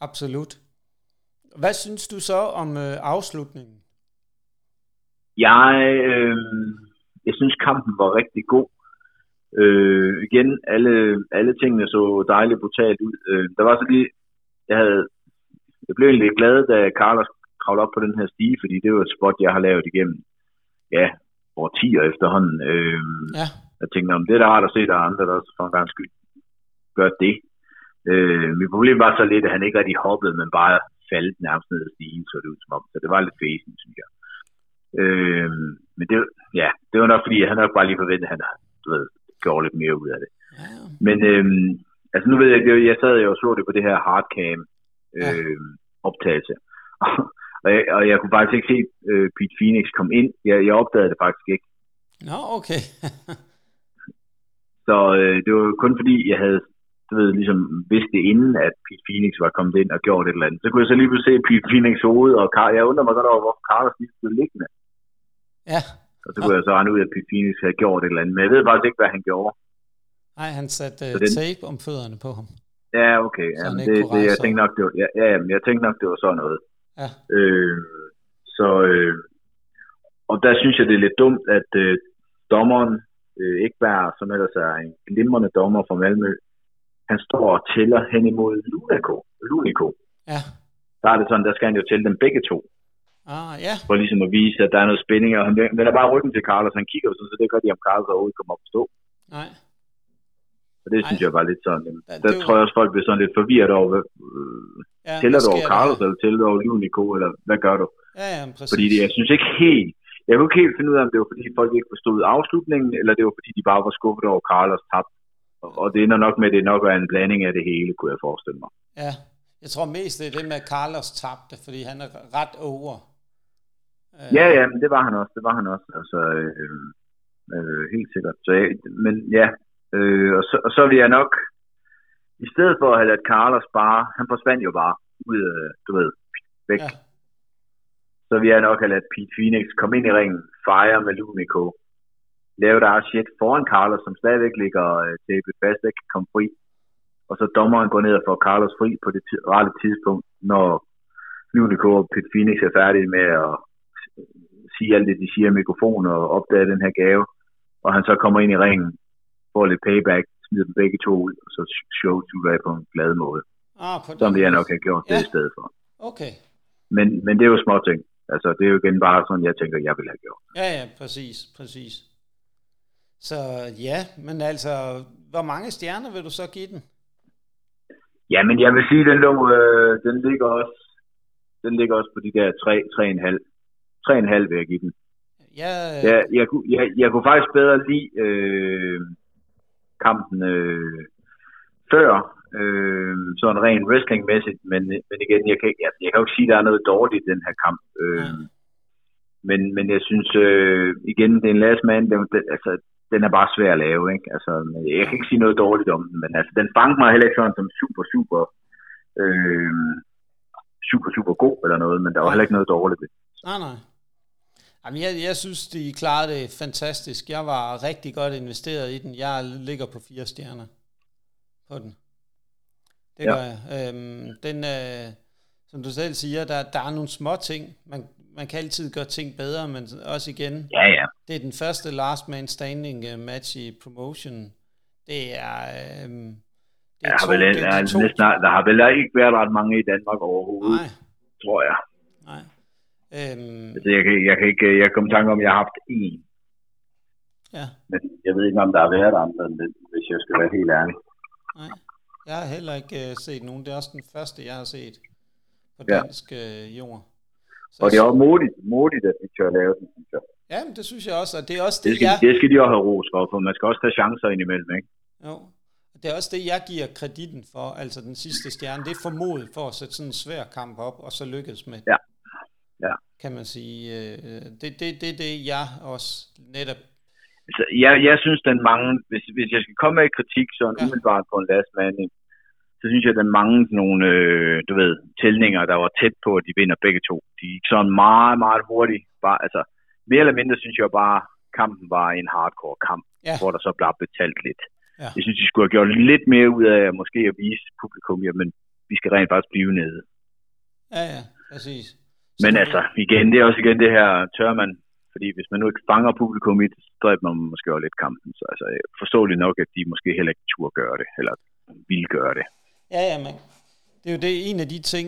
Absolut. Hvad synes du så om afslutningen? Jeg synes, kampen var rigtig god. Igen, alle tingene så dejligt brutalt ud. Der var så lige, jeg blev egentlig glad, da Carlos kravlede op på den her stige, fordi det var et spot, jeg har lavet igennem, årtier efterhånden. Jeg tænkte, om det er da rart at se, der er andre, der også for en gang skyld gør det. Mit problem var så lidt, at han ikke rigtig hoppede, men bare faldt nærmest ned ad stigen, så det ud som om. Så det var lidt fæsen, synes jeg. Men det var nok fordi, han nok bare lige forventet, at han gjorde lidt mere ud af det. Ja. Men altså nu ved jeg, jeg sad jo og så det på det her hardcam optagelse. Og jeg kunne faktisk ikke se Pete Phoenix komme ind. Jeg opdagede det faktisk ikke. Nå, okay. Så det var kun fordi, jeg havde ligesom vidste inden, at Pete Phoenix var kommet ind og gjort et eller andet. Så kunne jeg så lige pludselig se Pete Phoenix hoved, og jeg undrer mig godt over, hvorfor Carlos lige blev liggende. Ja. Og så kunne jeg så regne ud, at Pete Phoenix havde gjort et eller andet, men jeg ved faktisk ikke, hvad han gjorde. Nej, han satte tape om fødderne på ham. Ja, okay. Jamen, jeg tænkte nok, det var sådan noget. Ja. Og der synes jeg, det er lidt dumt, at dommeren Ekberg, som ellers er en glimrende dommer fra Malmø, han står og tæller hen imod L'Unico. Ja. Der er det sådan, der skal han jo tælle dem begge to. Ja. For ligesom at vise, at der er noget spænding, og han vender bare ryggen til Carlos, han kigger jo sådan, så det gør de, om Carlos overhovedet kommer op at stå. Nej. Og det synes jeg var lidt sådan, der tror jeg også, folk bliver sådan lidt forvirret over, tæller du over Carlos, eller tæller du over L'Unico, eller hvad gør du? Ja, præcis. Fordi jeg synes ikke helt, jeg kunne ikke helt finde ud af, om det var fordi folk ikke forstod afslutningen, eller det var fordi de bare var skuffet over Carlos tab. Og det ender nok med, det nok er en blanding af det hele, kunne jeg forestille mig. Ja, jeg tror mest, det er det med, at Carlos tabte, fordi han er ret over. Ja, men det var han også. Altså, helt sikkert. Så, men ja, og så vil jeg nok, i stedet for at have ladt Carlos bare, han forsvandt jo bare ud, du ved, væk. Ja. Så vil jeg nok have ladt Pete Phoenix komme ind i ringen, fejre med L'Unico, lave der shit foran Carlos, som stadigvæk ligger tæppet fast, der kan komme fri. Og så dommeren går ned og får Carlos fri på det rette tidspunkt, når L'Unico og Pete Phoenix er færdige med at sige alt det, de siger i mikrofonen og opdage den her gave, og han så kommer ind i ringen, får lidt payback, smider dem begge to ud, og så show to være på en glad måde. Som det jeg nok har gjort det i stedet for. Okay. Men det er jo små ting. Altså, det er jo igen bare sådan, jeg tænker, jeg ville have gjort. Ja, præcis. Så ja, men altså, hvor mange stjerner vil du så give den? Ja, men jeg vil sige, at den ligger også. Den ligger også på de der 3,5 vil jeg give den. Jeg kunne faktisk bedre lide kampen før, sådan rent wrestlingmæssigt, men igen, jeg kan jo ikke sige, at der er noget dårligt i den her kamp. Men jeg synes, igen, det er en last man, altså, den er bare svær at lave, ikke? Altså, jeg kan ikke sige noget dårligt om den, men altså, den fangte mig heller ikke sådan som super god eller noget, men der var heller ikke noget dårligt. Nej. Jamen, jeg synes, de klarede det fantastisk. Jeg var rigtig godt investeret i den. Jeg ligger på 4 stjerner på den. Det gør jeg. Som du selv siger, der er nogle små ting. Man kan altid gøre ting bedre, men også igen, det er den første last man standing match i promotion. Det er... Der har vel ikke været ret mange i Danmark overhovedet, tror jeg. Nej. Altså, jeg kom i tanke om, at jeg har haft én. Ja. Men jeg ved ikke, om der har været andre, hvis jeg skal være helt ærlig. Nej, jeg har heller ikke set nogen. Det er også den første, jeg har set på dansk jord. Så, og det er også modigt, at vi tør lave den. Ja, men det synes jeg også, og det er også det, det skal de også have ros for, for man skal også tage chancer indimellem, ikke? Jo. Det er også det, jeg giver kreditten for, altså den sidste stjerne. Det er formodet for at sætte sådan en svær kamp op, og så lykkes med det, kan man sige. Det jeg også netop... Altså, jeg synes, den mange... Hvis jeg skal komme med et kritik, sådan umiddelbart på en last man, så synes jeg, den mange nogle, tællinger, der var tæt på, at de vinder begge to. De gik sådan meget, meget hurtigt. Bare, altså, mere eller mindre synes jeg bare, kampen var en hardcore kamp, hvor der så blev betalt lidt. Ja. Jeg synes, de skulle have gjort lidt mere ud af måske at vise publikum, men vi skal rent faktisk blive nede. Ja, præcis. Så men altså, igen, det er også igen det her tørmand, fordi hvis man nu ikke fanger publikum i det, så dræber man måske også lidt kampen. Så altså, forståeligt nok, at de måske heller ikke turde gøre det, eller ville gøre det. Ja, men det er jo en af de ting,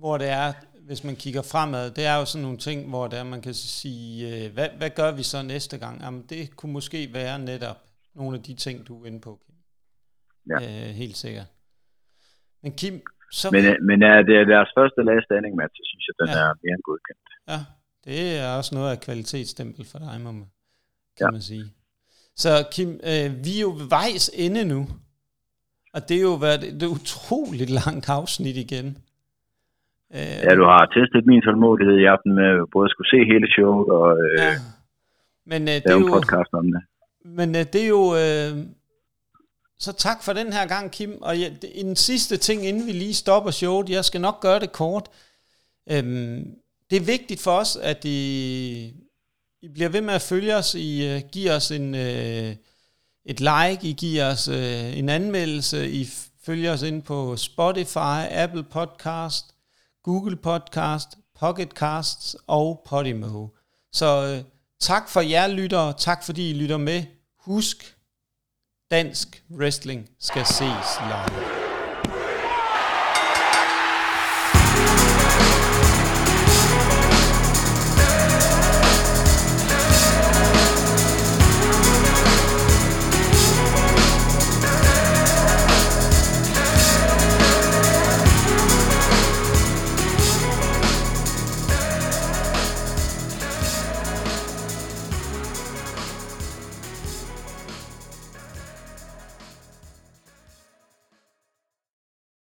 hvor det er, hvis man kigger fremad, det er jo sådan nogle ting, hvor det er, man kan sige, hvad gør vi så næste gang? Jamen, det kunne måske være netop nogle af de ting, du er inde på, Kim. Helt sikkert. Men Kim, så... Men er det deres første last standing match, så synes jeg, den er mere end godkendt. Ja, det er også noget af kvalitetsstempel for dig, kan man sige. Så Kim, vi er jo ved vejs ende nu, og det er jo været et utroligt langt afsnit igen. Du har testet min tålmodighed i aften med både at skulle se hele showet og lave en podcast om det. Men det er jo... Så tak for den her gang, Kim. Og en sidste ting, inden vi lige stopper showet. Jeg skal nok gøre det kort. Det er vigtigt for os, at I bliver ved med at følge os. I giver os et like. I giver os en anmeldelse. I følger os ind på Spotify, Apple Podcast, Google Podcast, Pocket Casts og Podimo. Så... Tak for jer lyttere, tak fordi I lytter med. Husk, dansk wrestling skal ses live.